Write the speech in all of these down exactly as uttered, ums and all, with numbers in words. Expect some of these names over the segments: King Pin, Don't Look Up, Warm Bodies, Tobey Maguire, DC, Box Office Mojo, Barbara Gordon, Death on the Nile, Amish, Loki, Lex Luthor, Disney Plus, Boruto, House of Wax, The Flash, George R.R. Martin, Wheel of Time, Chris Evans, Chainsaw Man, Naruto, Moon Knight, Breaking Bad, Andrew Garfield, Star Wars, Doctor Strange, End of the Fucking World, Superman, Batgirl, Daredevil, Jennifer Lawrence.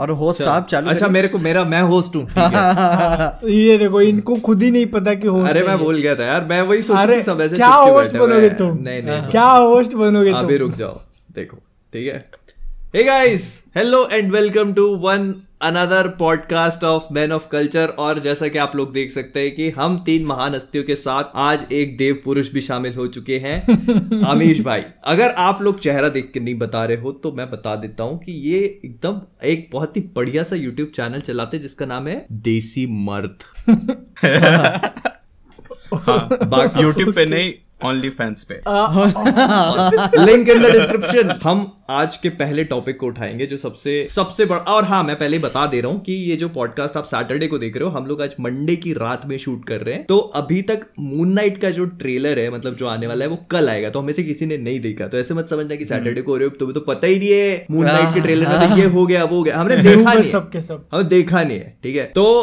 और होस्ट साहब चालू। अच्छा मेरे को मेरा मैं होस्ट हूँ। ये देखो इनको खुद ही नहीं पता कि होस्ट। अरे मैं भूल गया था यार, मैं वही सोच रहा था क्या होस्ट बनोगे तुम। नहीं नहीं क्या होस्ट बनोगे तुम, अभी रुक जाओ देखो। ठीक है, hey guys, hello and welcome to one another podcast of man of culture. और जैसा कि आप लोग देख सकते हैं कि हम तीन महान हस्तियों के साथ आज एक देव पुरुष भी शामिल हो चुके हैं। अमीश भाई, अगर आप लोग चेहरा देख के नहीं बता रहे हो तो मैं बता देता हूँ कि ये एकदम एक बहुत ही बढ़िया सा यूट्यूब चैनल चलाते हैं जिसका नाम है देसी मर्द। बाकी यूट्यूब पे नहीं, ओनली फैंस पे। Link in the description. हम आज के पहले टॉपिक को उठाएंगे जो सबसे सबसे बड़ा। और हाँ, मैं पहले बता दे रहा हूँ कि ये जो पॉडकास्ट आप सैटरडे को देख रहे हो, हम लोग आज मंडे की रात में शूट कर रहे हैं। तो अभी तक मून नाइट का जो ट्रेलर है, मतलब जो आने वाला है, वो कल आएगा। तो हमें से किसी ने नहीं देखा, तो ऐसे मत समझना कि सैटरडे को हो, तुम्हें तो पता ही नहीं है मून नाइट के ट्रेलर में तो ये हो गया वो हो गया। हमने देखा नहीं, सबके सब हमें देखा नहीं है। ठीक है, तो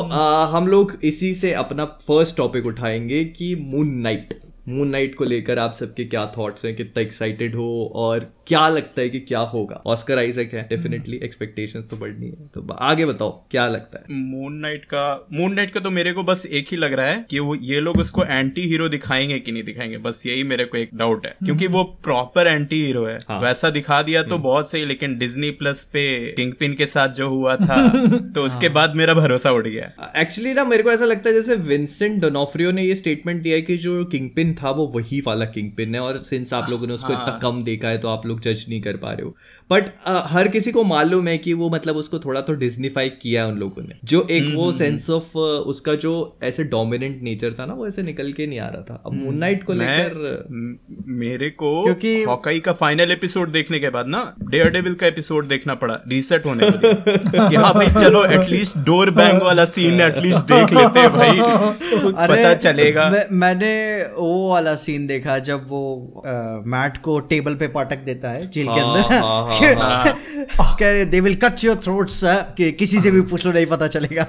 हम लोग इसी से अपना फर्स्ट टॉपिक उठाएंगे कि मून नाइट मून नाइट को लेकर आप सबके क्या थॉट्स हैं, कितना एक्साइटेड हो और क्या लगता है कि क्या होगा। ऑस्कर आइजक है, डेफिनेटली एक्सपेक्टेशंस तो बढ़नी है, तो आगे बताओ क्या लगता है मून नाइट का। मून नाइट का तो मेरे को बस एक ही लग रहा है कि वो ये लोग उसको एंटी हीरो दिखाएंगे कि नहीं दिखाएंगे, बस यही मेरे को एक डाउट है। क्योंकि वो प्रॉपर एंटी हीरो है। हाँ। वैसा दिखा दिया तो बहुत सही, लेकिन डिज्नी प्लस पे किंग पिन के साथ जो हुआ था तो उसके बाद मेरा भरोसा उड़ गया। एक्चुअली ना मेरे को ऐसा लगता है जैसे विंसेंट डोनोफ्रियो ने ये स्टेटमेंट दिया है कि जो किंग पिन था वो वही वाला किंग पिन है, और सिंस आप लोगों ने उसको इतना कम देखा है तो आप लोग जज नहीं कर पा रहे हो। बट हर किसी को मालूम है कि वो मतलब उसको थोड़ा तो डिज्नीफाई किया है उन लोगों ने। जो एक वो सेंस ऑफ उसका जो ऐसे डोमिनेंट नेचर था ना, वो ऐसे निकल के नहीं आ रहा था। अब मून नाइट को लेकर मेरे को, क्योंकि हॉकाई का फाइनल एपिसोड देखने के बाद ना डेयरडेविल का एपिसोड देखना पड़ा रीसेट होने के लिए कि हां भाई चलो एटलीस्ट डोर बैंग वाला सीन एटलीस्ट देख लेते हैं भाई, पता चलेगा। मैंने वो वाला सीन देखा जब वो मैट को टेबल पे पटक देता है जेल के अंदर, they will cut your throats, कि किसी से भी पूछ लो नहीं पता चलेगा।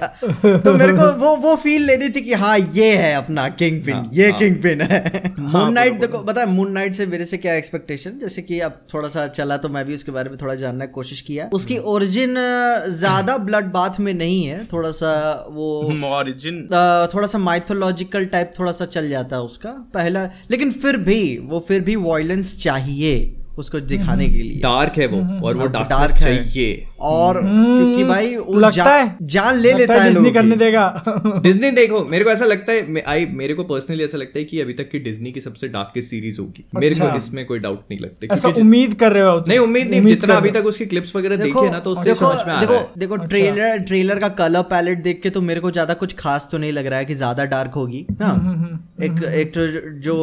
तो मेरे को वो वो फील लेनी थी कि हाँ ये है अपना किंग पिन, ये किंग पिन है। मून नाइट देखो, पता है मून नाइट से मेरे से क्या एक्सपेक्टेशन, जैसे कि अब थोड़ा सा चला तो मैं भी उसके बारे में थोड़ा जानने की कोशिश किया। उसकी ओरिजिन ज्यादा ब्लड बाथ में नहीं है, थोड़ा सा वो ओरिजिन थोड़ा सा माइथोलॉजिकल टाइप थोड़ा सा चल जाता है उसका पहला, लेकिन फिर भी वो फिर भी वायलेंस चाहिए उसको दिखाने के लिए। डार्क है वो, और वो डार्क चाहिए, और क्योंकि भाई वो लगता है जान ले लेता है, डिज्नी करने देगा। डिज्नी देखो मेरे को ऐसा लगता है, आई मेरे को पर्सनली ऐसा लगता है कि अभी तक की डिज्नी की सबसे डार्केस्ट सीरीज होगी। मेरे को इसमें कोई डाउट नहीं लगता। ऐसा उम्मीद कर रहे हो? नहीं उम्मीद नहीं, जितना अभी तक उसकी क्लिप्स वगैरह देखे ना तो उससे समझ में आ रहा है। देखो ट्रेलर ट्रेलर का कलर पैलेट देख के तो मेरे को ज्यादा कुछ खास तो नहीं लग रहा है कि ज्यादा डार्क होगी। एक एक जो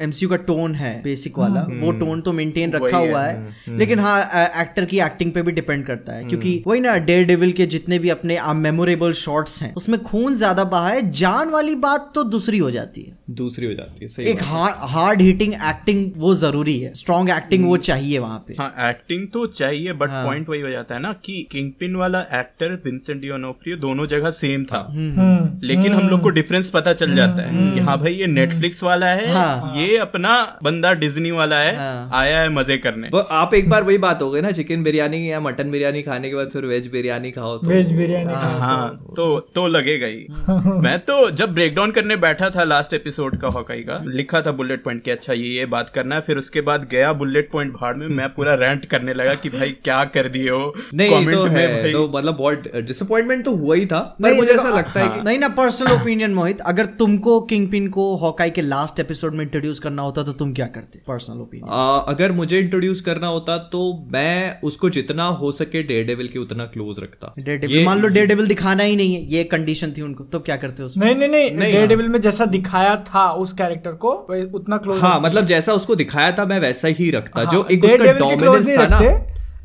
एमसीयू का टोन है बेसिक वाला, वो टोन तो मेंटेन रखा हुआ है, लेकिन हाँ एक्टर की एक्टिंग पे भी डिपेंड करता है। क्योंकि वही ना डेयरडेविल के जितने भी अपने मेमोरेबल शॉट्स हैं उसमें खून ज्यादा बहा है, जान वाली बात तो दूसरी हो जाती है दूसरी हो जाती है सही। एक हार्ड हिटिंग एक्टिंग वो जरूरी है, स्ट्रॉन्ग एक्टिंग वो चाहिए वहाँ पे। हाँ एक्टिंग तो चाहिए, बट पॉइंट वही हो जाता है ना कि किंग पिन वाला एक्टर विंसेंट डिओनोफ्रियो दोनों जगह सेम था, लेकिन हम लोग को डिफरेंस पता चल जाता है कि हाँ भाई ये नेटफ्लिक्स वाला है। हाँ। ये अपना बंदा डिज्नी वाला है। हाँ। आया है मजे करने। वो आप एक बार वही बात हो गई ना, चिकन बिरयानी या मटन बिरयानी खाने के बाद फिर वेज बिरयानी खाओ तो वेज बिरयानी। हाँ तो तो लगेगा ही। मैं तो जब ब्रेकडाउन करने बैठा था लास्ट एपिसोड का हॉकाई का, लिखा था बुलेट पॉइंट कि अच्छा ये ये बात करना है, फिर उसके बाद गया बुलेट पॉइंट भाड़ में, मैं पूरा रेंट करने लगा कि भाई क्या कर दिए हो। नहीं तो है, तो मतलब बहुत डिसअपॉइंटमेंट तो हुआ ही था। पर मुझे ऐसा लगता है कि नहीं ना, पर्सनल ओपिनियन मोहित, अगर तुमको किंग पिन को हॉकाई के लास्ट एपिसोड में इंट्रोड्यूस करना होता तो तुम क्या करते? पर्सनल ओपिनियन, अगर मुझे इंट्रोड्यूस करना होता तो मैं उसको जितना हो सके डेयरडेविल के उतना क्लोज रखता। डेयरडेविल मान लो डेयरडेविल दिखाना ही नहीं है, ये कंडीशन थी उनको, तो क्या करते उसमें? नहीं नहीं नहीं, डेयरडेविल में जैसा दिखाया था उस कैरेक्टर को उतना क्लोज, हाँ मतलब जैसा उसको दिखाया था मैं वैसा ही रखता। जो एक उसका डोमिनेंस था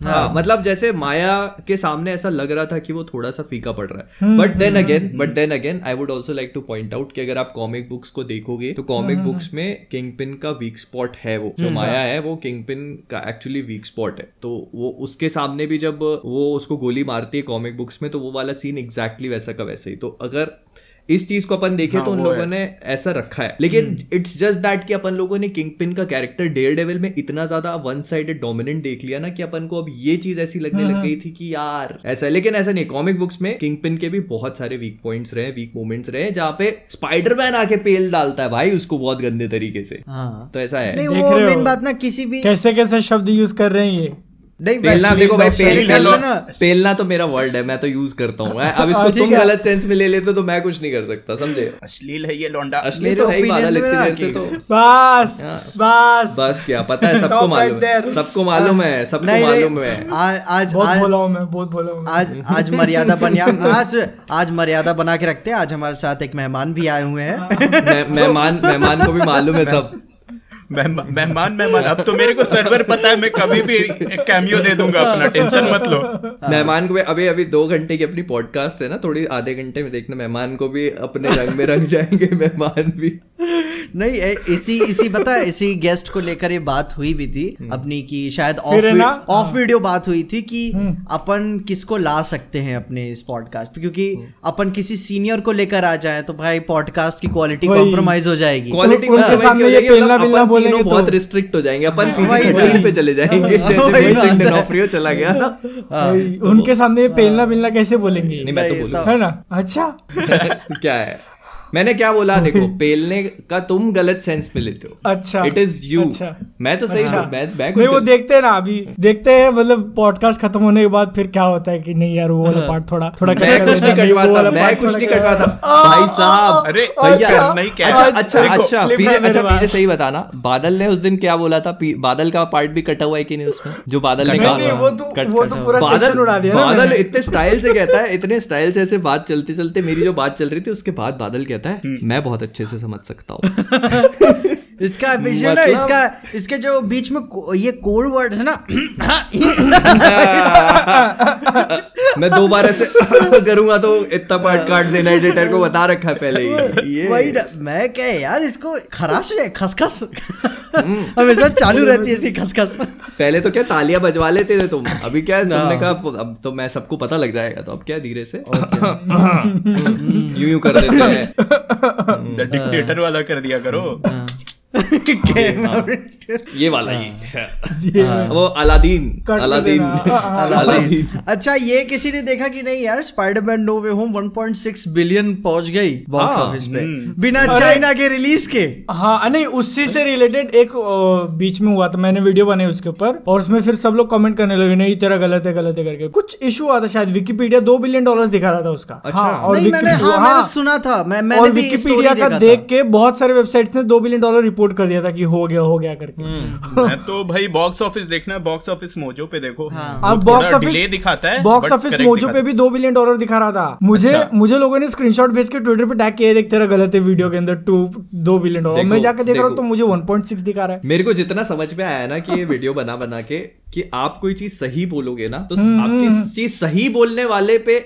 ना, हाँ मतलब जैसे माया के सामने ऐसा लग रहा था कि वो थोड़ा सा फीका पड़ रहा है। But then again but then again I would also like to point out कि अगर आप कॉमिक बुक्स को देखोगे तो कॉमिक बुक्स में किंग पिन का वीक स्पॉट है, वो जो माया है वो किंग पिन का एक्चुअली वीक स्पॉट है। तो वो उसके सामने भी जब वो उसको गोली मारती है कॉमिक बुक्स में, तो वो वाला सीन एग्जैक्टली वैसा का वैसा ही। तो अगर इस चीज को अपन देखें हाँ, तो उन लोगों ने ऐसा रखा है, लेकिन इट्स जस्ट दैट कि अपन लोगों ने किंग पिन का कैरेक्टर डेयरडेविल में इतना ज्यादा वन साइडेड डोमिनेंट देख लिया ना कि अपन को अब ये चीज ऐसी लगने हाँ, लग गई थी कि यार ऐसा है। लेकिन ऐसा नहीं, कॉमिक बुक्स में किंग पिन के भी बहुत सारे वीक पॉइंट्स रहे, वीक मोमेंट्स रहे, जहाँ पे स्पाइडरमैन आके पेल डालता है भाई उसको बहुत गंदे तरीके से हाँ, तो ऐसा है। वो मेन बात ना किसी भी कैसे कैसे शब्द यूज कर रहे हैं ये पेलना, देखो भाई पेलना, पेलना तो मेरा वर्ड है, मैं तो यूज करता हूँ। अब इसको तुम गलत सेंस में ले लेते हो तो मैं कुछ नहीं कर सकता, समझे। अश्लील है ये लौंडा, अश्लील तो है ही बाधा लेते देर से तो बस बस बस क्या पता है, सबको मालूम है, सबको मालूम है, सबको मालूम है। आज बहुत बोला हूँ मैं, बहुत बोला हूँ आज आज मर्यादा बनिया, आज आज मर्यादा बना के रखते हैं। आज हमारे साथ एक मेहमान भी आए हुए हैं, मेहमान मेहमान को भी मालूम है सब, मेहमान मेहमान अब तो मेरे को सर्वर पता है, मैं कभी भी कैमियो दे दूंगा अपना, टेंशन मत लो। मेहमान को अभी अभी दो घंटे की अपनी पॉडकास्ट है ना, थोड़ी आधे घंटे में देखना, मेहमान को भी अपने रंग में रंग जाएंगे मेहमान भी। नहीं ए, इसी इसी पता है इसी गेस्ट को लेकर ये बात हुई भी थी अपनी की, शायद ऑफ ऑफ वीडियो बात हुई थी कि अपन किसको ला सकते हैं अपने इस पॉडकास्ट पे, क्योंकि अपन किसी सीनियर को लेकर आ जाए तो भाई पॉडकास्ट की क्वालिटी कॉम्प्रोमाइज हो जाएगी, क्वालिटी तीनों बहुत रिस्ट्रिक्ट हो जाएंगे, अपन पीजी पे चले जाएंगे जैसे विंसेंट डोनोफ्रियो चला गया ना उनके सामने, पेलना बिलना कैसे बोलेंगे नहीं मैं तो बोलूं है ना। अच्छा क्या है मैंने क्या बोला, देखो पेलने का तुम गलत सेंस में लेते हो, अच्छा इट इज यू, मैं तो सही हूँ। मैं वो देखते हैं ना, अभी देखते हैं मतलब पॉडकास्ट खत्म होने के बाद फिर क्या होता है कि नहीं यार वो वाला पार्ट थोड़ा थोड़ा मैं कुछ नहीं कटवाता, मैं कुछ नहीं कटवाता भाई साहब। अरे भैया नहीं क्या, अच्छा अच्छा अच्छा पीछे सही बताना, बादल ने उस दिन क्या बोला था, बादल का पार्ट भी कटा हुआ है कि नहीं उसमें, जो बादल ने कहा, बादल उड़ा दिया, बादल इतने स्टाइल से कहता है, इतने स्टाइल से ऐसे बात चलते चलते मेरी जो बात चल रही थी उसके बाद बादल मैं बहुत अच्छे से समझ सकता हूँ इसका मतलब... ना, इसका इसके जो बीच में को, ये कोड वर्ड है ना मैं दो बार ऐसे करूंगा तो इतना पार्ट काट देना, एडिटर को बता रखा है पहले ही ये वही मैं क्या यार इसको खराश है खसखस हमेशा चालू रहती है ऐसी खसखस। पहले तो क्या तालियां बजवा लेते थे तुम, अभी क्या तुमने कहा अब तो मैं सबको पता लग जाएगा तो अब क्या धीरे से यूं यूं कर देते हैं, द डिक्टेटर वाला कर दिया करो ये वाला ये वो अलादीन अलादीन अलादीन। अच्छा ये किसी ने देखा कि नहीं यार स्पाइडरमैन नो वे home one point six billion पहुंच गई बॉक्स ऑफिस पे बिना चाइना के रिलीज के। हाँ नहीं उसी से रिलेटेड एक बीच में हुआ था, मैंने वीडियो बनाई उसके ऊपर और उसमें फिर सब लोग कमेंट करने लगे नहीं तेरा गलत है गलत है करके, कुछ इशू हुआ था शायद, विकिपीडिया दो बिलियन डॉलर दिखा रहा था उसका। अच्छा सुना था मैंने विकिपीडिया का, देख के बहुत सारे वेबसाइट्स ने दो बिलियन डॉलर कर दिया था कि हो गया हो गया करके। मैं तो भाई बॉक्स ऑफिस देखना, बॉक्स ऑफिस मोजो पे देखो अब बॉक्स ऑफिस दिखाता है, बॉक्स ऑफिस मोजो पे भी दो बिलियन डॉलर दिखा रहा था। मुझे मुझे लोगों ने स्क्रीनशॉट भेज के ट्विटर पे टैग किया, देखते रहा गलत है वीडियो के अंदर टू दो बिलियन डॉलर, मैं जाकर देख रहा हूँ तो मुझे वन पॉइंट सिक्स दिखा रहा है। मेरे को जितना समझ में आया ना कि ये वीडियो बना बना के कि आप कोई चीज सही बोलोगे ना तो आपकी चीज सही बोलने वाले पे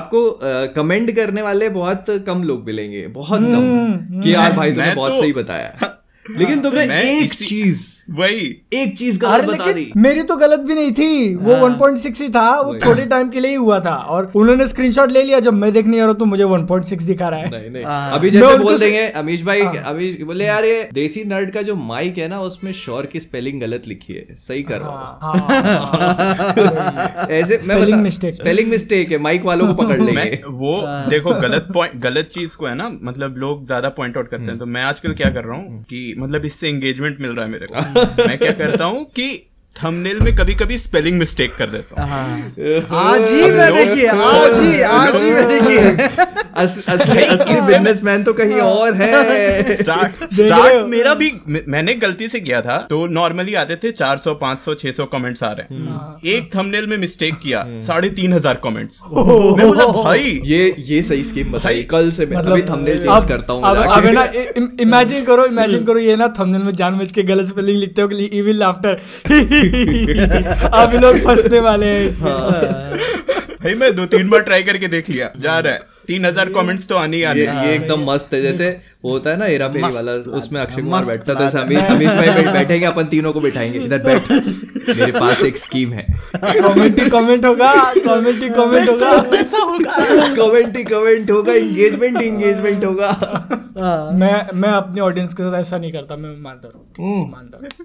आपको कमेंट करने वाले बहुत कम लोग मिलेंगे, बहुत कम कि यार भाई तुमने बहुत सही बताया, लेकिन तुमने एक चीज वही एक चीज गलत बता दी। मेरी तो गलत भी नहीं थी वो वन पॉइंट सिक्स ही था, वो थोड़े टाइम के लिए ही हुआ था और उन्होंने स्क्रीनशॉट ले लिया, जब मैं देखने यार तो मुझे वन पॉइंट सिक्स दिखा रहा है। नहीं, नहीं। अभी जैसे बोल देंगे अमीश भाई, अमीश बोले यार ये देसी नर्ड का जो माइक है ना उसमें शोर की स्पेलिंग गलत लिखी है, सही कर रहा ऐसे स्पेलिंग मिस्टेक है, माइक वालों को पकड़ लेंगे वो। देखो गलत पॉइंट गलत चीज को है ना मतलब लोग ज्यादा पॉइंट आउट करते हैं, तो मैं आजकल क्या कर रहा हूँ कि मतलब इससे एंगेजमेंट मिल रहा है मेरे को, मैं क्या करता हूँ कि थंबनेल में कभी कभी स्पेलिंग मिस्टेक कर देता हूँ। आज ही मैंने किया, आज ही आज ही मैंने किया। असली असली बिजनेसमैन तो कहीं और है। स्टार्ट स्टार्ट मेरा भी मैंने गलती से किया था, तो नॉर्मली आते थे चार सौ पांच सौ छह सौ कमेंट्स आ रहे हैं, एक थंबनेल में मिस्टेक किया साढ़े तीन हजार कमेंट्स। मैं बोला भाई ये ये सही स्कीम बताई, कल से मैं अभी थंबनेल चेंज करता हूँ। इमेजिन करो इमेजिन करो ये ना थंबनेल में जानबूझ के गलत स्पेलिंग लिखते हो, इविल आफ्टर आप लोग फंसने वाले हैं। भाई मैं दो तीन बार ट्राई करके देख लिया, जा रहा है तीन हजार कॉमेंट्स तो आनी आने। ये एकदम मस्त है, जैसे वो होता है ना हेरा फेरी वाला, उसमें अक्षय कुमार बैठता था, अमीश भाई बैठेंगे, अपन तीनों को बिठाएंगे, इधर बैठ मेरे पास एक स्कीम है, कमेंट ही कमेंट होगा, कमेंट ही कमेंट होगा, कमेंट ही कमेंट होगा, एंगेजमेंट एंगेजमेंट होगा। मैं मैं अपने ऑडियंस के साथ ऐसा नहीं करता, मैं ईमानदार हूँ, ईमानदार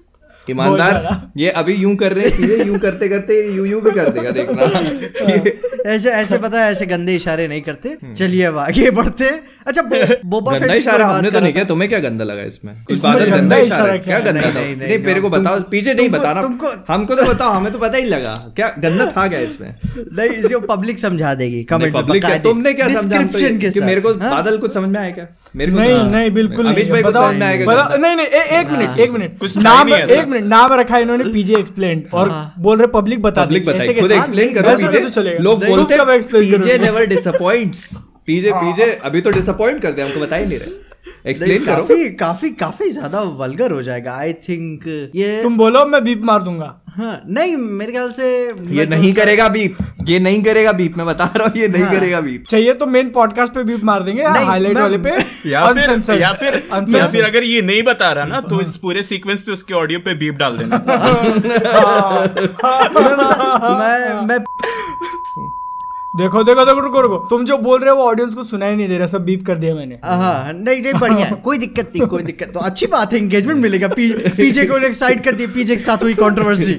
ईमानदार। ये अभी यूं कर रहे, यूं करते करते यूं यूं भी कर देगा, देखना। ऐसे ऐसे पता है, ऐसे गंदे इशारे नहीं करते। चलिए अब आगे बढ़ते। अच्छा बोबा फेट, गंदा इशारा हमने तो नहीं किया, तुम्हें क्या गंदा लगा इसमें? इस बात में गंदा इशारा क्या गंदा था? नहीं मेरे को बताओ, पीछे नहीं बताना, हमको तो बताओ, हमें तो पता ही लगा क्या गंदा था क्या इसमें। नहीं इसको पब्लिक समझा देगी, कमेंट पब्लिक तुमने क्या समझा? मेरे को बादल कुछ समझ में आया क्या? मेरे को नहीं नहीं बिल्कुल नहीं नहीं। एक मिनट एक मिनट कुछ नाम नाम रखा इन्होंने पीजे एक्सप्लेन, और बोल रहे पब्लिक बता पीजे, अभी तो डिसअपॉइंट कर दे हमको, बता ही नहीं रहे, एक्सप्लेन करो। काफी काफी काफी ज्यादा वल्गर हो जाएगा आई थिंक। ये तुम बोलो मैं बीप मार दूंगा। हाँ, नहीं मेरे ख्याल से ये नहीं करेगा बीप, ये नहीं करेगा बीप, मैं बता रहा हूँ ये नहीं हाँ, करेगा बीप। चाहिए तो मेन पॉडकास्ट पे बीप मार देंगे, हाईलाइट वाले पे, या फिर या फिर या फिर अगर ये नहीं बता रहा ना तो इस पूरे सीक्वेंस पे उसके ऑडियो पे बीप डाल देना। मैं मैं देखो देखो देखो रुको रुको, तुम जो बोल रहे हो ऑडियंस को सुनाई नहीं दे रहा, सब बीप कर दिया मैंने। हाँ नहीं नहीं बढ़िया है, कोई दिक्कत नहीं, कोई दिक्कत तो अच्छी बात है, एंगेजमेंट मिलेगा। पीजे को एक्साइट कर दिया, पीजे के साथ हुई कंट्रोवर्सी।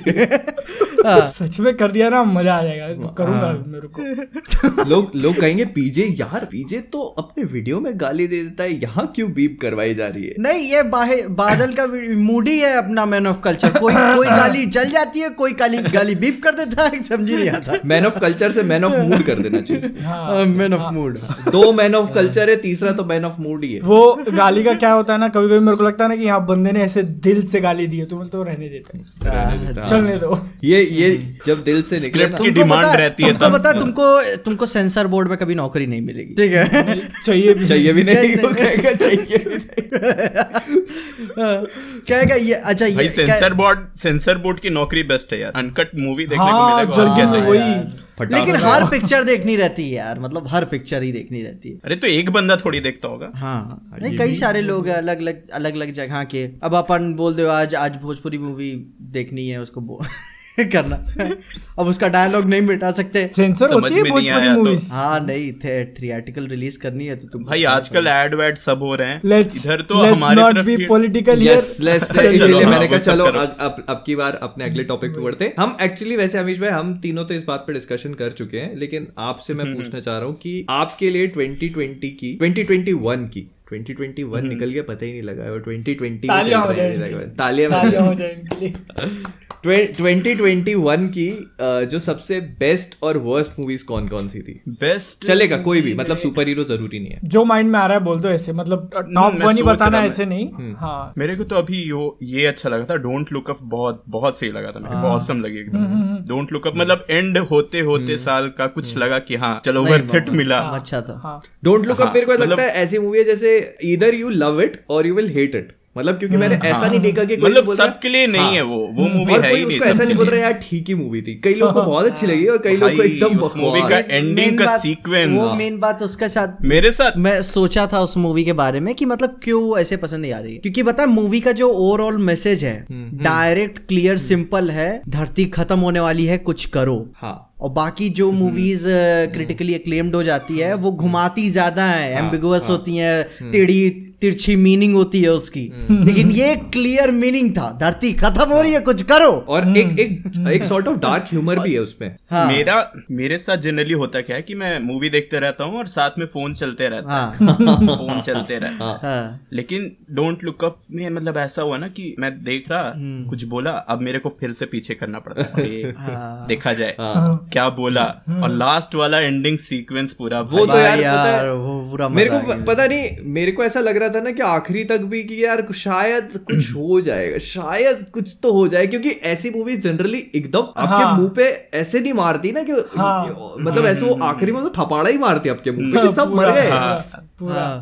सच में कर दिया ना, मजा आ जाएगा, करूंगा मेरे को। लोग लोग कहेंगे पीजे यार, पीजे तो अपने वीडियो में गाली दे देता है, यहाँ क्यों बीप करवाई जा रही है? नहीं ये बादल का मूड ही है अपना, मैन ऑफ कल्चर। कोई कोई गाली जल जाती है, कोई गाली गाली बीप कर देता है, समझ नहीं आता। मैन ऑफ कल्चर से मैन ऑफ मूड कर देना चाहिए। मैन ऑफ मूड, दो मैन ऑफ कल्चर है, तीसरा तो मैन ऑफ मूड ही है। वो गाली का क्या होता है ना, कभी कभी मेरे को लगता है ना कि यहाँ बंदे ने ऐसे दिल से गाली दी है, तो मतलब रहने देता है, चलने दो। ये ये जब दिल से निकले ना, डिमांड रहती है। तुमको पता, तुमको तुमको सेंसर बोर्ड में कभी नौकरी नहीं मिलेगी, ठीक है? चाहिए भी चाहिए भी नहीं, कहेगा ये। अच्छा ये सेंसर बोर्ड, सेंसर बोर्ड की नौकरी बेस्ट है यार, अनकट मूवी देखने को मिलेगा, लेकिन हर पिक्चर देखनी रहती है यार, मतलब हर पिक्चर ही देखनी रहती है। अरे तो एक बंदा थोड़ी देखता होगा। हाँ नहीं, कई सारे लोग अलग अलग अलग अलग जगह के। अब अपन बोल दो आज आज भोजपुरी मूवी देखनी है, उसको बो... करना अब उसका डायलॉग नहीं मिटा सकते, सेंसर होती है भोजपुरी मूवीज। हाँ नहीं, थिएट्रिकल रिलीज करनी है तो तुम भाई आजकल एड वैड सब हो रहे हैं इधर, तो हमारे तरफ भी पॉलिटिकल, इसीलिए मैंने कहा चलो अब की बार अपने अगले टॉपिक पे बढ़ते हम। एक्चुअली वैसे अमीश भाई, हम तीनों तो इस बात पे डिस्कशन कर चुके हैं, लेकिन आपसे मैं पूछना चाह रहा हूँ कि आपके लिए ट्वेंटी ट्वेंटी की ट्वेंटी ट्वेंटी वन की ट्वेंटी ट्वेंटी वन निकल गया, पता ही नहीं लगा, और twenty twenty twenty twenty one की जो सबसे बेस्ट और वर्स्ट मूवीज कौन कौन सी थी? बेस्ट चलेगा कोई भी, मतलब सुपर हीरो जरूरी नहीं है, जो माइंड में आ रहा है बोल दो ऐसे, मतलब टॉप वन ही बताना ऐसे नहीं। हाँ मेरे को तो अभी ये अच्छा लगा था, डोंट लुक अप बहुत बहुत सही लगा था, मेरे को ऑसम लगी एकदम डोंट लुक अप, मतलब एंड होते होते साल का कुछ लगा कि हाँ चलो वर्थ इट मिला, अच्छा था डोंट लुक अप। मेरे को लगता है ऐसी मूवी है जैसे either you love it or you will hate it, मतलब क्योंकि मैंने ऐसा नहीं देखा कि मतलब सबके लिए नहीं है वो वो मूवी है ही नहीं, ऐसा नहीं बोल रहा यार ठीक ही मूवी थी, कई लोगों को बहुत अच्छी लगी और कई लोगों को एकदम बकवास। मूवी का एंडिंग का सीक्वेंस, वो मेन बात उसके साथ मेरे साथ मैं सोचा था उस मूवी के बारे में कि मतलब क्यों ऐसे पसंद नहीं आ रही, क्योंकि पता है मूवी का जो ओवरऑल मैसेज है डायरेक्ट क्लियर सिंपल है, धरती खत्म होने वाली है कुछ करो। हाँ और बाकी जो मूवीज क्रिटिकली अक्लेम्ड हो जाती है वो घुमाती ज्यादा है, एम्बिगुअस होती है, टेढ़ी तिरछी मीनिंग होती है उसकी, लेकिन ये क्लियर मीनिंग था, धरती खत्म हो रही है कुछ करो, और एक एक एक सॉर्ट ऑफ डार्क ह्यूमर भी है उसमें। हाँ। मेरा मेरे साथ जनरली होता क्या है कि मैं मूवी देखते रहता हूँ और साथ में फोन चलते रहता है। हाँ। फोन चलते रहता है। हाँ। लेकिन डोंट लुक अप में मतलब ऐसा हुआ ना कि मैं देख रहा कुछ बोला, अब मेरे को फिर से पीछे करना पड़ता है, देखा जाए क्या बोला, और लास्ट वाला एंडिंग सीक्वेंस पूरा वो तो यार, यार वो पूरा मेरे को पता नहीं, मेरे को ऐसा लग रहा था ना कि आखिरी तक भी कि यार शायद कुछ हो जाएगा, शायद कुछ तो हो जाए, क्योंकि ऐसी मूवीज जनरली एकदम आपके मुंह पे ऐसे नहीं मारती ना कि मतलब ऐसे वो आखिरी में तो थपाड़ा ही मारती है आपके मुंह पे कि सब मर गए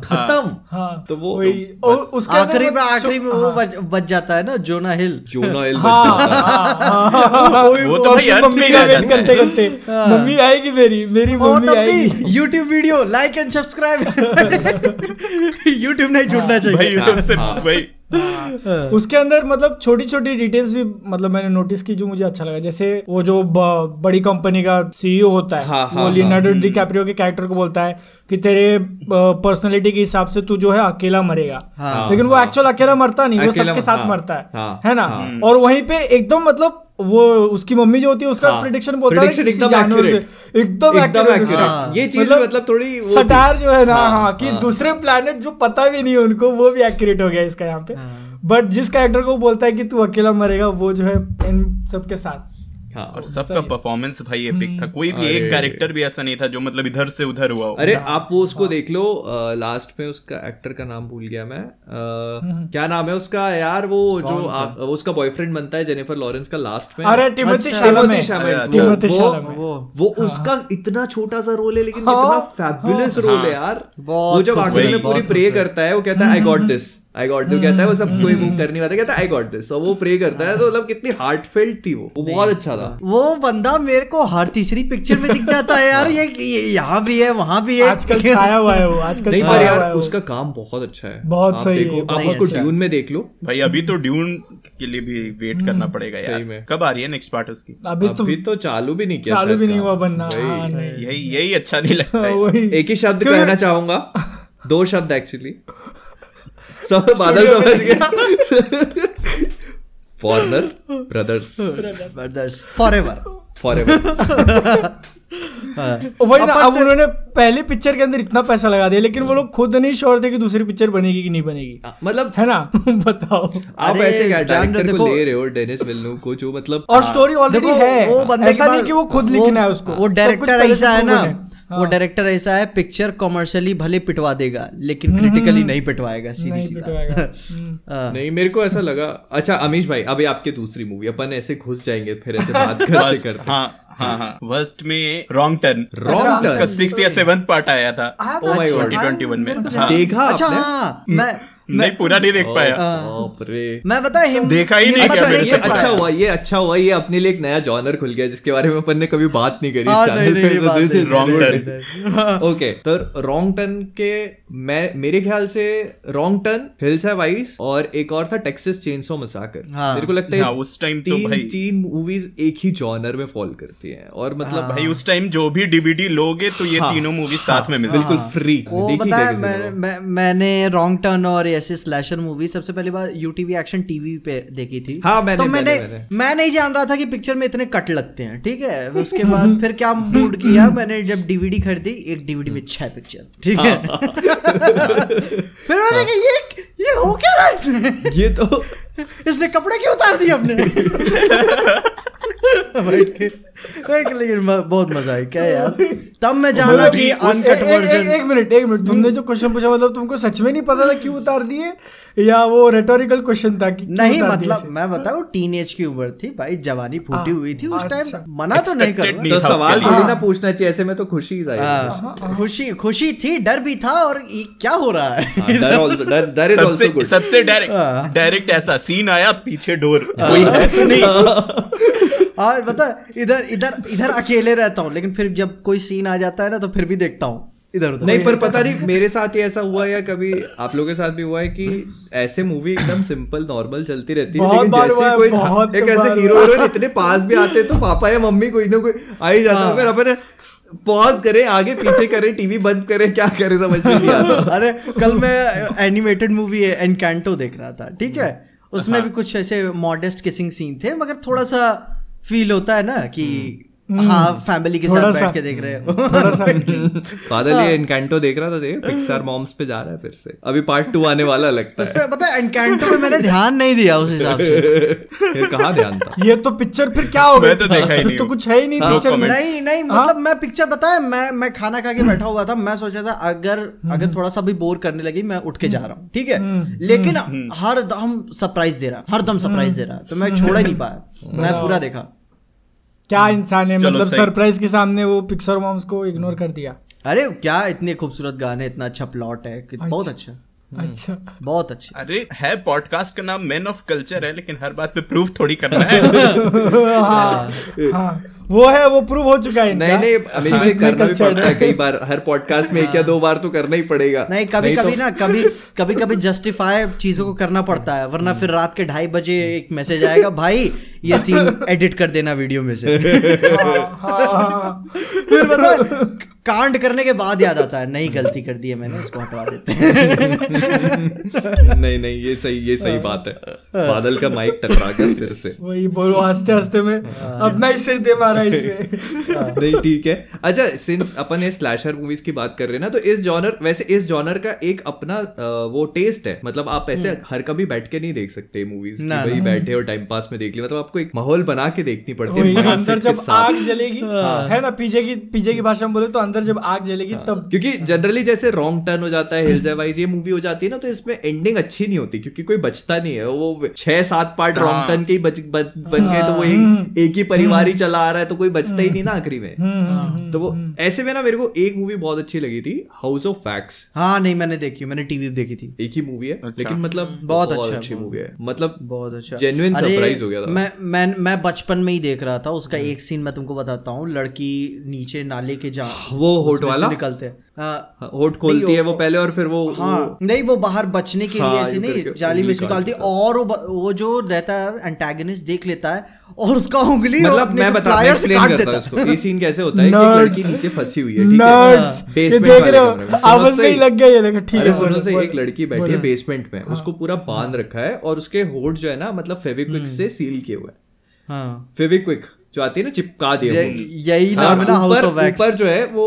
खत्म, तो वो आखिरी में आखिरी में वो बच जाता है ना, जोना हिल जोना हिल बच जाता है। थे, मम्मी आएगी मेरी मेरी मम्मी आएगी। YouTube video like and subscribe. YouTube नहीं छूटना चाहिए भाई, YouTube से भाई। उसके अंदर मतलब छोटी छोटी डिटेल्स भी मतलब मैंने नोटिस की जो मुझे अच्छा लगा। जैसे वो जो बड़ी कंपनी का सीईओ होता है, हाँ, वो लियोनार्डो डिकैप्रियो के कैरेक्टर को बोलता है कि तेरे पर्सनालिटी के हिसाब से तू जो है अकेला मरेगा, हाँ, लेकिन हाँ, वो एक्चुअल अकेला मरता नहीं, वो सबके साथ हाँ, मरता है, हाँ, है ना। हाँ, और वहीं पे एकदम मतलब वो उसकी मम्मी जो होती है उसका प्रेडिक्शन बोलता है एकदम एकदम ये चीज मतलब थोड़ी सटायर जो है ना, हाँ, कि दूसरे प्लेनेट जो पता भी नहीं है उनको वो भी एक्यूरेट हो गया इसका यहाँ पे। बट जिस कैरेक्टर को बोलता है कि तू अकेला मरेगा वो जो है इन सबके साथ, हाँ, और सबका परफॉर्मेंस भाई एपिक था। कोई भी एक कैरेक्टर भी ऐसा नहीं था जो मतलब इधर से उधर हुआ हो। अरे आप वो उसको देख लो, लास्ट में उसका एक्टर का नाम भूल गया मैं, क्या नाम है उसका यार, वो जो उसका बॉयफ्रेंड बनता है जेनिफर लॉरेंस का लास्ट में, अरे टिमोथी शालामेट, वो उसका इतना छोटा सा रोल है लेकिन इतना फैबुलस रोल है यार। वो जब आखिर में पूरी प्रे करता है, वो कहता है I got this I got this, कहता है वो सब कोई मूव करने वाला, कहता है I got this, और वो प्रे करता है, तो मतलब कितनी हार्टफेल्ट थी वो वो बहुत अच्छा था। वो बंदा मेरे को हर तीसरी पिक्चर में दिख जाता है यार, ये यहाँ भी है वहाँ भी है, आजकल छाया हुआ है वो, आजकल नहीं पर यार उसका काम बहुत अच्छा है, बहुत सही है। आप उसको ड्यून में देख लो भाई, अभी तो ड्यून के लिए भी वेट करना पड़ेगा यार, कब आ रही है नेक्स्ट पार्ट उसकी। अभी तो चालू भी नहीं किया, चालू भी नहीं हुआ बनना, यही यही अच्छा नहीं लगता है। एक ही शब्द कहना चाहूंगा, दो शब्द एक्चुअली, सब बादल समझ गया, foreigner brothers brothers forever forever. वही ना, अब उन्होंने पहली पिक्चर के अंदर इतना पैसा लगा दिया लेकिन वो लोग खुद नहीं श्योर थे कि दूसरी पिक्चर बनेगी कि नहीं बनेगी, मतलब है ना। बताओ आप ऐसे डायरेक्टर को ले रहे हो डेनिस विल्नू को, जो मतलब और स्टोरी ऑलरेडी है, वो बंदा ऐसा नहीं कि वो खुद लिखना है उसको, वो डायरेक्टर ऐसा है ना, वो डायरेक्टर ऐसा है, पिक्चर कॉमर्शियली भले पिटवा देगा लेकिन क्रिटिकली नहीं पिटवाएगा, सीधी सी बात। नहीं मेरे को ऐसा लगा। अच्छा अमीश भाई, अभी आपकी दूसरी मूवी, अपन ऐसे घुस जाएंगे फिर ऐसे बात करते करते। हाँ हाँ, वर्स्ट में रॉन्ग टर्न, रॉन्ग टर्न का सिक्स्थ या सेवंथ पार्ट आया था ट्वेंटी ट्वेंटी वन में, देखा आपने? नहीं पूरा नहीं देख पाया। मैं बता देखा ही नहीं, अच्छा ये अच्छा हुआ, ये अच्छा हुआ, ये अपने लिए एक नया जॉनर खुल गया जिसके बारे में अपन ने कभी बात नहीं करी चैनल पे। This is wrong turn. Okay, तो रॉन्ग टर्न के मैं मेरे ख्याल से wrong turn, hills have eyes, और एक और था टेक्सास चेनसॉ मैसाकर। मेरे को लगता है उस टाइम तो भाई तीन मूवीज एक ही जॉनर में फॉल करती है, और मतलब भाई उस टाइम जो भी डीवीडी लोगे तो ये तीनों मूवी साथ में मिलती बिल्कुल फ्री। मैंने रॉन्ग टर्न और ऐसे स्लैशर मूवी सबसे पहली बार यूटीवी एक्शन टीवी पे देखी थी। हाँ, मैंने, तो मैंने, मैंने, मैंने मैं नहीं जान रहा था कि पिक्चर में इतने कट लगते हैं, ठीक है। उसके बाद फिर क्या मूड किया मैंने, जब डीवीडी खरीदी, एक डीवीडी में छह पिक्चर, ठीक है। फिर मैंने कहा ये ये हो क्या रहा है इसमें, ये तो इसने कपड़े क्यों उतार दिए अपने। लेकिन बहुत मजा आया, क्या यार। तब मैं जाना कि अनकट वर्जन। एक मिनट एक मिनट, तुमने जो क्वेश्चन पूछा मतलब तुमको सच में नहीं पता था क्यों उतार दिए, या वो रेटोरिकल क्वेश्चन था कि नहीं? मतलब मैं बताऊं, टीनेज की उम्र थी भाई, जवानी फूटी हुई थी उस टाइम, मना तो नहीं करूंगा, तो सवाल थोड़ी ना पूछना चाहिए ऐसे में, तो खुशी खुशी खुशी थी, डर भी था, और क्या हो रहा है। सबसे डायरेक्ट डायरेक्ट ऐसा सीन आया, पीछे डोर कोई नहीं, और बता इधर इधर इधर अकेले रहता हूँ, लेकिन फिर जब कोई सीन आ जाता है ना तो फिर भी देखता हूँ इधर उधर। नहीं पर पता नहीं मेरे साथ ही ऐसा हुआ या कभी आप लोगों के साथ भी हुआ है कि ऐसे मूवी एकदम सिंपल नॉर्मल चलती रहती है, लेकिन जैसे कोई एक ऐसे हीरो हीरोइन इतने पास भी आते तो पापा या मम्मी कोई ना कोई आ ही जाता है, फिर अपन पॉज करें, आगे पीछे करें, टीवी बंद करें, क्या करें समझ में नहीं आता। अरे कल मैं एनिमेटेड मूवी है एनकैंटो देख रहा था, ठीक है, उसमें भी कुछ ऐसे मॉडेस्ट किसिंग सीन थे, मगर थोड़ा सा फील होता है ना कि हाँ फैमिली के साथ बैठ के देख रहे हो। बादल ये एनकैंटो देख रहा था, देख पिक्सर मॉम्स पे जा रहा है फिर से, अभी पार्ट टू आने वाला लगता है। उसमें पता है एनकैंटो पे मैंने ध्यान नहीं दिया उस हिसाब से, फिर कहाँ ध्यान था। ये तो पिक्चर फिर क्या हो गया, फिर तो कुछ है ही नहीं पिक्चर। नहीं नहीं मतलब मैं पिक्चर बताया, मैं मैं खाना खा के बैठा हुआ था, मैं सोचा था अगर अगर थोड़ा सा भी बोर करने लगी मैं उठ के जा रहा हूँ, ठीक है, लेकिन हर दम सरप्राइज दे रहा हर दम सरप्राइज दे रहा तो मैं छोड़ा नहीं पाया, मैं पूरा देखा। क्या इंसान है, मतलब सरप्राइज के सामने वो पिक्चर मॉम्स को इग्नोर कर दिया। अरे क्या इतने खूबसूरत गाने, इतना अच्छा प्लॉट है, बहुत अच्छा अच्छा बहुत अच्छा। अरे है, पॉडकास्ट का नाम मैन ऑफ कल्चर है, लेकिन हर बात पे प्रूफ थोड़ी करना है। हाँ, हाँ, वो है वो प्रूव हो चुका है। नहीं नहीं अच्छा, नहीं करना भी पड़ता है कई बार, हर पॉडकास्ट में एक या दो बार तो करना ही पड़ेगा। नहीं कभी कभी ना कभी कभी कभी जस्टिफाई चीजों को करना पड़ता है, वरना फिर रात के ढाई बजे एक मैसेज आएगा, भाई ये सीन एडिट कर देना वीडियो में से। फिर बताओ कांड करने के बाद याद आता है, नहीं गलती कर दी है मैंने, इसको हटवा देते हैं। नहीं नहीं ये सही ये सही बात है। बादल का माइक टकरा गया सिर से, वही बोलो हंसते हंसते में अपना ही सिर दे मारा इसमें। नहीं ठीक है। अच्छा सिंस अपन ये स्लैशर मूवीज की बात कर रहे हैं ना, तो इस जॉनर वैसे इस जॉनर का एक अपना वो टेस्ट है, मतलब आप ऐसे हर कभी बैठ के नहीं देख सकते मूवीज, वही बैठे और टाइम पास में देख लिया, मतलब आपको एक माहौल बना के देखनी पड़ती है। अंदर जब आग जलेगी है ना, पीजे की पीजे की भाषा में बोले तो अंदर जब आग जलेगी तब, क्योंकि जनरली जैसे रॉन्ग टर्न हो जाता है, हिल्स हैव आइज ये मूवी हो जाती है ना, तो इसमें एंडिंग अच्छी नहीं होती क्योंकि कोई बचता नहीं है। वो छह सात पार्ट रॉन्ग टर्न के ही बच, बच, बन गए, तो वो एक, एक ही परिवार ही चला आ रहा है, तो कोई बचता ही नहीं ना आखिरी में। तो वो ऐसे में ना मेरे को एक मूवी बहुत अच्छी लगी थी, हाउस ऑफ फैक्ट्स। हाँ नहीं मैंने देखी, मैंने टीवी पे देखी थी। एक ही मूवी है लेकिन मतलब बहुत अच्छी मूवी है, मतलब बहुत अच्छा, जेन्युइन सरप्राइज हो गया था। मैं बचपन में ही देख रहा था, उसका एक सीन मैं तुमको बताता हूँ। लड़की नीचे नाले के जा वो होट वाला निकलते हैं, होट खोलती है वो पहले और फिर वो, हाँ, वो नहीं वो बाहर बचने के हाँ, लिए ऐसे नहीं जाली में निकालती है, और वो, वो जो रहता है एंटागनिस्ट देख लेता है और उसका उंगली, मतलब मैं बताता हूं एक्सप्लेन करता हूं इसको। ये सीन कैसे होता है कि लड़की नीचे फंसी हुई है, ठीक है, बेसमेंट में देख रहे हो, आवाज नहीं लग गई है लेकिन ठीक है, सुनो से एक लड़की बैठी है बेसमेंट में, उसको पूरा बांध रखा है और उसके होट जो है ना मतलब फेविक्विक से सील किए हुए हैं, फेविक्विक जो आती है ना चिपका दिया, यही नाम है ना हाउस ऑफ वैक्स। ऊपर जो है वो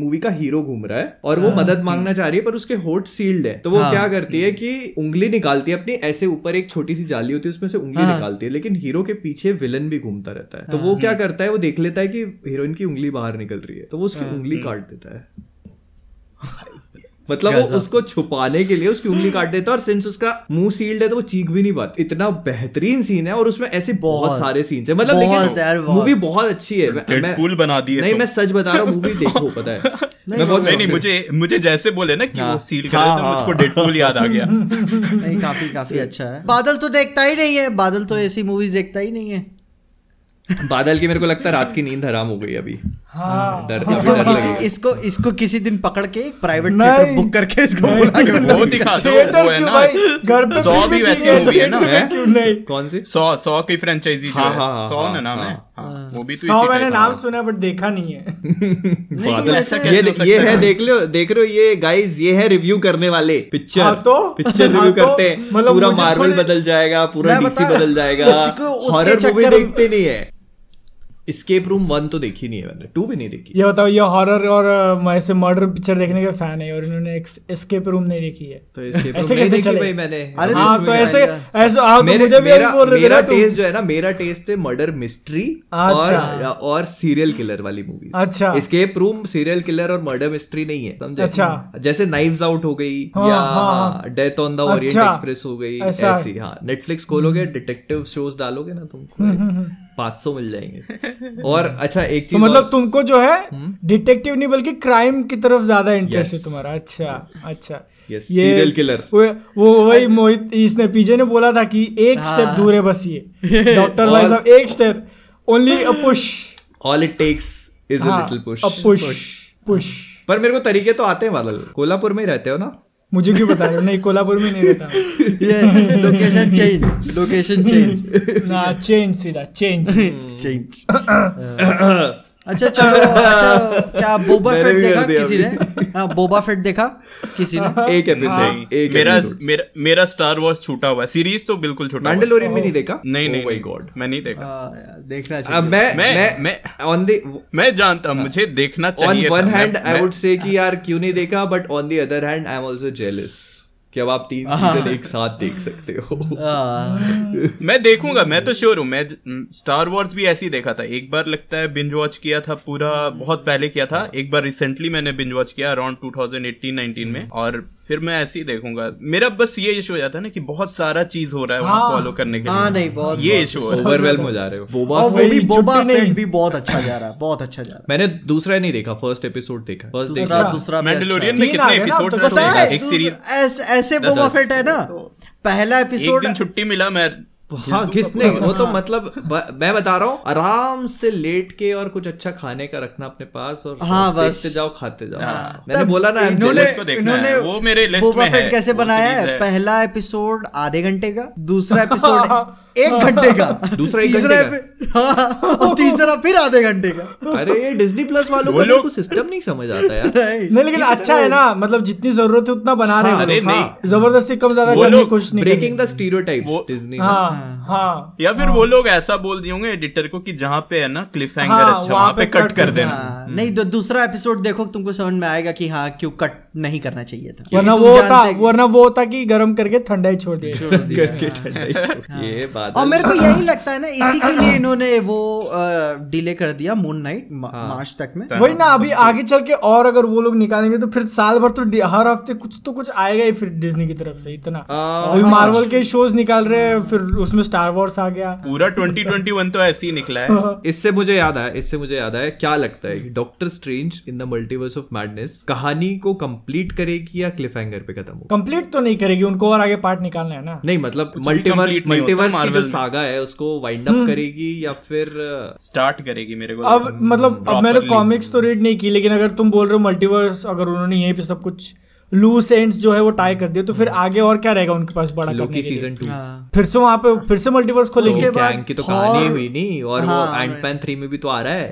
मूवी का हीरो घूम रहा है और वो मदद मांगना चाह रही है पर उसके होठ सील्ड है, तो वो क्या करती है कि उंगली निकालती है अपनी, ऐसे ऊपर एक छोटी सी जाली होती है उसमें से उंगली निकालती है, लेकिन हीरो के पीछे विलन भी घूमता रहता है, तो वो क्या करता है वो देख लेता है कि हीरोइन की उंगली बाहर निकल रही है, तो वो उसकी उंगली काट देता है, मतलब वो उसको छुपाने के लिए उसकी उंगली काट देता है, और सिंस उसका मुंह सील्ड है तो वो चीख भी नहीं पाती। इतना बेहतरीन सीन है और उसमें ऐसे बहुत सारे सीन्स हैं, मतलब लेकिन मूवी बहुत अच्छी है। डेडपूल बना दी है। नहीं मैं सच बता रहा हूँ, मूवी देखो, पता है मैं बहुत नहीं, मुझे मुझे जैसे बोले ना कि वो सील कर देता है, मुझको डेडपूल याद आ गया। नहीं काफी काफी अच्छा है। बादल तो देखता ही नहीं है, बादल तो ऐसी मूवीज देखता ही नहीं है। बादल की मेरे को लगता है रात की नींद हराम हो गई अभी। हाँ, दर, हाँ, इसको, किसी, इसको इसको किसी दिन पकड़ के प्राइवेट थिएटर बुक करके इसको वो दिखा दो, वो है ना घर पे सौ भी वैसी मूवी है ना, कौन सी सौ सौ की फ्रेंचाइजी जो है, सौ ना नाम है वो भी, तो मैंने नाम सुना बट देखा नहीं है। ये है देख लो देख रहे हो ये गाइस, ये है रिव्यू करने वाले, पिक्चर पिक्चर रिव्यू करते हैं, पूरा मार्वल बदल जाएगा, पूरा डीसी बदल जाएगा। हॉरर मूवी देखते नहीं है। एस्केप रूम वन तो देखी नहीं है मैंने, टू भी नहीं देखी। ये बताओ ये हॉरर और ऐसे मर्डर पिक्चर देखने के फैन है और इन्होंने एस्केप रूम नहीं देखी है, तो एस्केप रूम नहीं देखी भाई मैंने। अरे हां तो ऐसे ऐसे आओ तो मुझे भी यही बोल रहे हो, मेरा टेस्ट जो है ना, मेरा टेस्ट है मर्डर मिस्ट्री और और सीरियल किलर वाली मूवीज। अच्छा एस्केप रूम सीरियल किलर और मर्डर मिस्ट्री नहीं है, समझे? अच्छा जैसे नाइव्स आउट हो गई या death on the Orient Express हो गई, ऐसी। हां नेटफ्लिक्स खोलोगे, डिटेक्टिव शोज डालोगे ना, तुमको पाँच सौ मिल जाएंगे। और अच्छा एक चीज तो मतलब और... तुमको जो है डिटेक्टिव नहीं बल्कि क्राइम की तरफ ज्यादा इंटरेस्ट yes. है तुम्हारा। अच्छा yes. अच्छा yes. ये सीरियल किलर वो, वो वही मोहित इसने पीजे ने बोला था कि एक हाँ. स्टेप दूर है बस, ये डॉक्टर भाई साहब एक step, only a push, all it takes is a little push, a push push. पर मेरे को तरीके तो आते हैं। वाला कोल्हापुर में रहते हो ना? मुझे क्यों बता रहे हो? नहीं कोल्हापुर में नहीं रहता। ये लोकेशन चेंज, लोकेशन चेंज ना, चेंज सीधा चेंज चेंज। अच्छा चलो, अच्छा क्या बोबा फेट देखा किसी ने? हाँ बोबा फेट देखा किसी ने? एक एपिसोड, एक मेरा मेरा मेरा स्टार वॉर्स छूटा हुआ है, सीरीज तो बिल्कुल छूटा। मैंडेलोरियन भी नहीं देखा? नहीं नहीं, माय गॉड मैं नहीं देखा। देखना चाहिए। अब मैं मैं मैं ऑन द मैं जानता हूँ मुझे देखना चाहिए। On one hand I would say कि यार क्यों नहीं देखा, but on the other hand I am also jealous कि अब आप तीन सीजन एक साथ देख सकते हो। मैं देखूंगा, मैं तो श्योर हूँ। मैं स्टार वॉर्स भी ऐसे ही देखा था, एक बार लगता है बिंज वॉच किया था पूरा, बहुत पहले किया था। एक बार रिसेंटली मैंने बिंज वॉच किया अराउंड ट्वेंटी एटीन नाइनटीन में, और फिर मैं ऐसे ही देखूंगा। मेरा बस ये इशू हो जाता है ना कि बहुत सारा चीज हो रहा है वहाँ फॉलो करने के लिए, नहीं बहुत ये इशू हो रहा है, ओवरवेल्म हो जा रहे हो। बोबा फेट बोबा फेट भी बहुत अच्छा जा रहा है, बहुत अच्छा जा रहा है। मैंने दूसरा नहीं देखा, फर्स्ट एपिसोड देखा, फर्स्ट देखा। दूसरा मैंडेलोरियन में कितने एपिसोड है? एक सीरीज ऐसे बोबा फेट है ना, पहला एपिसोड। छुट्टी मिला मैं हाँ घिसने, वो तो मतलब मैं बता रहा हूँ आराम से लेट के और कुछ अच्छा खाने का रखना अपने पास और हाँ, देखते जाओ खाते जाओ। हाँ। मैंने बोला ना इन्होंने इन्होंने वो मेरे लिस्ट में है कैसे बनाया है, पहला एपिसोड आधे घंटे का, दूसरा एपिसोड एक घंटे का, दूसरा एक घंटे का और तीसरा फिर आधे घंटे का। अरे ये डिज्नी प्लस वालों का कोई सिस्टम नहीं समझ आता यार। नहीं लेकिन अच्छा है ना, मतलब जितनी जरूरत है उतना बना रहे हैं, जबरदस्ती कम ज्यादा करने की कोशिश नहीं, ब्रेकिंग द स्टीरियोटाइप्स डिज्नी। हाँ, या फिर हाँ, वो लोग ऐसा बोल दिए होंगे एडिटर को कि जहाँ पे है ना क्लिफ हैंगर, हाँ, अच्छा वहाँ पे कट कर देना। हाँ, नहीं तो दूसरा एपिसोड देखो तुमको समझ में आएगा कि हाँ क्यों कट नहीं करना चाहिए था, वरना वो होता वरना वो होता कि गरम करके ठंडा ही छोड़ दिया करके ठंडा। ये बात और मेरे को यही लगता है ना, इसी के लिए इन्होंने वो डिले कर दिया मून नाइट मार्च तक में। वही ना, अभी आगे चल के और अगर वो लोग निकालेंगे तो फिर साल भर तो हर हफ्ते कुछ तो कुछ आएगा ही फिर डिज्नी की तरफ से। इतना अभी मार्वल के शोज निकाल रहे हैं, फिर उसमें स्टार वॉर्स आ गया, पूरा ट्वेंटी ट्वेंटी वन तो ऐसे ही निकला है। इससे मुझे याद आया इससे मुझे याद आया क्या लगता है Doctor Strange in the multiverse of madness कहानी को कंप्लीट करेगी या क्लिफहैंगर पे खत्म होगी? कंप्लीट तो नहीं करेगी, उनको और आगे पार्ट निकालना है ना। नहीं मतलब मल्टीवर्स मल्टीवर्स की जो सागा है उसको वाइंड अप करेगी या फिर स्टार्ट करेगी? मेरे को अब मतलब अब मैंने कॉमिक्स तो रीड नहीं की, लेकिन अगर तुम बोल रहे हो मल्टीवर्स, अगर उन्होंने यहीं पे सब कुछ लूज एंड्स जो है वो टाई कर दिया तो फिर आगे और क्या रहेगा उनके पास बड़ा लोकी सीजन टू, फिर से वहाँ पे फिर से मल्टीवर्स खोलेंगे। कैंग की तो कहानी हुई नहीं और वो एंटमैन थ्री में भी तो आ रहा है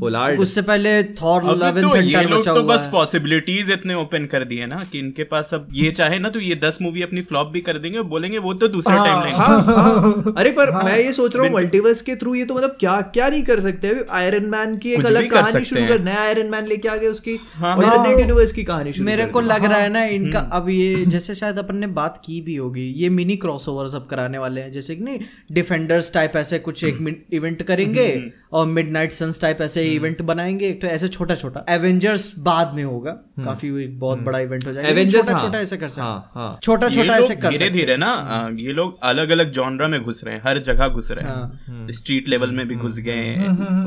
पोलार्ड, उससे पहले थॉर लव एंड थंडर बचा हुआ है। तो बस पॉसिबिलिटीज इतने ओपन कर दिए ना कि इनके पास अब ये चाहे ना तो ये दस मूवी अपनी फ्लॉप भी कर देंगे, बोलेंगे वो तो दूसरा टाइमलाइन। अरे पर मैं ये सोच रहा हूँ मल्टीवर्स के थ्रू ये तो मतलब क्या क्या नहीं कर सकते। आयरन मैन की एक अलग कहानी शुरू कर, नया आयरन मैन लेके आ गए, उसकी अल्टरनेट यूनिवर्स की कहानी शुरू लग रहा है ना इनका। अब ये जैसे शायद अपन ने बात की भी होगी, ये मिनी क्रॉसओवर्स अब कराने वाले हैं, जैसे कि नहीं डिफेंडर्स टाइप ऐसे कुछ एक इवेंट करेंगे और मिडनाइट सन्स टाइप ऐसे इवेंट बनाएंगे, तो ऐसे छोटा छोटा। एवेंजर्स बाद में होगा, काफी बहुत बड़ा इवेंट हो जाएगा, एवेंजर्स छोटा ऐसे कर सकते हैं, छोटा छोटा ऐसे कर सकते हैं। धीरे धीरे ना ये लोग अलग अलग जॉनरा में घुस रहे हैं, हर जगह घुस रहे हैं, स्ट्रीट लेवल में भी घुस गए,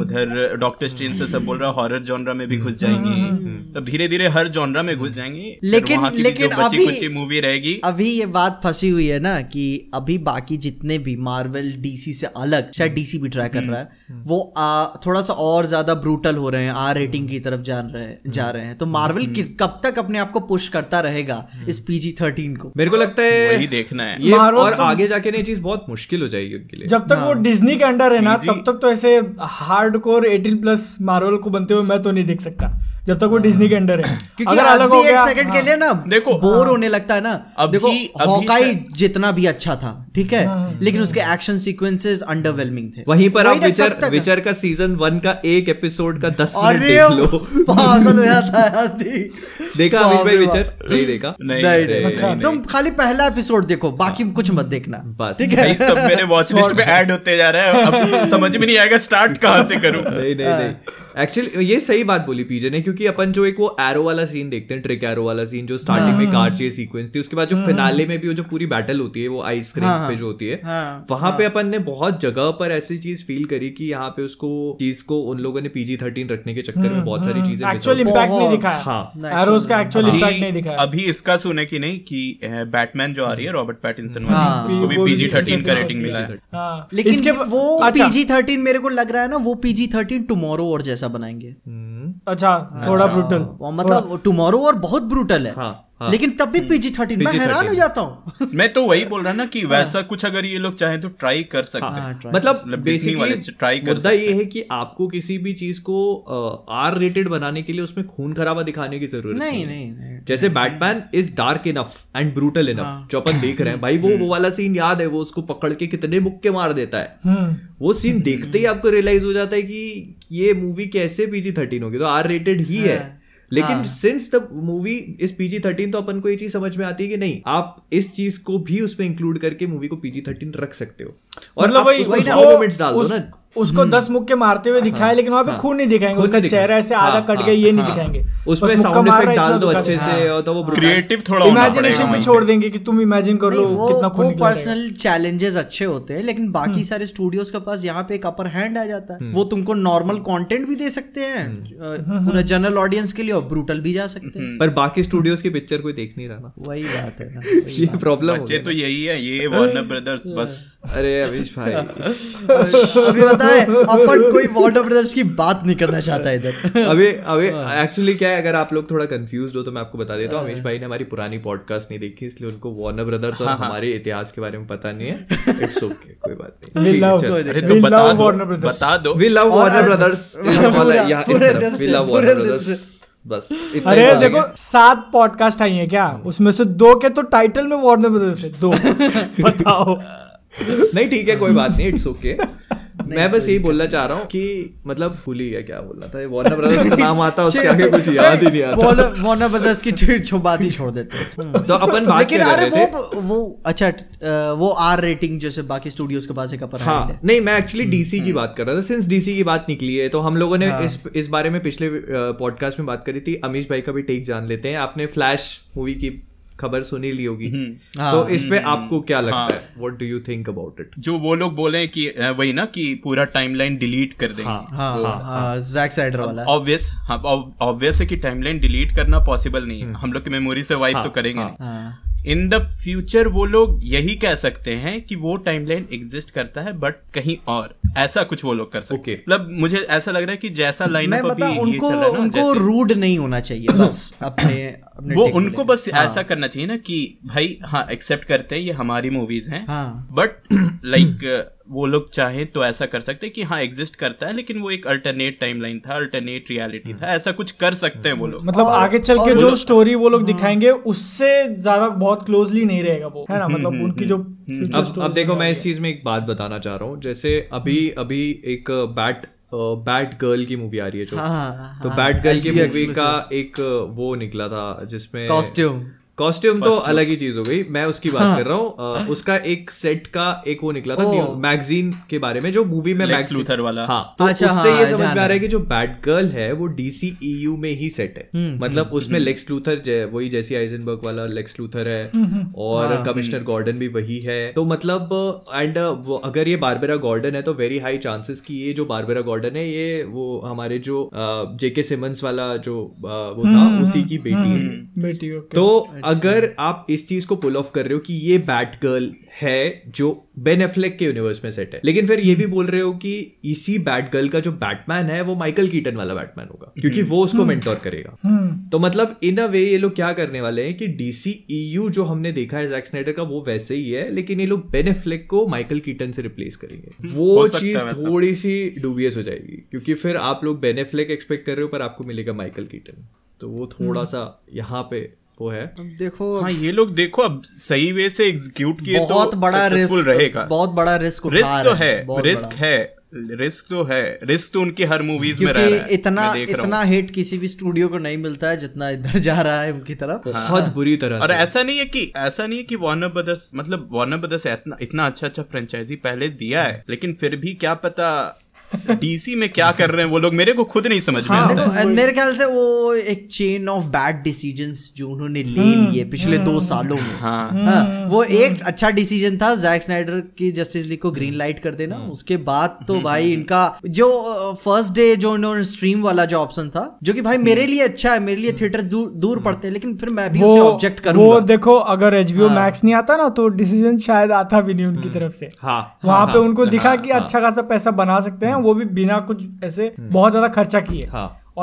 उधर डॉक्टर स्ट्रेंज से सब बोल रहा है हॉरर जॉनरा में भी घुस जाएंगे, धीरे धीरे हर जॉनरा में घुस जाएंगे। लेकिन लेकिन अभी मूवी रहेगी। अभी ये बात फंसी हुई है ना कि अभी बाकी जितने भी मार्वल डीसी से अलग, शायद डीसी भी ट्राई कर रहा है, वो आ, थोड़ा सा और ज्यादा ब्रूटल हो रहे हैं, आर रेटिंग की तरफ जा रहे हैं जा रहे हैं तो मार्वल कब तक अपने आप को पुश करता रहेगा इस पीजी थर्टीन को? मेरे को लगता है वही देखना है, और आगे जाके ये चीज बहुत मुश्किल हो जाएगी उनके लिए। जब तक वो डिज्नी के अंडर है ना तब तक तो ऐसे हार्डकोर एटीन प्लस मार्वल को बनते हुए मैं तो नहीं देख सकता, जब तक वो डिज्नी के अंडर है। क्योंकि अलग हो गया सेकंड के लिए ना देखो बोर होने लगता है ना। देखो हॉकाई जितना भी अच्छा था ठीक है, लेकिन उसके एक्शन सीक्वेंसेस अंडरवेलमिंग थे। वहीं पर आप विचर विचर का सीजन वन का एक एपिसोड का दस मिनट देख लो, पागल हो जाता है। देखा अभी भाई विचर? नहीं देखा। नहीं, तुम खाली पहला एपिसोड देखो, बाकी कुछ मत देखना बस, ठीक है? सब मेरे वॉच लिस्ट में ऐड होते जा रहा है, समझ में नहीं आएगा स्टार्ट कहां से करूं। नहीं नहीं नहीं एक्चुअली ये सही बात बोली पीजे ने, क्योंकि अपन जो एक वो एरो वाला सीन देखते हैं, ट्रिक एरो वाला सीन जो स्टार्टिंग में कार चेस सीक्वेंस थी, उसके बाद जो फिनाले में भी वो जो पूरी बैटल होती है वो आइसक्रीम पे जो होती है, वहां पे अपन ने बहुत जगह पर ऐसी चीज फील करी कि यहाँ पे उसको चीज को उन लोगों ने पीजी थर्टीन रखने के चक्कर में बहुत सारी चीजें एक्चुअल इम्पैक्ट नहीं दिखाया। हाँ एरोस का एक्चुअल इम्पैक्ट नहीं दिखाया। अभी इसका सुने की नहीं कि बैटमैन जो आ रही है रॉबर्ट पैटिंसन वाली, उसको भी पीजी थर्टीन का रेटिंग मिला है, लेकिन वो पीजी थर्टीन मेरे को लग रहा है ना वो पीजी थर्टीन टुमारो और जैसा बनाएंगे। अच्छा थोड़ा ब्रूटल, मतलब टुमारो और बहुत ब्रूटल है। हाँ, हाँ, लेकिन तब भी पीजी थर्टीन मैं हैरान हो जाता हूँ। मैं तो वही बोल रहा ना कि वैसा कुछ अगर ये लोग चाहें तो ट्राई कर सकते हैं। हाँ, मतलब बेसिकली ट्राई कर सकते हैं। ये है कि आपको किसी भी चीज को आर रेटेड बनाने के लिए उसमें खून खराबा दिखाने की जरूरत नहीं नहीं। जैसे Batman is dark enough and brutal enough जो अपन देख रहे हैं भाई, वो वो वाला सीन याद है, वो उसको पकड़ के कितने मुक्के मार देता है, वो सीन देखते ही आपको रियलाइज हो जाता है कि ये मूवी कैसे पीजी थर्टीन होगी, तो आर रेटेड ही है। लेकिन since the movie is PG thirteen तो अपन को ये चीज समझ में आती है कि नहीं आप इस चीज को भी उसमें इंक्लूड करके मूवी को पीजी थर्टीन रख सकते हो, और आप उसमें मोमेंट्स डाल दो ना उसको दस मुक्के मारते हुए दिखाया, लेकिन वहाँ पे खून नहीं दिखाएंगे, उसका चेहरा ऐसे आधा कट गया ये नहीं दिखाएंगे, उसमें साउंड इफेक्ट डाल दो अच्छे से, और तो वो क्रिएटिव थोड़ा इमेजिनेशन पे छोड़ देंगे कि तुम इमेजिन कर लो कितना खून निकलेगा। वो पर्सनल चैलेंजेस अच्छे होते हैं, लेकिन बाकी सारे स्टूडियोज के पास यहाँ पे एक अपर हैंड आ जाता है, वो तुमको नॉर्मल कंटेंट भी दे सकते हैं पूरा जनरल ऑडियंस के लिए और ब्रूटल भी जा सकते हैं, पर बाकी स्टूडियोज की पिक्चर कोई देख नहीं रहा ना, वही बात है, ये प्रॉब्लम है। तो यही है ये वार्नर ब्रदर्स बस। अरे अभिष भाई अपन कोई वार्नर ब्रदर्स की बात नहीं करना चाहता इधर। अबे अबे एक्चुअली क्या है, अगर आप लोग थोड़ा कंफ्यूज्ड हो तो मैं आपको बता देता हूँ, अमिश भाई ने हमारी पुरानी पॉडकास्ट नहीं देखी इसलिए उनको वार्नर ब्रदर्स और हमारे इतिहास के बारे में पता नहीं है। इट्स ओके, कोई बात नहीं, बता दो we love Warner Brothers, we love Warner Brothers बस। अरे देखो सात पॉडकास्ट आई है क्या, उसमें से दो के तो टाइटल में वार्नर ब्रदर्स है, दो बताओ। नहीं ठीक है कोई बात नहीं, इट्स ओके। मैं बस यही बोलना चाह रहा हूँ कि मतलब भूल ही गया क्या बोलना था, वार्नर ब्रदर्स का नाम आता उसके आगे कुछ याद ही नहीं आता, वार्नर ब्रदर्स की बात ही छोड़ देते। तो अपन बात कर रहे थे वो, वो अच्छा वो आर रेटिंग जैसे बाकी स्टूडियोज के पास एक अपर हैंड है। नहीं मैं एक्चुअली डीसी की बात कर रहा था, सिंस डीसी की बात निकली है तो हम लोगों ने इस इस बारे में पिछले पॉडकास्ट में बात करी थी, अमीश भाई का भी टेक जान लेते हैं। आपने फ्लैश मूवी की खबर सुनी ली होगी, तो इस पे आपको क्या लगता है, what do you think about it? जो वो लोग बोले कि वही ना कि पूरा टाइमलाइन डिलीट कर देंगे, ज़ैक स्नाइडर वाला ऑब्वियस ऑब्वियस है कि टाइमलाइन डिलीट करना पॉसिबल नहीं है, हम लोग की मेमोरी से वाइप तो करेंगे नहीं। इन द फ्यूचर वो लोग यही कह सकते हैं कि वो टाइमलाइन एग्जिस्ट करता है बट कहीं और, ऐसा कुछ वो लोग कर सकते हैं। मतलब मुझे ऐसा लग रहा है कि जैसा लाइनअप अभी उनको, ये चला उनको रूड नहीं होना चाहिए बस अपने, अपने वो उनको बस हाँ। ऐसा करना चाहिए ना कि भाई हाँ एक्सेप्ट करते हैं ये हमारी मूवीज हैं बट लाइक वो लोग चाहें तो ऐसा कर सकते हैं कि हाँ एग्जिस्ट करता है लेकिन वो एक अल्टरनेट टाइमलाइन था, अल्टरनेट रियलिटी था, ऐसा कुछ कर सकते हैं वो लोग। मतलब आगे चल के जो स्टोरी वो लोग दिखाएंगे उससे ज्यादा बहुत क्लोजली नहीं रहेगा वो, है ना, मतलब उनकी जो अब, अब देखो मैं इस चीज में एक बात बताना चाह रहा हूँ। जैसे अभी अभी एक बैट बैट गर्ल की मूवी आ रही है जो, तो बैट गर्ल की मूवी का एक वो निकला था जिसमें कॉस्ट्यूम कॉस्ट्यूम तो अलग ही चीज हो गई, मैं उसकी बात हाँ। कर रहा हूँ। उसका एक सेट का एक वो निकला था मैगजीन के बारे में जो मूवी में मैक्स लूथर वाला, हाँ तो अच्छा, उससे हाँ, ये समझ में आ रहा है कि जो बैट गर्ल है वो डीसी ईयू में ही सेट है। हुँ, मतलब हुँ, उसमें लेक्स लूथर वही जेसी आइजनबर्ग वाला लेक्स लूथर है और कमिश्नर गॉर्डन भी वही है, तो मतलब एंड अगर ये बारबरा गॉर्डन है तो वेरी हाई चांसेस कि ये जो बारबरा गॉर्डन है ये वो हमारे जो जेके सिमंस वाला जो वो था उसी की बेटी है। तो अगर आप इस चीज को पुल ऑफ कर रहे हो कि ये बैट गर्ल है जो बेन एफ्लेक के यूनिवर्स में सेट है, लेकिन फिर ये भी बोल रहे हो कि इसी बैट गर्ल का जो बैटमैन है वो माइकल कीटन वाला बैटमैन होगा क्योंकि वो उसको मेंटोर करेगा, तो मतलब इन अ वे ये लोग क्या करने वाले हैं कि डीसी ईयू जो हमने देखा है जैक स्नाइडर का वो वैसे ही है, लेकिन ये लोग बेन एफ्लेक को माइकल कीटन से रिप्लेस करेंगे। वो चीज थोड़ी सी डूबियस हो जाएगी क्योंकि फिर आप लोग बेन एफ्लेक एक्सपेक्ट कर रहे हो पर आपको मिलेगा माइकल कीटन, तो वो थोड़ा सा यहाँ पे वो है। अब देखो हाँ ये लोग देखो अब सही वे से एग्जीक्यूट किए तो बहुत बड़ा रिस्क रहेगा, बहुत बड़ा रिस्क रिस्क तो है रिस्क है रिस्क तो है रिस्क तो उनकी हर मूवीज में रहा है। इतना इतना हिट किसी भी स्टूडियो को नहीं मिलता है जितना इधर जा रहा है उनकी तरफ, बहुत बुरी तरह। और ऐसा नहीं है कि ऐसा नहीं है कि वार्नर ब्रदर्स मतलब वार्नर ब्रदर्स इतना अच्छा अच्छा फ्रेंचाइजी पहले दिया है लेकिन फिर भी क्या पता डीसी में क्या कर रहे हैं वो लोग, मेरे को खुद नहीं समझ में आता। मेरे ख्याल से वो एक चेन ऑफ बैड डिसीजंस जो उन्होंने ले लिए पिछले दो सालों में, हाँ, हाँ, वो एक अच्छा डिसीजन था जैक स्नाइडर की जस्टिस लीग को ग्रीन लाइट कर देना, उसके बाद तो भाई इनका जो फर्स्ट डे जो उन्होंने स्ट्रीम वाला जो ऑप्शन था जो कि भाई मेरे लिए अच्छा है, मेरे लिए थिएटर दूर, दूर पड़ते हैं लेकिन फिर मैं भी उसे ऑब्जेक्ट करूंगा। वो देखो अगर एचबीओ मैक्स नहीं आता ना तो डिसीजन शायद आता भी नहीं उनकी तरफ से, वहां पे उनको दिखा कि अच्छा खासा पैसा बना सकते हैं वो भी बिना कुछ ऐसे बहुत ज्यादा खर्चा किए,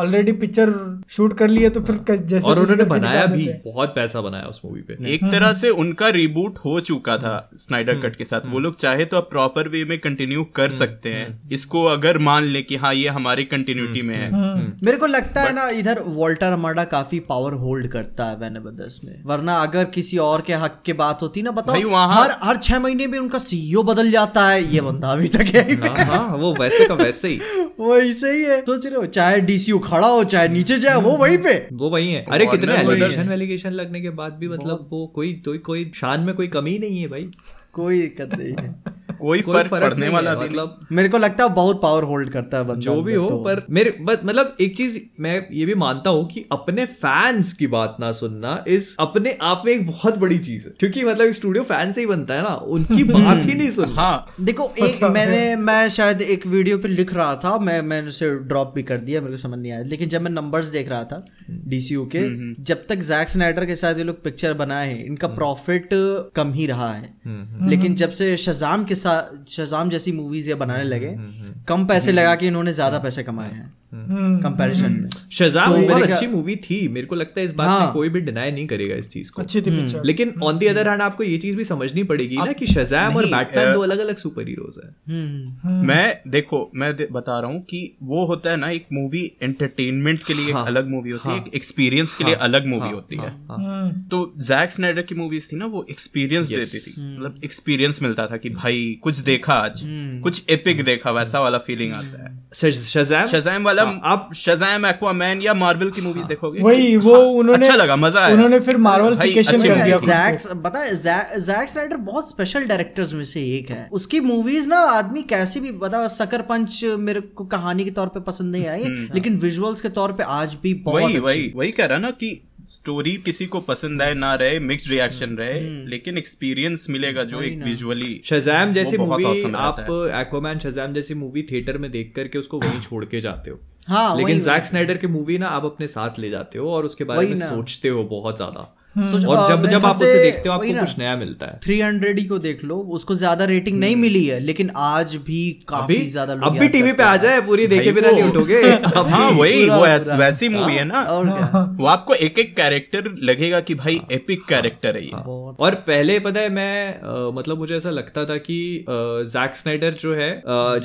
ऑलरेडी पिक्चर शूट कर ली है तो फिर जैसे और उन्होंने बनाया भी बहुत पैसा बनाया उस मूवी पे। एक तरह से उनका रिबूट हो चुका था स्नाइडर कट के साथ, वो लोग चाहे तो आप प्रॉपर वे में कंटिन्यू कर सकते हैं इसको अगर मान ले कि हाँ ये हमारी कंटिन्यूटी में है। मेरे को लगता है ना इधर वॉल्टर अमाडा काफी पावर होल्ड करता है वार्नर ब्रदर्स में, वरना अगर किसी और के हक के बात होती ना बताओ हर हर छह महीने में उनका सीईओ बदल जाता है, ये बंदा अभी तक है वो वैसे का वैसे ही वैसे ही है। सोच रहे हो चाहे डीसी खड़ा हो चाहे नीचे जाए वो वहीं पे वो वहीं है। अरे कितने एलिगेशन एलिगेशन लगने के बाद भी मतलब वो कोई कोई शान में कोई कमी नहीं है भाई, कोई दिक्कत नहीं है कोई फर्क पड़ने वाला नहीं, मतलब मेरे को लगता है बहुत पावर होल्ड करता है जो भी हो, पर मेरे मतलब एक चीज मैं ये भी मानता हूँ कि अपने फैंस की बात ना सुनना इस अपने आप में एक बहुत बड़ी चीज है, क्योंकि मतलब स्टूडियो फैन से ही बनता है ना, उनकी बात ही नहीं सुन। हाँ देखो एक मैंने मैं शायद एक वीडियो पे लिख रहा था, मैं मैंने उसे ड्रॉप भी कर दिया, मेरे को समझ नहीं आया, लेकिन जब मैं नंबर्स देख रहा था डीसीयू के, जब तक जैक स्नाइडर के साथ ये लोग पिक्चर बनाए हैं इनका प्रॉफिट कम ही रहा है, लेकिन जब से शज़ाम के साथ शज़ाम जैसी मूवीज ये बनाने लगे कम पैसे लगा के इन्होंने ज्यादा पैसे कमाए हैं कंपैरिजन में। शज़ाम बहुत अच्छी मूवी थी, मेरे को लगता है इस बात हाँ। में कोई भी डिनाई नहीं करेगा इस चीज को, अच्छी थी पिक्चर। लेकिन ऑन दी अदर हैंड आपको ये चीज भी समझनी पड़ेगी ना कि शज़ाम और बैटमैन दो अलग अलग सुपर हीरोज हैं। मैं देखो मैं दे, बता रहा हूँ कि वो होता है ना एक मूवी एंटरटेनमेंट के लिए हाँ, अलग मूवी होती है, एक एक्सपीरियंस के लिए अलग मूवी होती है। तो जैक स्नाइडर की मूवीज थी ना वो एक्सपीरियंस देती थी, मतलब एक्सपीरियंस मिलता था कि भाई कुछ देखा आज, कुछ एपिक देखा, वैसा वाला फीलिंग आता है। शज़ाम वाला आप शज़ाम एक्वामैन या मार्वल की मूवीज देखोगे वही वो उन्होंने अच्छा लगा, मजा आया। उन्होंने फिर मार्वलिफिकेशन कर दिया। जैक पता है जैक स्नाइडर बहुत स्पेशल डायरेक्टर्स में से एक है, उसकी मूवीज ना आदमी कैसी भी बताओ, सकर पंच मेरे को कहानी के तौर पे पसंद नहीं आई लेकिन विजुअल्स के तौर पे आज भी बहुत अच्छी। वही वही कह रहा ना कि स्टोरी किसी को पसंद आए ना रहे, मिक्स्ड रिएक्शन रहे, लेकिन एक्सपीरियंस मिलेगा जो एक विजुअली। शज़ाम जैसी मूवी आप एक्वामैन शज़ाम जैसी मूवी थिएटर में देख करके उसको वहीं छोड़ के जाते हो। हाँ, लेकिन जैक स्नाइडर की मूवी ना आप अपने साथ ले जाते हो और उसके बारे में सोचते हो बहुत ज्यादा, और जब जब आप उसे देखते हो आपको कुछ नया मिलता है। थ्री हंड्रेड ही को देख लो, उसको ज्यादा रेटिंग नहीं मिली है लेकिन आज भी काफी ज्यादा लोग, अब भी टीवी पे आ जाए पूरी देखे बिना नहीं उठोगे। हाँ वही वो वैसी मूवी है ना, वो आपको एक एक कैरेक्टर लगेगा कि भाई एपिक कैरेक्टर है ये। और पहले पता है मैं मतलब मुझे ऐसा लगता था कि जैक स्नाइडर जो है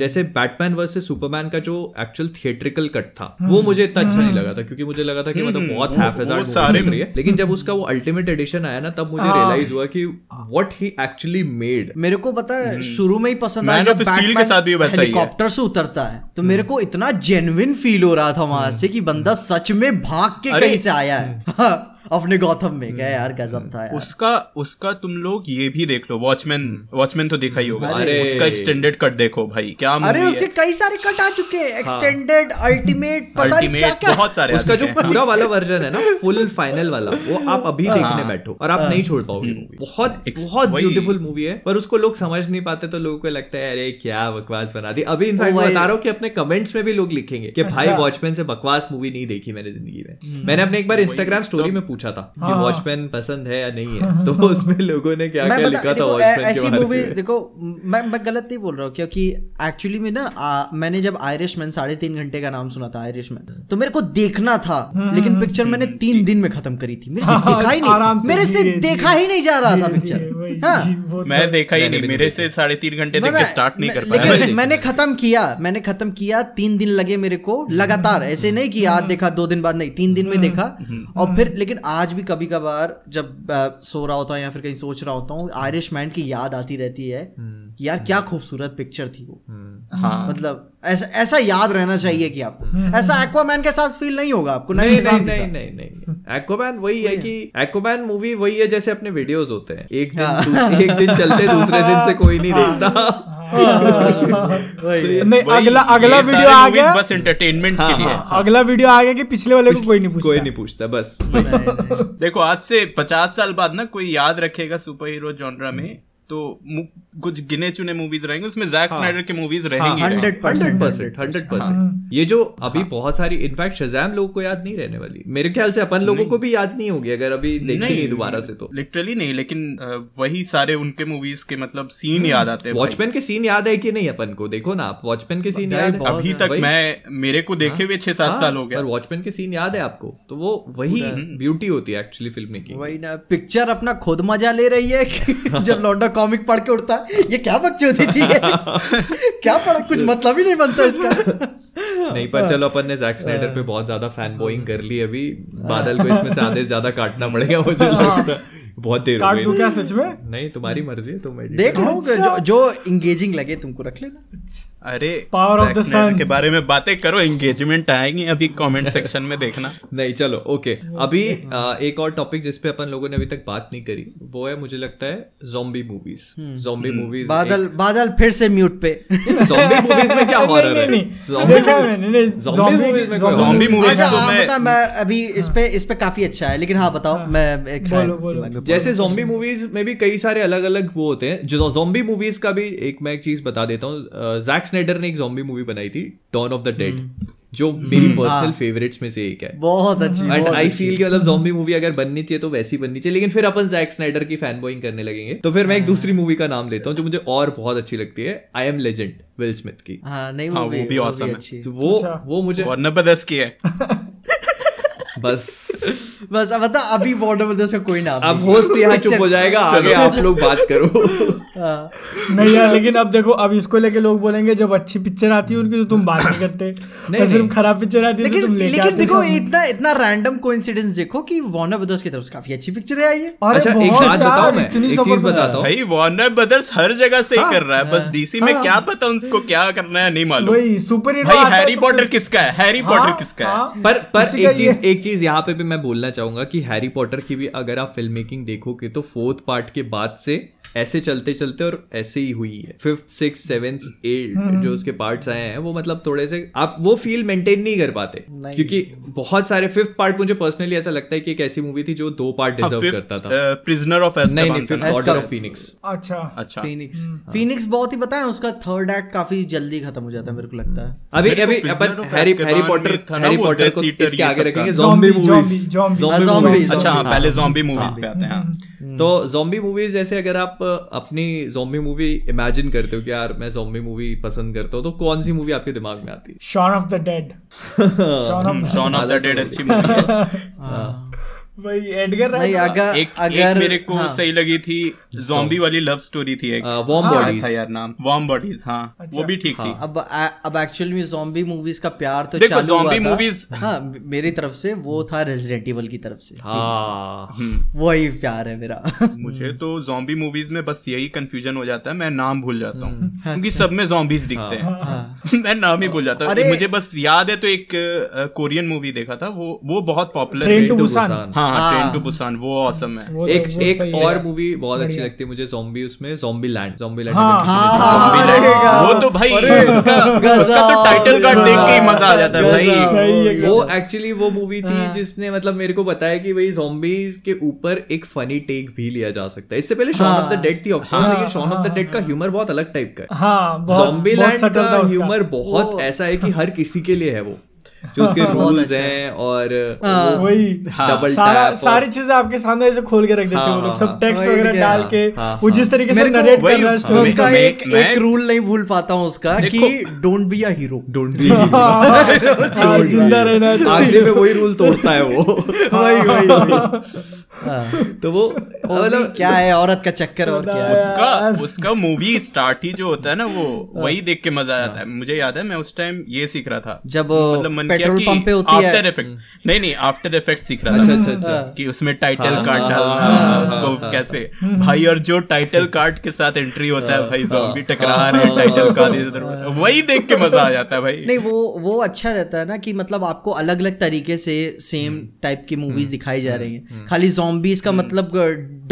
जैसे बैटमैन वर्सेस सुपरमैन का जो एक्चुअल थिएट्रिकल कट था वो मुझे इतना अच्छा नहीं लगा था, क्योंकि मुझे लगा था कि मतलब बहुत हैफेजार्ड मूवी है, लेकिन जब उसका वो अल्टीमेट एडिशन आया ना तब मुझे रियलाइज हुआ कि व्हाट ही एक्चुअली मेड। मेरे को पता है शुरू में ही पसंद आया जब बैटमैन हेलीकॉप्टर से उतरता है तो मेरे को इतना जेन्युइन फील हो रहा था वहां से कि बंदा सच में भाग के कहीं से आया है अपने गौतम में। क्या यार गजब था यार। उसका उसका तुम लोग ये भी देख लो वॉचमैन, वॉचमैन तो देखा ही होगा, उसका एक्सटेंडेड कट देखो भाई क्या। अरे उसके कई सारे कट आ चुके हैं, एक्सटेंडेड अल्टीमेट पता नहीं क्या क्या, बहुत सारे। उसका जो पूरा वाला वर्जन है ना फुल फाइनल वाला वो आप अभी देखने बैठो और आप नहीं छोड़ पाओगे मूवी, बहुत बहुत ब्यूटीफुल मूवी है। पर उसको लोग समझ नहीं पाते तो लोगों को लगता है अरे क्या बकवास बना दी। अभी इनफैक्ट बता रहा हूँ कि अपने कमेंट्स में भी लोग लिखेंगे कि भाई वॉचमैन से बकवास मूवी नहीं देखी मैंने जिंदगी में। मैंने अपने एक बार इंस्टाग्राम स्टोरी में पूछा था कि वॉचमैन पसंद है या नहीं है तो उसमें लोगों ने क्या क्या लिखा था वॉचमैन के बारे में। देखो मैं मैं गलत नहीं बोल रहा हूँ, क्योंकि एक्चुअली में ना आ, मैंने जब आयरिशमैन साढ़े तीन घंटे का नाम सुना था आयरिशमैन तो मेरे को देखना था, लेकिन पिक्चर मैंने तीन दिन में खत्म करी थी। मेरे से देखा ही नहीं मेरे से देखा ही नहीं जा रहा था पिक्चर, मैं देखा ही नहीं, मेरे से साढ़े तीन घंटे देख के स्टार्ट नहीं कर पाया। लेकिन मैंने खत्म किया मैंने खत्म किया तीन दिन लगे मेरे को लगातार, ऐसे नहीं कि आज देखा दो दिन बाद, नहीं तीन दिन में देखा। और फिर लेकिन आज भी कभी कभार जब आ, सो रहा होता हूँ या फिर कहीं सोच रहा होता हूँ आयरिशमैन की याद आती रहती है कि यार क्या खूबसूरत पिक्चर थी वो। हाँ। मतलब ऐसा ऐसा याद रहना चाहिए कि आपको ऐसा एक्वामैन के साथ फील नहीं होगा आपको। नहीं नहीं नहीं नहीं नहीं एक्वामैन वही है कि एक्वामैन मूवी वही है जैसे अपने वीडियोस होते हैं, एक दिन एक दिन चलते दूसरे दिन से कोई नहीं देखता। नहीं अगला अगला वीडियो आ गया बस एंटरटेनमेंट के लिए, अगला वीडियो आ गया कि पिछले वाले को कोई नहीं पूछता कोई नहीं पूछता बस। देखो आज से पचास साल बाद ना कोई याद रखेगा सुपर हीरो जॉनरा में तो कुछ गिने चुने मूवीज रहेंगे उसमें जैक स्नाइडर के मूवीज रहेंगी हंड्रेड परसेंट हंड्रेड परसेंट। ये जो अभी बहुत सारी इनफैक्ट शज़ाम लोगों को याद नहीं रहने वाली मेरे ख्याल से, अपन लोगों को भी याद नहीं होगी अगर अभी देखी नहीं दोबारा से तो लिटरली नहीं। लेकिन वही सारे उनके मूवीज के मतलब सीन याद आते हैं। वॉचमैन के सीन याद है कि नहीं अपन को, देखो ना आप वॉचमैन के सीन याद है अभी तक, मैं मेरे को देखे हुए छह सात साल हो गए, वॉचमैन के सीन याद है आपको। तो वो वही ब्यूटी होती है एक्चुअली फिल्म मेकिंग, वही ना पिक्चर अपना खुद मजा ले रही है। जब लौंडा कॉमिक पढ़ के उठता है ये क्या बकचोदी थी क्या पढ़ा, कुछ मतलब ही नहीं बनता इसका। नहीं, पर चलो अपन ने जैक स्नाइडर पे बहुत ज्यादा फैन बॉइंग कर ली अभी, बादल को इसमें से आधे से ज्यादा काटना पड़ेगा मुझे लगता। बहुत देर हो गई। क्या सच में? नहीं, तुम्हारी मर्जी है, तुम एडिट देख लो, जो जो एंगेजिंग लगे तुमको रख लेना। अरे पावर ऑफ द सन के बारे में बातें करो, एंगेजमेंट आएंगे अभी कमेंट सेक्शन में देखना। नहीं चलो ओके, अभी एक और टॉपिक जिसपे अपन लोगों ने अभी तक बात नहीं करी वो है मुझे लगता है ज़ॉम्बी मूवीज। ज़ॉम्बी मूवीज बादल बादल फिर से म्यूट पे। ज़ॉम्बी मूवीज में क्या हॉरर है? ज़ॉम्बी मूवीज मैं अभी इस पे इस पे काफी अच्छा है, लेकिन हाँ बताओ मैं। जैसे ज़ॉम्बी मूवीज में भी कई सारे अलग अलग वो होते हैं। जो ज़ॉम्बी मूवीज का भी एक मैं एक चीज बता देता हूँ, जैक स्नाइडर ने एक ज़ॉम्बी मूवी बनाई थी डॉन ऑफ द डेड, जो मेरी पर्सनल फेवरेट्स में से एक है। बहुत अच्छी। एंड आई फील कि मतलब ज़ॉम्बी मूवी अगर बननी चाहिए तो वैसी बननी चाहिए, लेकिन फिर अपन जैक स्नाइडर की फैन बॉइंग करने लगेंगे। तो फिर मैं एक दूसरी मूवी का नाम लेता हूँ जो मुझे और बहुत अच्छी लगती है, I am legend, Will Smith की। नहीं वो भी ऑसम है, वो वो मुझे वार्नर ब्रदर्स की है। बस बस अब बता, अभी वार्नर ब्रदर्स का कोई नाम अब होस्ट यहाँ चुप हो जाएगा, आगे आप लोग बात करो। नहीं यार, लेकिन अब देखो अब इसको लेके लोग बोलेंगे जब अच्छी पिक्चर आती है उनकी तो तुम बात नहीं करते, नहीं सिर्फ खराब पिक्चर आती है तो तुम लेके आते हो। लेकिन देखो इतना इतना रैंडम कोइंसिडेंस देखो कि वार्नर ब्रदर्स की तरफ से काफी अच्छी पिक्चर आई है। अच्छा एक बात बताओ, मैं एक चीज बताता हूँ भाई, वार्नर ब्रदर्स हर जगह से ही कर रहा है, बस डीसी में क्या पता उनको क्या करना है नहीं मालूम। वही सुपर हीरो हैरी पॉटर किसका है, हैरी पॉटर किसका है। पर पर एक चीज एक चीज यहाँ पे भी मैं बोलना चाहूंगा कि हैरी पॉटर की भी अगर आप फिल्म मेकिंग देखोगे तो फोर्थ पार्ट के बाद से ऐसे चलते चलते और ऐसे ही हुई है। फिफ्थ सिक्स सेवेंथ एट जो उसके पार्ट्स आए हैं वो मतलब थोड़े से आप वो फील मेंटेन नहीं कर पाते, क्योंकि बहुत सारे फिफ्थ पार्ट मुझे पर्सनली ऐसा लगता है कि एक ऐसी मूवी थी जो दो पार्ट डिजर्व करता था। Prisoner of एazkaban, fifth order of Phoenix. अच्छा अच्छा, फीनिक्स फीनिक्स बहुत ही बताया, उसका थर्ड एक्ट काफी जल्दी खत्म हो जाता है मेरे को लगता है। अभी अभी अपन Harry Harry Potter Harry Potter को इसके आगे रखेंगे ज़ॉम्बी मूवीज। ज़ॉम्बी अच्छा पहले ज़ॉम्बी मूवीज पे आते हैं। तो ज़ॉम्बी मूवीज जैसे अगर आप अपनी ज़ॉम्बी मूवी इमेजिन करते हो कि यार मैं ज़ॉम्बी मूवी पसंद करता हूँ, तो कौन सी मूवी आपके दिमाग में आती है? Shaun of the Dead. Shaun of the Dead अच्छी मूवी है भाई, एडगर राइट। अगर एक, अगर एक मेरे को हाँ, सही लगी थी ज़ॉम्बी वाली लव स्टोरी थी एक, वार्म बॉडीज था यार नाम, वार्म बॉडीज। हाँ वो भी ठीक थी। अब अब एक्चुअली में ज़ॉम्बी मूवीज का प्यार तो देखो ज़ॉम्बी मूवीज हाँ मेरी तरफ से वो था रेजिडेंट इविल की तरफ से, वही प्यार है मेरा। मुझे तो ज़ॉम्बी मूवीज में बस यही कंफ्यूजन हो जाता है, मैं नाम भूल जाता हूँ क्योंकि सब में ज़ॉम्बीज दिखते हैं, मैं नाम ही भूल जाता हूँ। मुझे बस याद है तो एक कोरियन मूवी देखा था वो वो बहुत पॉपुलर है, ट्रेन टू बुसान, वो ऑसम है। एक एक और मूवी बहुत अच्छी लगती है मुझे ज़ॉम्बी, उसमें ज़ॉम्बी लैंड। ज़ॉम्बी लैंड वो तो भाई उसका तो टाइटल कार्ड देख के ही मजा आ जाता है भाई। वो एक्चुअली वो मूवी थी जिसने मतलब मेरे को बताया कि भाई ज़ॉम्बीज के ऊपर एक फनी टेक भी लिया जा सकता है। इससे पहले शॉन ऑफ द डेड थी ऑफ कोर्स, लेकिन शॉन ऑफ द डेड का ह्यूमर बहुत अलग टाइप का है, ज़ॉम्बी लैंड का ह्यूमर बहुत ऐसा है कि हर किसी के लिए है वो, जो उसके रूल्स हैं और वही डबल टैप सारी चीजें आपके सामने ऐसे खोल के रख देते हैं वो लोग, सब टेक्स्ट वगैरह डाल के वो जिस तरीके से नरेट कर रहा है उसका। एक एक रूल नहीं भूल पाता हूं उसका कि don't be a hero, don't be जिंदा रहना है, आखिर में वही रूल तोड़ता है वो। वही वही तो वो मतलब क्या है औरत का चक्कर और क्या है उसका उसका मूवी स्टार्ट ही जो होता है ना वो वही देख के मजा आता है। मुझे याद है मैं उस टाइम ये सीख रहा था जब मतलब पेट्रोल पंप पे होती है आफ्टर इफेक्ट, नहीं नहीं आफ्टर इफेक्ट सीख रहा था। अच्छा अच्छा, कि उसमें टाइटल कार्ड डालना उसको कैसे भाई, और जो टाइटल कार्ड के साथ एंट्री होता है भाई ज़ॉम्बी टकरा रहे हैं टाइटल कार्ड, वही देख के मजा आ जाता है भाई। नहीं वो वो अच्छा रहता है ना कि मतलब आपको अलग अलग तरीके से सेम टाइप की मूवीज दिखाई जा रही है, खाली ज़ॉम्बीज का मतलब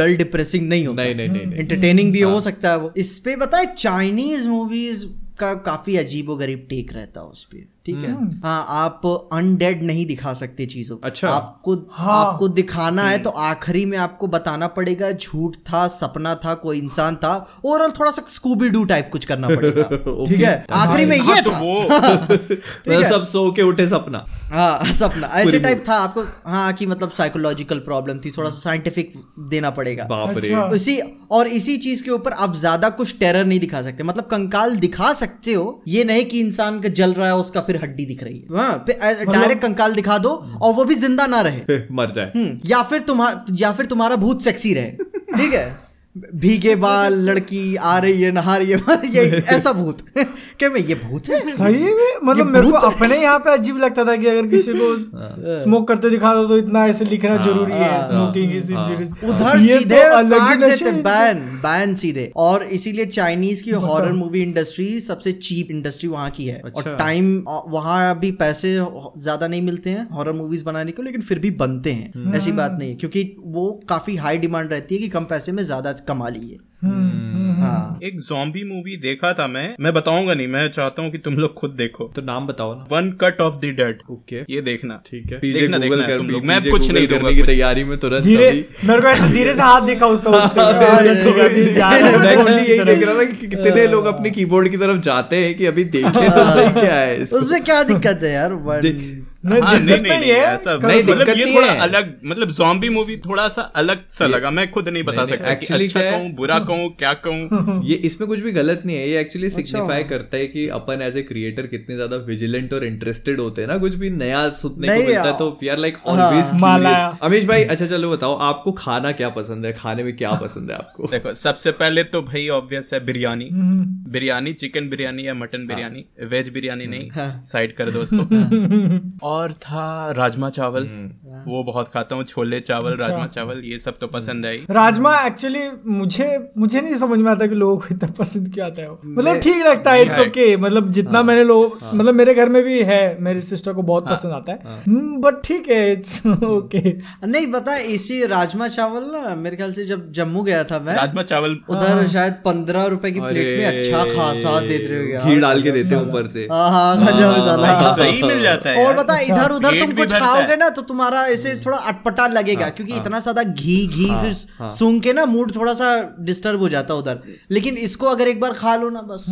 डल डिप्रेसिंग नहीं होता, एंटरटेनिंग भी हो सकता है वो। इस पे बताए चाइनीज मूवीज का काफी अजीबो गरीब टेक रहता है उस पे, ठीक है हाँ। आप अनडेड नहीं दिखा सकते चीजों को। अच्छा। आपको हाँ। आपको दिखाना है तो आखिरी में आपको बताना पड़ेगा झूठ था, सपना था, कोई इंसान था, ओवरऑल थोड़ा सा स्कूबी डू टाइप कुछ करना पड़ेगा, ठीक है आखिरी में ये था सब सो के उठे सपना, हाँ सपना ऐसे टाइप था आपको, हाँ कि मतलब साइकोलॉजिकल प्रॉब्लम थी, थोड़ा सा साइंटिफिक देना पड़ेगा उसी। और इसी चीज के ऊपर आप ज्यादा कुछ टेरर नहीं दिखा सकते, मतलब कंकाल दिखा सकते हो, ये नहीं कि इंसान का जल रहा है उसका फिर हड्डी दिख रही है, डायरेक्ट कंकाल दिखा दो और वो भी जिंदा ना रहे मर जाए, या फिर तुम्हारा या फिर तुम्हारा भूत सेक्सी रहे, ठीक है भीगे बाल लड़की आ रही है नहा रही है ये ऐसा भूत क्या मैं ये भूत है सही में मतलब मेरे को अपने यहाँ पे अजीब लगता था कि अगर किसी को स्मोक करते दिखा दो तो इतना ऐसे लिखना जरूरी है स्मोकिंग इज इंजरियस उधर सीधे काट देते बैन बैन सीधे। और इसीलिए चाइनीज की हॉरर मूवी इंडस्ट्री सबसे चीप इंडस्ट्री वहाँ की है और टाइम वहाँ भी पैसे ज्यादा नहीं मिलते हैं हॉरर मूवीज बनाने को लेकिन फिर भी बनते हैं ऐसी बात नहीं है क्योंकि वो काफी हाई डिमांड रहती है कि कम पैसे में ज्यादा कमा लिए। हाँ। एक ज़ॉम्बी मूवी देखा था मैं मैं बताऊंगा नहीं मैं चाहता हूँ कि तुम लोग खुद देखो तो नाम बताओ ना one cut of the dead ये देखना ठीक है देखना, देखना है तुम लोग मैं कुछ नहीं दूंगा की तैयारी में तुरंत मेरे को ऐसे धीरे से हाथ देखा उसका कितने लोग अपने कीबोर्ड की तरफ जाते हैं कि अभी देखने तो सही क्या है उसमें क्या दिक्कत है यार अलग मतलब ज़ॉम्बी मूवी थोड़ा सा अलग सा लगा मैं खुद नहीं बता सकता एक्चुअली क्या कहूँ बुरा कहूँ क्या कहूँ ये इसमें कुछ भी गलत नहीं है ये एक्चुअली सिग्निफाई करता है कि अपन एज ए क्रिएटर कितने ज्यादा विजिलेंट और इंटरेस्टेड होते हैं ना कुछ भी नया सुनने को मिलता है तो we are like always curious. Amish भाई अच्छा चलो बताओ आपको खाना क्या पसंद है खाने में क्या पसंद है आपको। देखो सबसे पहले तो भाई ऑब्वियस है बिरयानी बिरयानी चिकन बिरयानी या मटन बिरयानी वेज बिरयानी नहीं साइड कर दो उसको। और था राजमा चावल वो बहुत खाता हूँ छोले चावल राजमा चावल ये सब तो पसंद है। राजमा एक्चुअली मुझे मुझे नहीं समझ में आता कि लोगों को इतना पसंद क्यों आता है मतलब ठीक लगता है इट्स ओके मतलब जितना मैंने लोग मतलब मेरे घर में भी है मेरी सिस्टर को बहुत पसंद आता है बट ठीक है इट्स ओके। नहीं पता इसी राजमा चावल ना मेरे ख्याल से जब जम्मू गया था मैं राजमा चावल उधर शायद पंद्रह रुपए की प्लेट में अच्छा खासा दे रहे घी डाल के देते ऊपर से सही मिल जाता है। और बता इधर उधर तुम कुछ खाओगे ना तो तुम्हारा ऐसे थोड़ा अटपटा लगेगा क्योंकि इतना ज्यादा घी घी फिर सूंघ के ना मूड थोड़ा सा डिस्टर्ब हो जाता उधर लेकिन इसको अगर एक बार खा लो ना बस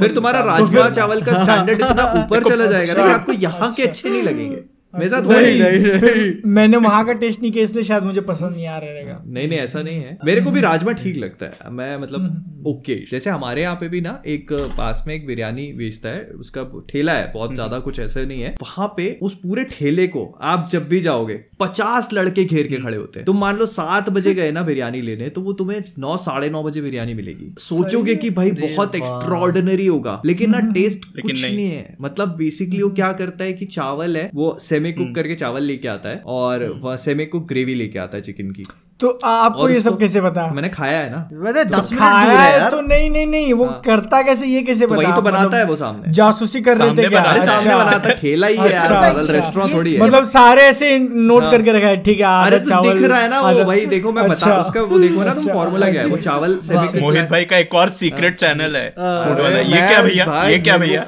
फिर तुम्हारा राजमा चावल का स्टैंडर्ड इतना ऊपर चला जाएगा ना कि आपको यहाँ के अच्छे नहीं लगेंगे। नहीं, नहीं, नहीं। मैंने वहाँ का टेस्ट नहीं किया इसलिए शायद मुझे पसंद नहीं आ रहेगा। नहीं नहीं ऐसा नहीं है मेरे को भी राजमा ठीक लगता है मैं मतलब ओके जैसे हमारे यहाँ पे भी ना एक पास में एक बिरयानी बेचता है उसका ठेला है बहुत ज्यादा कुछ ऐसा नहीं है वहाँ पे उस पूरे ठेले को आप जब भी जाओगे पचास लड़के घेर के खड़े होते हैं तुम मान लो सात बजे गए ना बिरयानी लेने तो वो तुम्हें नौ साढ़े नौ बजे बिरयानी मिलेगी सोचोगे कि भाई बहुत एक्स्ट्रॉर्डिनरी होगा लेकिन ना टेस्ट कुछ नहीं है मतलब बेसिकली वो क्या करता है कि चावल है वो सेमी कुक करके चावल लेके आता है और सेमी कुक ग्रेवी लेके आता है चिकन की। तो आपको ये सब कैसे पता? मैंने खाया है ना मैंने दस मिनट दूर है यार। तो नहीं नहीं नहीं वो हाँ। करता कैसे ये कैसे पता? वही तो बनाता है वो सामने जासूसी कर रहे थे क्या? अरे सामने बनाता ठेला ही है यार रेस्टोरेंट थोड़ी है मतलब सारे ऐसे नोट करके रखा है ठीक है। अरे दिख रहा है ना वो भाई देखो मैं बता उसका वो देखो ना तुम फार्मूला क्या है वो चावल सेमी। मोहित भाई का एक और सीक्रेट चैनल है फूड वाला ये क्या भैया ये क्या भैया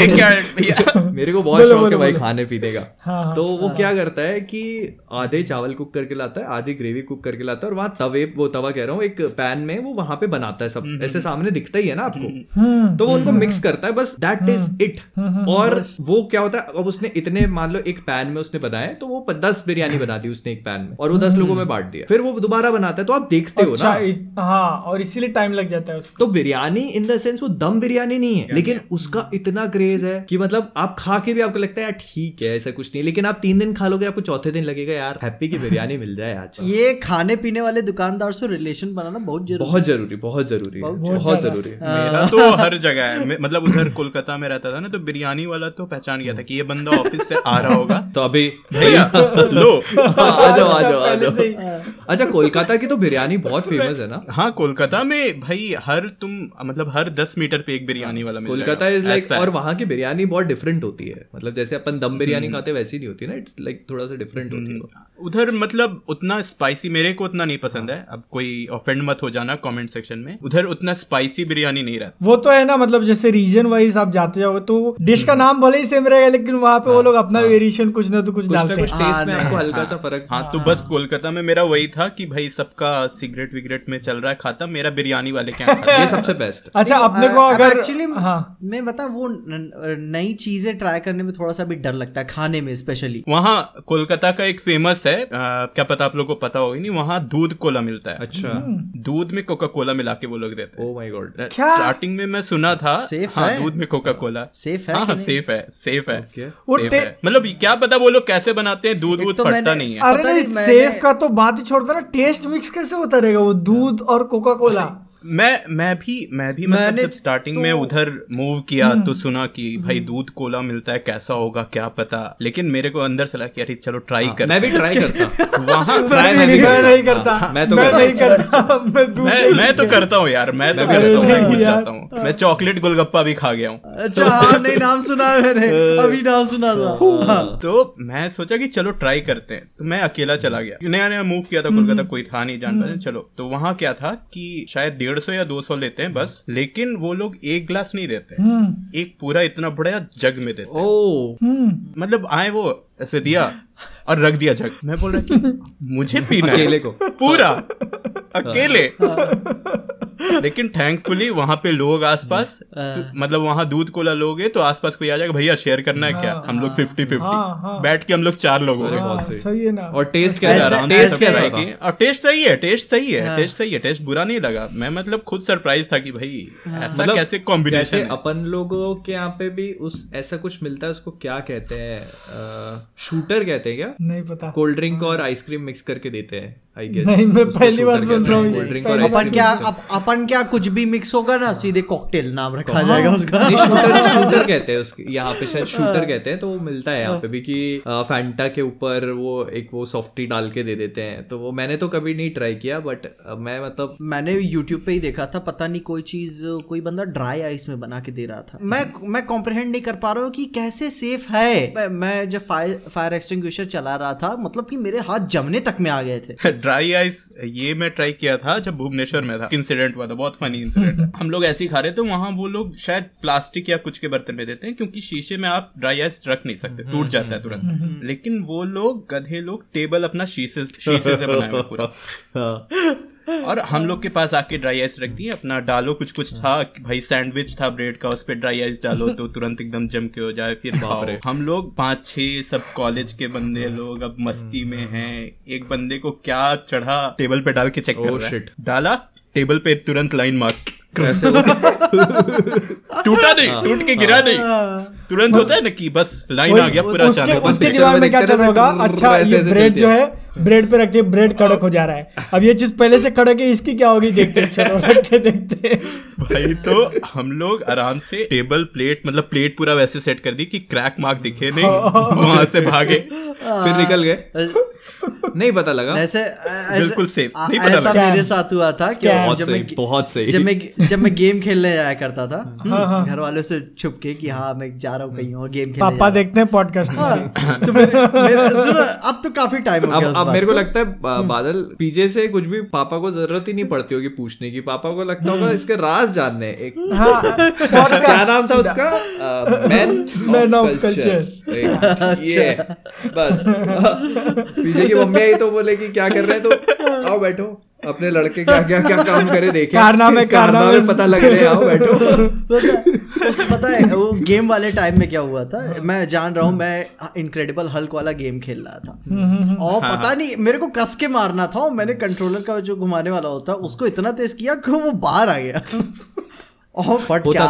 ये क्या मेरे को बहुत शौक है भाई खाने पीने का तो वो क्या करता है कि आधे चावल कुक करके लाता है आधी ग्रेवी करके लाता है और वहाँ तवे वो तवा कह रहा हूँ एक पैन में वो वहाँ पे बनाता है सब ऐसे सामने दिखता ही है ना आपको तो वो उनको मिक्स करता है बस दैट इज इट। और वो क्या होता है अब उसने इतने मान लो एक पैन में उसने बनाया तो वो दस बिरयानी बना दी उसने एक पैन में और वो दस लोगों में बांट दिया फिर वो दोबारा बनाता है तो आप देखते हो ना इस, हाँ, और इसीलिए टाइम लग जाता है उसको। तो बिरयानी इन द सेंस वो दम बिरयानी नहीं है लेकिन उसका इतना क्रेज है कि मतलब आप खा के भी आपको लगता है यार ठीक है ऐसा कुछ नहीं लेकिन आप तीन दिन खा लोगे आपको चौथे दिन लगेगा यार हैप्पी की बिरयानी मिल जाए आज। ये खाने पीने वाले दुकानदार से रिलेशन बनाना बहुत जरूरी बहुत जरूरी बहुत जरूरी बहुत, बहुत, बहुत जरूरी मेरा तो हर जगह है मतलब उधर कोलकाता में रहता था ना तो बिरयानी वाला तो पहचान गया था कि ये बंदा ऑफिस से आ रहा होगा तो अभी लो आ जाओ आ जाओ आ जाओ। अच्छा कोलकाता की तो बिरयानी बहुत फेमस है ना? हाँ कोलकाता में भाई हर तुम मतलब हर दस मीटर पे एक बिरयानी वाला मिल जाएगा। कोलकाता इज लाइक और वहाँ की बिरयानी बहुत डिफरेंट होती है मतलब जैसे अपन दम बिरयानी खाते वैसी नहीं होती ना इट्स लाइक थोड़ा सा डिफरेंट होती है उधर मतलब उतना स्पाइसी मेरे को उतना नहीं पसंद है अब कोई ऑफेंड मत हो जाना कमेंट सेक्शन में उधर उतना स्पाइसी बिरयानी नहीं रहती। वो तो है ना मतलब जैसे रीजन वाइज आप जाते जाओगे तो डिश का नाम भले ही सेम रहेगा लेकिन वहाँ पे वो लोग अपना वेरिएशन कुछ ना तो कुछ डालते हैं टेस्ट में आपको हल्का सा फर्क। हाँ तो बस कोलकाता में मेरा वही था कि भाई सबका सिगरेट विगरेट में चल रहा है खाता मेरा बिरयानी वाले क्या ये सबसे बेस्ट। अच्छा अपने को अगर एक्चुअली मैं बता वो नई चीजें ट्राई करने में थोड़ा सा भी डर लगता है खाने में स्पेशली। वहाँ कोलकाता का एक फेमस है क्या पता आप लोगों को पता होगी नहीं वहाँ दूध कोला मिलता है। अच्छा दूध में कोका कोला मिला के वो लोग देते हैं। ओह माय गॉड स्टार्टिंग में मैं सुना था हाँ दूध में कोका कोला सेफ है। हाँ सेफ है सेफ है मतलब क्या पता वो लोग कैसे बनाते हैं दूध दूध फटता नहीं है। सेफ का तो बात ही छोड़ होता है ना, टेस्ट मिक्स कैसे होता रहेगा वो दूध और कोका कोला। मैं मैं भी मैं भी मतलब जब स्टार्टिंग तो, में उधर मूव किया तो सुना कि भाई दूध कोला मिलता है, कैसा होगा क्या पता, लेकिन मेरे को अंदर से लगा कि अरे चलो ट्राई करता। मैं भी ट्राई करता वहाँ ट्राई नहीं करता मैं तो नहीं करता मैं मैं तो करता हूँ यार, मैं तो करता हूँ। मैं चॉकलेट गोलगप्पा भी खा गया हूँ। अच्छा नहीं, नाम सुना मैंने, अभी नाम सुना था। तो मैं सोचा कि चलो ट्राई करते हैं, तो मैं अकेला चला गया। नया नया मूव किया था कोलकाता, कोई था नहीं जानता। चलो तो वहाँ क्या था कि शायद डेढ़ सौ या दो सौ लेते हैं बस, लेकिन वो लोग एक ग्लास नहीं देते, एक पूरा इतना बड़ा जग में देते। ओ मतलब आए वो ऐसे दिया और रख दिया जग। मैं बोल रहा कि मुझे पीना अकेले को पूरा अकेले। लेकिन थैंकफुली वहाँ पे लोग आसपास, मतलब वहाँ दूध कोला लोगे तो आसपास कोई आ जाएगा, भैया शेयर करना है क्या, हम लोग फिफ्टी फिफ्टी बैठ के हम लोग चार लोग हो गए। और टेस्ट क्या है, और टेस्ट सही है, टेस्ट सही है, टेस्ट सही है, टेस्ट बुरा नहीं लगा। मैं मतलब खुद सरप्राइज था कि भाई ऐसा कैसे कॉम्बिनेशन। अपन लोगों के यहाँ पे भी उस ऐसा कुछ मिलता है, उसको क्या कहते हैं, शूटर कहते हैं क्या, नहीं पता। कोल्ड ड्रिंक और आइसक्रीम मिक्स करके देते हैं आई गेस। नहीं मैं पहली बार सुन रहा हूँ। अपन क्या अपन क्या कुछ भी मिक्स होगा ना, सीधे कॉकटेल नाम रखा जाएगा उसका। शूटर शूटर कहते हैं उसके यहाँ पे, शायद शूटर कहते हैं। तो वो मिलता है यहाँ पे भी कि फैंटा के ऊपर वो एक वो सॉफ्टी डाल के दे देते हैं। तो वो मैंने तो कभी नहीं ट्राई किया, बट मैं मतलब मैंने यूट्यूब पे ही देखा था, पता नहीं कोई चीज कोई बंदा ड्राई आइस में बना के दे रहा था। मैं मैं कॉम्प्रहेंड नहीं कर पा रहा हूँ कि कैसे सेफ है। मैं जब फायर फायर एक्सटिंग्विशर चला रहा था, मतलब कि मेरे हाथ जमने तक में आ गए थे। ड्राई आइस ये मैं ट्राई किया था जब भुवनेश्वर में था, इंसिडेंट हुआ था, बहुत फनी इंसिडेंट। हम लोग ऐसे ही खा रहे थे, वहाँ वो लोग शायद प्लास्टिक या कुछ के बर्तन में देते हैं, क्योंकि शीशे में आप ड्राई आइस रख नहीं सकते, टूट जाता है तुरंत। लेकिन वो लोग गधे लोग टेबल अपना शीशे शीशे से बनाए हुए पूरा, और हम लोग के पास आके ड्राई आइस रख दिए अपना, डालो कुछ कुछ था भाई, सैंडविच था ब्रेड का, उस पर ड्राई आइस डालो तो तुरंत एकदम जम के हो जाए। फिर हम लोग पांच छह सब कॉलेज के बंदे लोग अब मस्ती में हैं। एक बंदे को क्या चढ़ा, टेबल पे डाल के चेक कर रहा है, डाला टेबल पे, तुरंत लाइन मार्क, टूटा नहीं, टूट के गिरा नहीं, तुरंत होता है ना कि बस लाइन आ गया पूरा। उसके दिमाग में क्या चल रहा होगा, अच्छा ये ब्रेड जो है ब्रेड पे रखिए, ब्रेड कड़क हो जा रहा है, अब ये चीज पहले से कड़क है, इसकी क्या होगी देखते चलो रख के देखते भाई। तो हम लोग आराम से टेबल प्लेट, मतलब प्लेट पूरा वैसे सेट कर दी कि क्रैक मार्क दिखे नहीं, वहां से भागे फिर निकल गए, नहीं पता लगा। ऐसे बिल्कुल सेफ नहीं पता लगा। ऐसा मेरे साथ हुआ था कि जब मैं बहुत सही जब मैं जब मैं गेम खेलने जाया करता था घर वालों से छुप के कि हाँ मैं जा रहा हूँ कहीं और गेम खेलने, पापा देखते हैं पॉडकास्ट। अब तो काफी टाइम हो गया। अब मेरे को लगता है बादल पीछे से कुछ भी पापा को जरूरत ही नहीं पड़ती होगी पूछने की, पापा को लगता होगा इसके राज जानने। एक क्या नाम था उसका, मैन ऑफ कल्चर, ये बस। पीछे की मम्मी आई तो बोले कि क्या कर रहे हैं, तो आओ बैठो, अपने लड़के क्या क्या क्या काम करे देखे, कारनामे कारनामे पता लग रहे हैं, आओ बैठो। पता है वो गेम वाले टाइम में क्या हुआ था, मैं जान रहा हूँ, मैं इनक्रेडिबल हल्क वाला गेम खेल रहा था, और पता नहीं मेरे को कस के मारना था, और मैंने कंट्रोलर का जो घुमाने वाला होता है उसको इतना तेज किया कि वो बाहर आ गया। फट क्या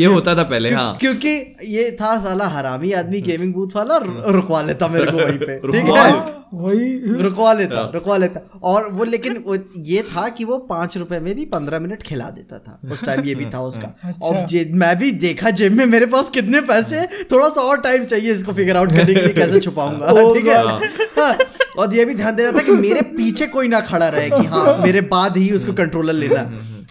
ये होता था पहले, हाँ क्योंकि ये था साला हरामी आदमी गेमिंग बूथ वाला, रुकवा लेता मेरे को वहीं पे, ठीक है वही रुकवा लेता रुकवा लेता और वो, लेकिन ये था कि वो पांच रुपए में भी पंद्रह मिनट खिला देता था उस टाइम, ये भी था उसका। और मैं भी देखा जेब में मेरे पास कितने पैसे, थोड़ा सा और टाइम चाहिए इसको फिगर आउट करने के लिए, कैसे छुपाऊंगा, ठीक है। और ये भी ध्यान देना था कि मेरे पीछे कोई ना खड़ा रहे कि हाँ मेरे बाद ही उसको कंट्रोलर लेना।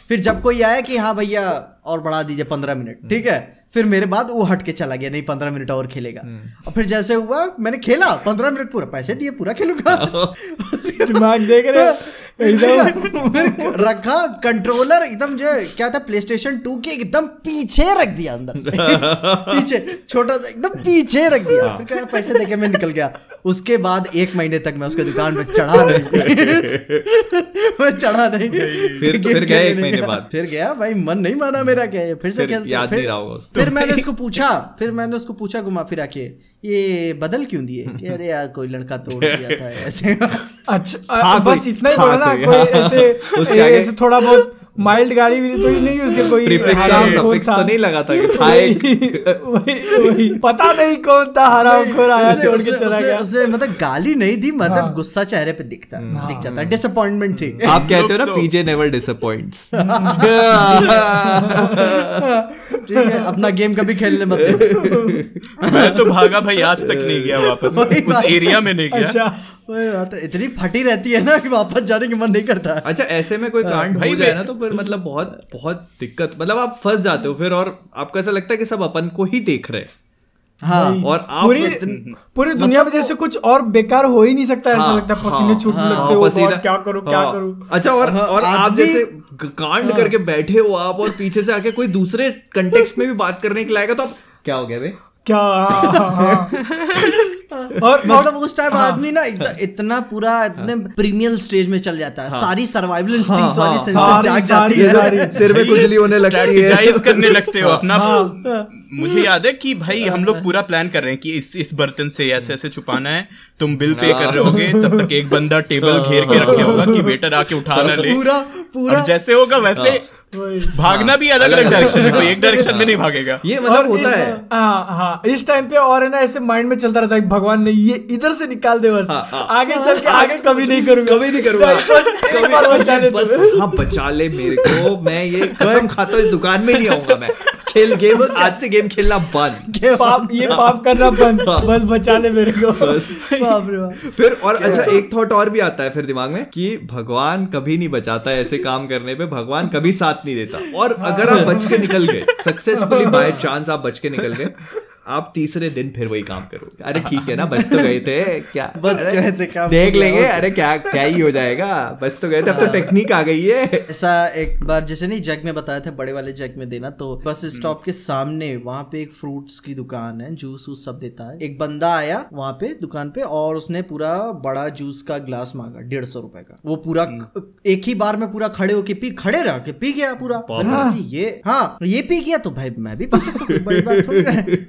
फिर जब कोई आया कि हाँ भैया और बढ़ा दीजिए पंद्रह मिनट, ठीक है, फिर मेरे बाद वो हट के चला गया, नहीं पंद्रह मिनट और खेलेगा। और फिर जैसे हुआ मैंने खेला पंद्रह मिनट पूरा, पैसे दिए पूरा खेलूंगा, दिमाग देख रहे एकदम। फिर रखा कंट्रोलर एकदम जो क्या था प्ले स्टेशन टू के एकदम पीछे रख दिया अंदर पीछे छोटा सा एकदम पीछे रख दिया, फिर क्या पैसे देके मैं निकल गया। उसके बाद एक महीने तक मैं उसके दुकान पे चढ़ा नहीं मैं चढ़ा नहीं फिर गया एक महीने बाद फिर गया भाई, मन नहीं माना मेरा, क्या फिर से खेलते। फिर मैंने उसको पूछा फिर मैंने उसको पूछा घुमा फिरा के, ये बदल क्यों दिए, अरे यार कोई लड़का तोड़ दिया था ऐसे। अच्छा बस इतना ही बोला ना, कोई ऐसे ऐसे थोड़ा बहुत माइल्ड गाली भी तो नहीं उसके कोई प्रीफिक्स या सफिक्स तो नहीं लगा था कि था एक पता नहीं कौन था हरामखोर आया छोड़ के चला गया। उसने मतलब गाली नहीं दी, मतलब गुस्सा चेहरे पे दिखता दिख जाता, डिसअपॉइंटमेंट थी। आप कहते हो ना पीजे नेवर डिसअपॉइंट्स। ठीक है, अपना गेम कभी खेलने मत। मैं तो भागा भाई, आज तक नहीं गया वापस, उस एरिया में नहीं गया। इतनी फटी रहती है ना कि वापस जाने के मन नहीं करता। अच्छा, ऐसे में कोई कांड हो जाए ना तो फिर मतलब बहुत बहुत दिक्कत, मतलब आप फंस जाते हो फिर, और आपको ऐसा लगता है कि सब अपन को ही देख रहे हैं। हाँ, और आप पूरी पूरी दुनिया में जैसे कुछ और बेकार हो ही नहीं सकता। हाँ, ऐसा लगता है पसीने छूटने हाँ, लगते हो। पसीना क्या करूं क्या करूं। अच्छा, और हाँ, और आप जैसे कांड हाँ, करके बैठे हो आप, और पीछे से आके कोई दूसरे कंटेक्स्ट में भी बात करने के लायक, तो आप क्या हो गया भाई क्या। और मतलब उस टाइम आदमी ना इतना पूरा इतने प्रीमियल स्टेज में चल जाता है, सारी सर्वाइवल इंस्टिंक्ट्स वाली सेंसेस जाग जाती है, सिर में खुजली होने लगती है, स्ट्रैटेजाइज करने लगते हो अपना। मुझे याद है कि भाई हम लोग पूरा प्लान कर रहे हैं कि इस इस बर्तन से ऐसे ऐसे छुपाना है, तुम बिल पे कर रहे होगे, तब तक एक बंदा टेबल घेर के रखे होगा कि वेटर आके उठा ना ले, पूरा पूरा जैसे होगा वैसे भागना भी अलग अलग डायरेक्शन में, कोई एक डायरेक्शन में नहीं भागेगा, ये मतलब होता है। हाँ हाँ, इस टाइम पे और है ना ऐसे माइंड में चलता रहता है भगवान ने ये इधर से निकाल दे, बस आगे चल के आगे कभी नहीं करूंगा कभी नहीं करूंगा बचा ले मेरे को, मैं ये कसम खाता हूं इस दुकान में नहीं आऊंगा मैं, खेल गेम आज से गेम खेलना बंद, पाप ये पाप करना बंद, बस बचा ले मेरे को फिर। और अच्छा, एक थॉट और भी आता है फिर दिमाग में कि भगवान कभी नहीं बचाता ऐसे काम करने पे, भगवान कभी साथ नहीं देता। और अगर आप बच के निकल गए सक्सेसफुली, बाय चांस आप बच के निकल गए, आप तीसरे दिन फिर वही काम करोगे, अरे ठीक है ना बच तो गए थे क्या, बच गए थे क्या, देख लेंगे, अरे क्या क्या ही हो जाएगा, बच तो गए थे, अब तो टेक्निक आ गई है। ऐसा एक बार जैसे नहीं जग में बताया था, बड़े वाले जग में देना, तो बस स्टॉप के सामने वहाँ पे एक फ्रूट्स की दुकान है, जूस वूस सब देता है, एक बंदा आया वहाँ पे दुकान पे और उसने पूरा बड़ा जूस का ग्लास मांगा डेढ़ सौ रुपए का, वो पूरा एक ही बार में पूरा खड़े होके पी खड़े रह के पी गया पूरा, ये हाँ ये पी गया तो भाई मैं भी पी सकता हूँ,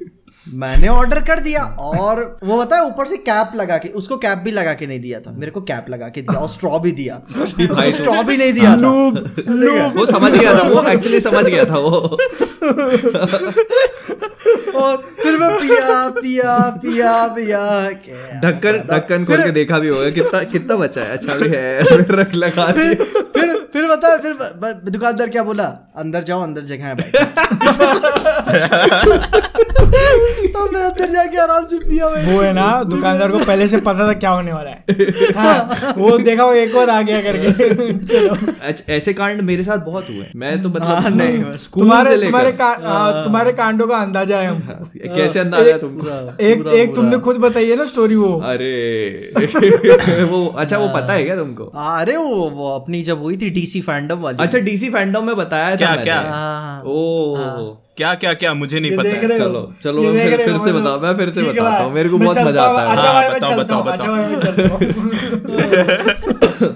मैंने ऑर्डर कर दिया। और वो बताया ऊपर से कैप लगा के, उसको कैप भी लगा के नहीं दिया था, मेरे को कैप लगा के दिया और स्ट्रॉ भी दिया, उसको स्ट्रॉ भी नहीं दिया था। Noob, noob. वो समझ गया था, वो एक्चुअली समझ गया था वो। और फिर मैं पिया पिया पिया पिया ढक्कन ढक्कन खोल के देखा भी होगा कितना कितना बचा है, अच्छा भी है रख लगा फिर फिर बताया, फिर दुकानदार क्या बोला, अंदर जाओ अंदर जगह है भाई। तो मैं अंदर जाके आराम से पिया। वो है ना दुकानदार को पहले से पता था क्या होने वाला है। हाँ, वो देखा वो एक और आ गया करके। चलो अच्छा, ऐसे कांड मेरे साथ बहुत हुए, मैं तो मतलब नहीं स्कूल से लेकर तुम्हारे कांडों का अंदाजा है हमको, कैसे अंदाजा तुमको। एक एक तुमने खुद बताई है ना स्टोरी वो, अरे वो अच्छा वो पता है क्या तुमको, अरे वो अपनी जब हुई थी डीसी फैंडम वाली। अच्छा डीसी फैंडम में बताया क्या, था क्या क्या ओ क्या क्या क्या मुझे नहीं पता है। चलो चलो मैं फिर, फिर से बताओ मैं फिर से बताता हूँ, मेरे को बहुत मजा आता है।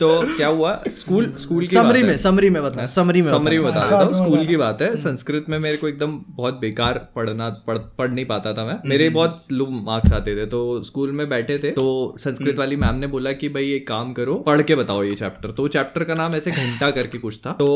तो क्या हुआ स्कूल स्कूल की समरी में समरी में बता समरी में समरी में बता देता हूँ। स्कूल की बात है, संस्कृत में मेरे को एकदम बहुत बेकार पढ़ना पढ़ पढ़ नहीं पाता था मैं, मेरे बहुत लो मार्क्स आते थे। तो स्कूल में बैठे थे तो संस्कृत वाली मैम ने बोला कि भाई एक काम करो पढ़ के बताओ ये चैप्टर। तो चैप्टर का नाम ऐसे घंटा करके कुछ था। तो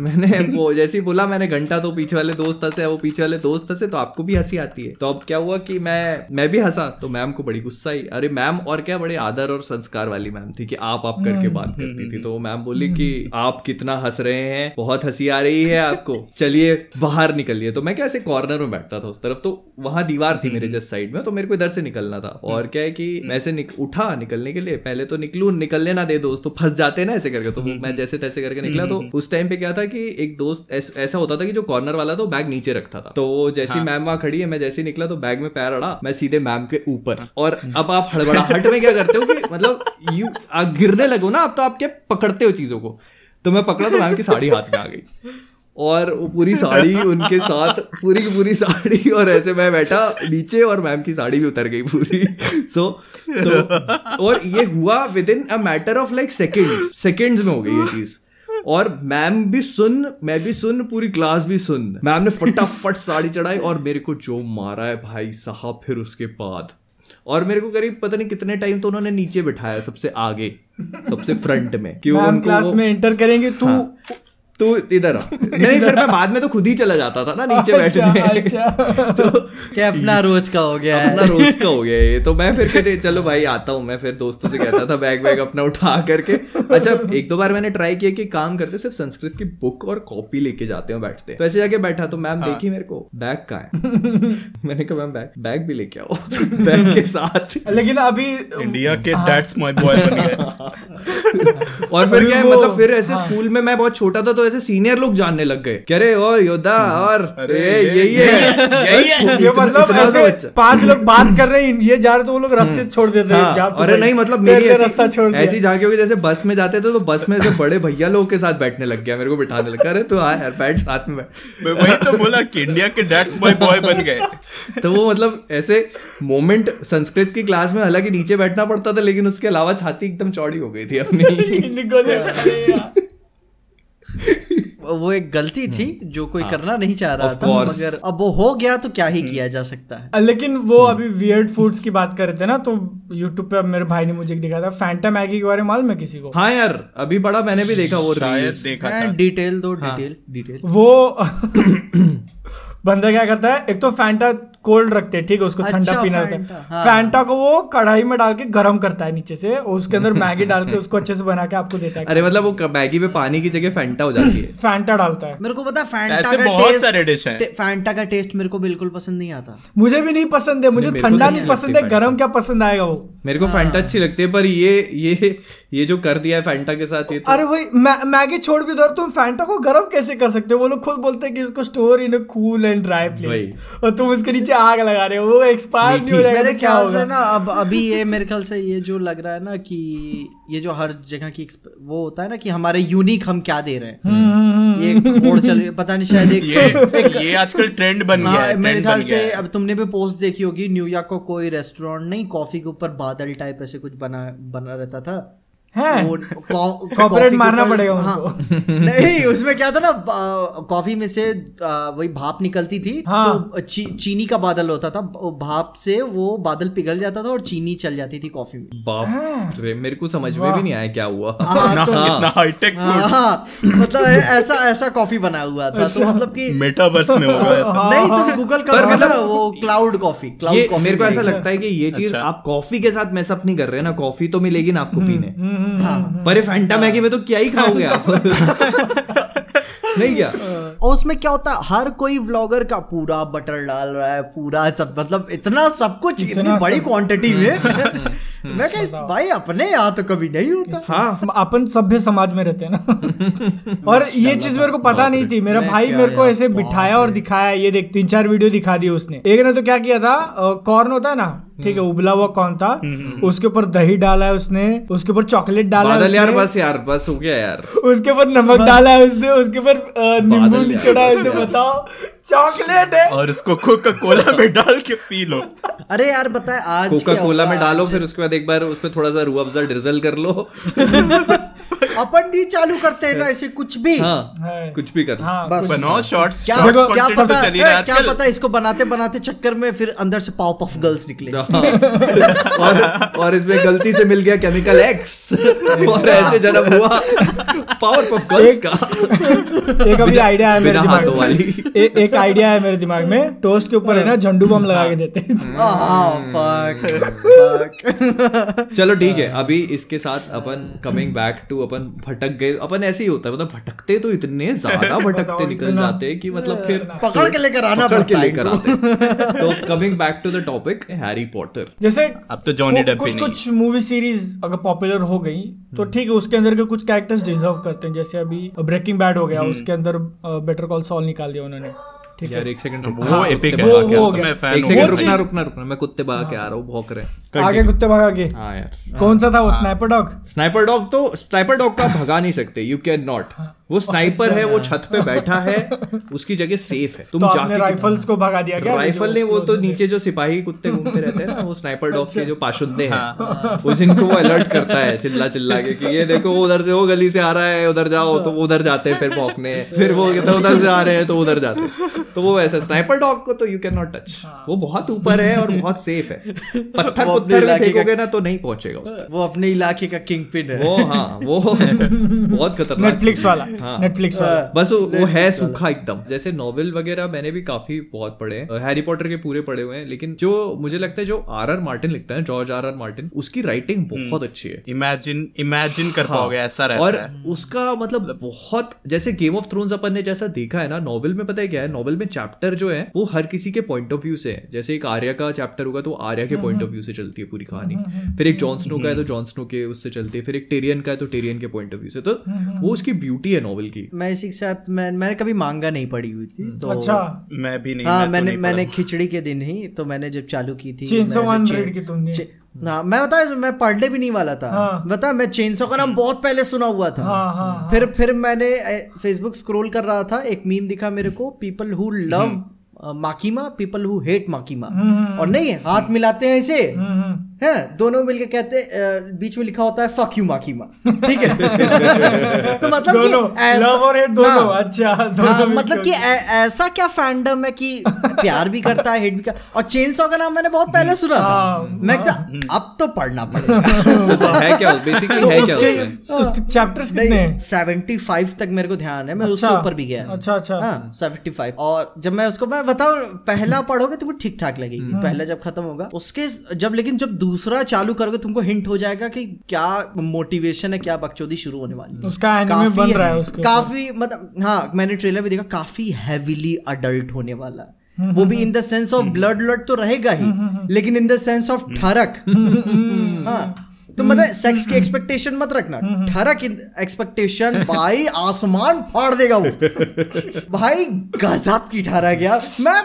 मैंने वो जैसे ही बोला मैंने घंटा, तो पीछे वाले दोस्त हंसे, वो पीछे वाले दोस्त हंसे तो आपको भी हंसी आती है। तो अब क्या हुआ कि मैं मैं भी हंसा तो मैम को बड़ी गुस्सा आई। अरे मैम और क्या बड़े आदर और संस्कार वाली मैम थी कि आप आप करके बात करती थी। तो मैम बोली कि आप कितना हंस रहे हैं, बहुत हंसी आ रही है आपको, चलिए बाहर निकलिए। तो मैं क्या ऐसे कॉर्नर में बैठता था उस तरफ, तो वहां दीवार थी मेरे जस्ट साइड में, तो मेरे को इधर से निकलना था। और क्या है कि मैं ऐसे निक, उठा निकलने के लिए, पहले तो निकलू निकलने ना दे दोस्त, तो फंस जाते ना ऐसे करके। तो मैं जैसे तैसे करके निकला। तो उस टाइम पे क्या था कि एक दोस्त ऐस, ऐसा होता था कि जो कॉर्नर वाला था बैग नीचे रखता था। तो जैसी मैम वहां खड़ी है, मैं जैसे निकला तो बैग में पैर अड़ा, मैं सीधे मैम के ऊपर। और अब आप हड़बड़ाहट में क्या करते हो, मतलब यू गिरने लगो ना, तो आप क्या पकड़ते हो चीजों को। तो मैं पकड़ा तो मैम की साड़ी हाथ में आ गई और वो पूरी साड़ी उनके साथ, पूरी की पूरी साड़ी। और ऐसे मैं बैठा नीचे और मैम की साड़ी भी उतर गई पूरी। सो so, तो और ये हुआ within a matter of like second seconds में हो गई ये चीज। और मैम भी सुन, मैं भी सुन, पूरी क्लास भी सुन। मैम ने फटाफट साड़ी चढ़ाई और मेरे को जो मारा है भाई साहब। फिर उसके बाद और मेरे को करीब पता नहीं कितने टाइम तो उन्होंने नीचे बिठाया, सबसे आगे सबसे फ्रंट में, कि वो क्लास में एंटर करेंगे तू। हाँ, तू इधर आ। नहीं फिर मैं बाद में तो खुद ही चला जाता था ना नीचे बैठने। तो क्या अपना रोज का हो गया, अपना रोज का हो गया ये तो। मैं फिर कहते चलो भाई आता हूँ, मैं फिर दोस्तों से कहता था बैग बैग अपना उठा करके। अच्छा एक दो बार मैंने ट्राई किया कि काम करते सिर्फ संस्कृत की बुक और कॉपी लेके जाते हैं बैठते। तो ऐसे जाके बैठा तो मैम देखी मेरे को, बैग कहाँ है? मैंने कहा मैम बैग बैग भी लेके आओ बैग के साथ। लेकिन अभी इंडिया के दैट्स माय बॉय बन गए। और फिर क्या मतलब फिर ऐसे स्कूल में मैं बहुत छोटा था तो ऐसे सीनियर लोग जानने लग गए, कह रहे ओ योद्धा और अरे यही है ये। मतलब ऐसे पांच लोग बात कर रहे हैं, ये जा रहे तो वो लोग रास्ते छोड़ देते हैं। अरे नहीं मतलब मेरी रास्ता छोड़ ऐसी जाके होगी जैसे बस में जाते थे तो बस में ऐसे बड़े भैया लोगों के साथ बैठने लग गया, मेरे को बिठाने लगा। अरे तो यार बैठ साथ में बैठ। मैं वही तो बोला कि इंडिया के डैट्स बॉय बॉय बन गए। तो वो मतलब ऐसे मोमेंट संस्कृत की क्लास में हालांकि नीचे बैठना पड़ता था, लेकिन उसके अलावा छाती एकदम चौड़ी हो गई थी अपनी। वो एक गलती थी जो कोई हाँ, करना नहीं चाह रहा था, मगर अब वो हो गया तो क्या ही किया जा सकता है। लेकिन वो अभी वियर्ड फूड्स की बात कर रहे थे ना, तो यूट्यूब पे मेरे भाई ने मुझे दिखाया था फैंटा मैगी के बारे में, मालूम है किसी को? हाँ यार अभी बड़ा मैंने भी देखा वो देखा था। डिटेल दो डिटेल डिटेल वो बंदा क्या करता है, एक तो फैंटा कोल्ड रखते हैं ठीक है, उसको ठंडा अच्छा, पीना होता है। हाँ। फैंटा को वो कढ़ाई में डाल के गर्म करता है नीचे से, और उसके अंदर मैगी डाल के उसको अच्छे से बना के आपको देता है। अरे मतलब वो मैगी में पानी की जगह फैंटा हो जाती है। फैंटा डालता है। मेरे को पता फैंटा का बहुत सारे डिश है। फैंटा का टेस्ट मेरे को बिल्कुल पसंद नहीं आता। मुझे भी नहीं पसंद है, मुझे ठंडा नहीं पसंद है, गर्म क्या पसंद आएगा। वो मेरे को फैंटा अच्छी लगती है, पर ये ये ये जो कर दिया है फैंटा के साथ ये। अरे वही मैगी छोड़ भी दो, तुम फैंटा को गर्म कैसे कर सकते हो? वो लोग खुद बोलते हैं कि इसको store in cool and dry place, और तुम उसके नीचे आग लगा रहे हो, वो एक्सपायर नहीं हो जाएगा। मेरे ख्याल से ना अब अभी ये मेरे ख्याल से ये जो लग रहा है ना कि ये जो हर जगह की वो होता है ना कि हमारे यूनिक हम क्या दे रहे हैं, ये घोड़ चल रही है पता नहीं शायद एक, ये, एक ये आजकल ट्रेंड बन गया है मेरे ख्याल से। अब तुमने भी पोस्ट देखी होगी, न्यूयॉर्क को कोई रेस्टोरेंट नहीं, कॉफी के ऊपर बादल टाइप ऐसे कुछ बना बना रहता था। कॉपीराइट मारना पड़ेगा। हाँ, नहीं उसमें क्या था ना, कॉफी में से वही भाप निकलती थी। हाँ, तो ची, चीनी का बादल होता था, भाप से वो बादल पिघल जाता था और चीनी चल जाती थी कॉफी में। बाप रे, मेरे को समझ में भी नहीं आया क्या हुआ। हाँ, तो, इतना हाईटेक मतलब ऐसा ऐसा कॉफी बना हुआ था। तो मतलब कि मेटावर्स में होगा ऐसा। नहीं तो गूगल का मतलब वो क्लाउड कॉफी क्लाउड कॉफी। मेरे को ऐसा लगता है कि ये चीज आप कॉफी के साथ मैसअप नहीं कर रहे ना, कॉफी तो मिलेगी ना आपको पीने। हाँ, पर फैंटा मैगी में तो क्या ही खाओगे आप? नहीं क्या? और उसमें क्या होता है, हर कोई व्लॉगर का पूरा बटर डाल रहा है, पूरा सब मतलब इतना सब कुछ इतनी बड़ी क्वांटिटी में। मैं कह भाई अपने यहाँ तो कभी नहीं होता। हाँ, अपन सभ्य समाज में रहते हैं ना। और ये चीज मेरे को पता नहीं थी, मेरा भाई मेरे को ऐसे बिठाया और दिखाया, ये देख तीन चार वीडियो दिखा दिए उसने। एक ने तो क्या किया था, कॉर्न होता है ना ठीक है, उबला हुआ कॉर्न था, उसके ऊपर दही डाला है उसने, उसके ऊपर चॉकलेट डाला है, यार बस यार बस हो गया यार, उसके ऊपर नमक डाला है उसने, उसके ऊपर नींबू निचोड़ा है उसने, बताओ चॉकलेट है। और उसको कोका कोला में डाल के पी लो। अरे यार बताए आज कोका कोला में डालो, फिर उसके बाद एक बार उस पर थोड़ा सा रूह अफ़ज़ा डिज़ल कर लो। अपन भी चालू करते हैं ना ऐसे कुछ भी। हाँ, है। कुछ भी कर हाँ, बस बनाओ शॉर्ट्स। क्या क्या पता है, क्या पता इसको बनाते बनाते चक्कर में फिर अंदर से पाव पफ गर्ल्स निकले। और, और इसमें गलती से मिल गया केमिकल एक्स, और ऐसे जन्म हुआ पावर पफ गर्ल्स का। एक अभी आइडिया है मेरे दिमाग में, एक आइडिया है मेरे दिमाग में, टोस्ट के ऊपर है ना झंडू बम लगा के देते हैं। चलो ठीक है, अभी इसके साथ अपन कमिंग बैक टू अपन भटक गए। अपन ऐसे ही होता है, मतलब भटकते तो इतने ज्यादा भटकते निकल जाते हैं कि मतलब फिर पकड़ के लेकर आना पड़ता है। तो coming back to the topic Harry Potter, जैसे अब तो जॉनी डेप भी नहीं, कुछ मूवी सीरीज अगर पॉपुलर हो गई तो ठीक है, उसके अंदर के कुछ कैरेक्टर्स डिजर्व करते हैं। जैसे अभी ब्रेकिंग बैड हो गया, उसके अंदर बेटर कॉल सॉल निकाल दिया उन्होंने। कौन सा था वो स्नाइपर डॉग? स्नाइपर डॉग तो स्नाइपर डॉग का भगा नहीं सकते, यू कैन नॉट। वो स्नाइपर है, वो छत पे बैठा है, उसकी जगह सेफ है। तुम जाके राइफल्स को भगा दिया क्या? राइफल नहीं, वो तो नीचे जो सिपाही कुत्ते घूमते रहते हैं ना, वो स्नाइपर डॉग के जो पाशुंदे हैं, वो जिनको वो अलर्ट करता है चिल्ला चिल्ला के कि ये देखो उधर से वो गली से आ रहा है, उधर जाओ, तो उधर जाते हैं, फिर भौंकने, फिर वो कहता है उधर से आ रहे हैं तो उधर जाते हैं। तो वो ऐसा स्नाइपर डॉग को तो यू कैन नॉट टच। वो बहुत ऊपर है और बहुत सेफ है, पत्थर पत्थर भी फेंकोगे ना तो नहीं पहुंचेगा उस तक। वो अपने इलाके का किंग पिन है वो। हाँ, वो बहुत खतरनाक नेटफ्लिक्स वाला। नेटफ्लिक्स बस वो है सूखा एकदम। जैसे नॉवेल वगैरह मैंने भी काफी बहुत पढ़े हैं, हैरी पॉटर के पूरे पढ़े हुए हैं, लेकिन जो मुझे लगता है जो आर आर मार्टिन लिखता है, जॉर्ज आर आर मार्टिन, उसकी राइटिंग बहुत अच्छी है। इमेजिन इमेजिन कर पाओगे ऐसा रहता और है। उसका मतलब बहुत, जैसे गेम ऑफ थ्रोन्स अपन ने जैसा देखा है ना, नॉवेल में पता है क्या है, नॉवेल में चैप्टर जो है वो हर किसी के पॉइंट ऑफ व्यू से है। जैसे एक आर्या का चैप्टर होगा तो आर्या के पॉइंट ऑफ व्यू से चलती है पूरी कहानी, फिर एक जॉन स्नो का है तो जॉन स्नो के उससे चलती है, फिर एक टेरियन का है तो टेरियन के पॉइंट ऑफ व्यू से, तो वो उसकी ब्यूटी है नॉवेल की। मैं इसी के साथ मैं, मैंने कभी मांगा नहीं पढ़ी हुई थी तो अच्छा मैं भी नहीं, हाँ, मैं मैंने, तो नहीं मैंने खिचड़ी के दिन ही तो मैंने जब चालू की थी ना, मैं बताया मैं पढ़ने भी नहीं वाला था, हाँ। बता मैं चेनसो का नाम बहुत पहले सुना हुआ था, हाँ, हाँ, हाँ। फिर फिर मैंने फेसबुक स्क्रॉल कर रहा था, एक मीम दिखा मेरे को, people who love Makima, people who hate Makima, और नहीं हाथ मिलाते हैं इसे है, दोनों मिलके कहते, बीच में लिखा होता है फक यू माकीमा, ठीक है। तो मतलब दोनों, कि लव और हेट दोनों, अच्छा दोनों, मतलब कि ऐ, ऐसा क्या फैंडम है कि प्यार भी करता है हेट भी करता, और चेनसॉ का नाम मैंने बहुत पहले सुना था, मैं अब तो पढ़ना पड़ेगा। है क्या बेसिकली, है क्या उसके चैप्टर्स कितने हैं? पचहत्तर तक मेरे को ध्यान है, मैं उससे ऊपर भी गया। अच्छा अच्छा हां पचहत्तर। और जब मैं उसको मैं बताऊं, पहला पढ़ोगे तुमको ठीक ठाक लगेगी, पहला जब खत्म होगा उसके जब, लेकिन जब दूसरा चालू करोगे तुमको हिंट हो जाएगा कि क्या मोटिवेशन है, क्या बकचोदी शुरू होने वाली है। उसका एनिमे बन रहा है उसके काफी, मतलब हाँ मैंने ट्रेलर भी देखा, काफी हेवीली अडल्ट होने वाला है वो भी, in the sense of blood blood तो रहेगा ही, लेकिन इन द सेंस ऑफ ठरक, हाँ तो मतलब सेक्स की एक्सपेक्टेशन मत रखना, ठरक एक्सपेक्टेशन, भाई आसमान फाड़ देगा वो, भाई गजब की ठरक यार। मैं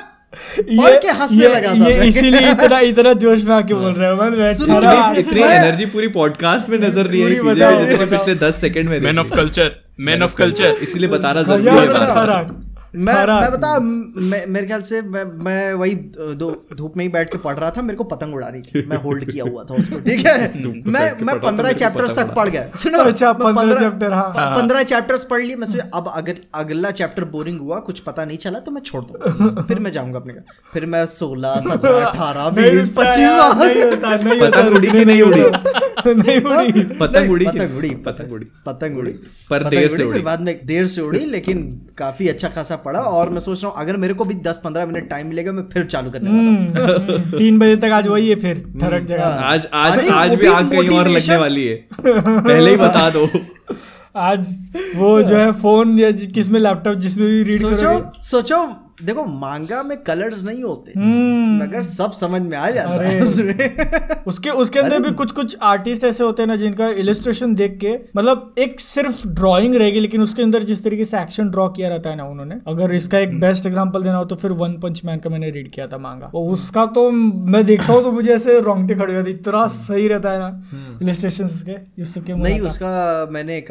ये, ये, ये इसीलिए इतना इतना जोश में आके बोल रहा हूँ, इतनी एनर्जी पूरी पॉडकास्ट में नजर नहीं आई पिछले दस सेकंड में। Man of culture, man of culture, इसलिए बताना जरूरी है। मैं मैं बता मैं, मेरे ख्याल से मैं, मैं वही धूप में ही बैठ के पढ़ रहा था, मेरे को पतंग उड़ानी थी, मैं होल्ड किया हुआ था उसको, ठीक है। मैं मैं पंद्रह चैप्टर्स तक पढ़ गया, पंद्रह चैप्टर्स पढ़ लिए, मैं सोचा अब अगर अगला चैप्टर बोरिंग हुआ, कुछ पता नहीं चला तो मैं छोड़ दूँ, फिर मैं जाऊँगा अपने घर। फिर मैं सोलह सत्रह अठारह बीस पच्चीस पतंग उड़ी की नहीं उड़ी, पतंग उड़ी पतंग उड़ी पतंग उड़ी फिर बाद में देर से उड़ी, लेकिन काफी अच्छा खासा पड़ा। और मैं सोच रहा हूँ अगर मेरे को भी दस पंद्रह मिनट टाइम मिलेगा मैं फिर चालू करने वाला हूँ। तीन बजे तक आज वही है फिर ठरक जगह। आज आज आज भी आग कहीं और लगने वाली है, पहले ही बता दो। आज वो जो है फोन या किसमें लैपटॉप जिसमें भी रीड सोचो सोचो देखो मांगा में कलर्स नहीं होते, अगर सब समझ में आ जाता है उसमें। उसके उसके अंदर भी कुछ कुछ आर्टिस्ट ऐसे होते हैं ना जिनका इलस्ट्रेशन देख के, मतलब एक सिर्फ ड्राइंग रहेगी लेकिन उसके अंदर जिस तरीके से एक्शन ड्रॉ किया रहता है ना उन्होंने। अगर इसका एक बेस्ट एग्जांपल देना हो तो फिर वन पंच मैन का मैंने रीड किया था मांगा, उसका तो मैं देखता हूँ तो मुझे ऐसे रोंगटे खड़े हो जाते, इतना सही रहता है ना इलस्ट्रेशन उसके। नहीं उसका मैंने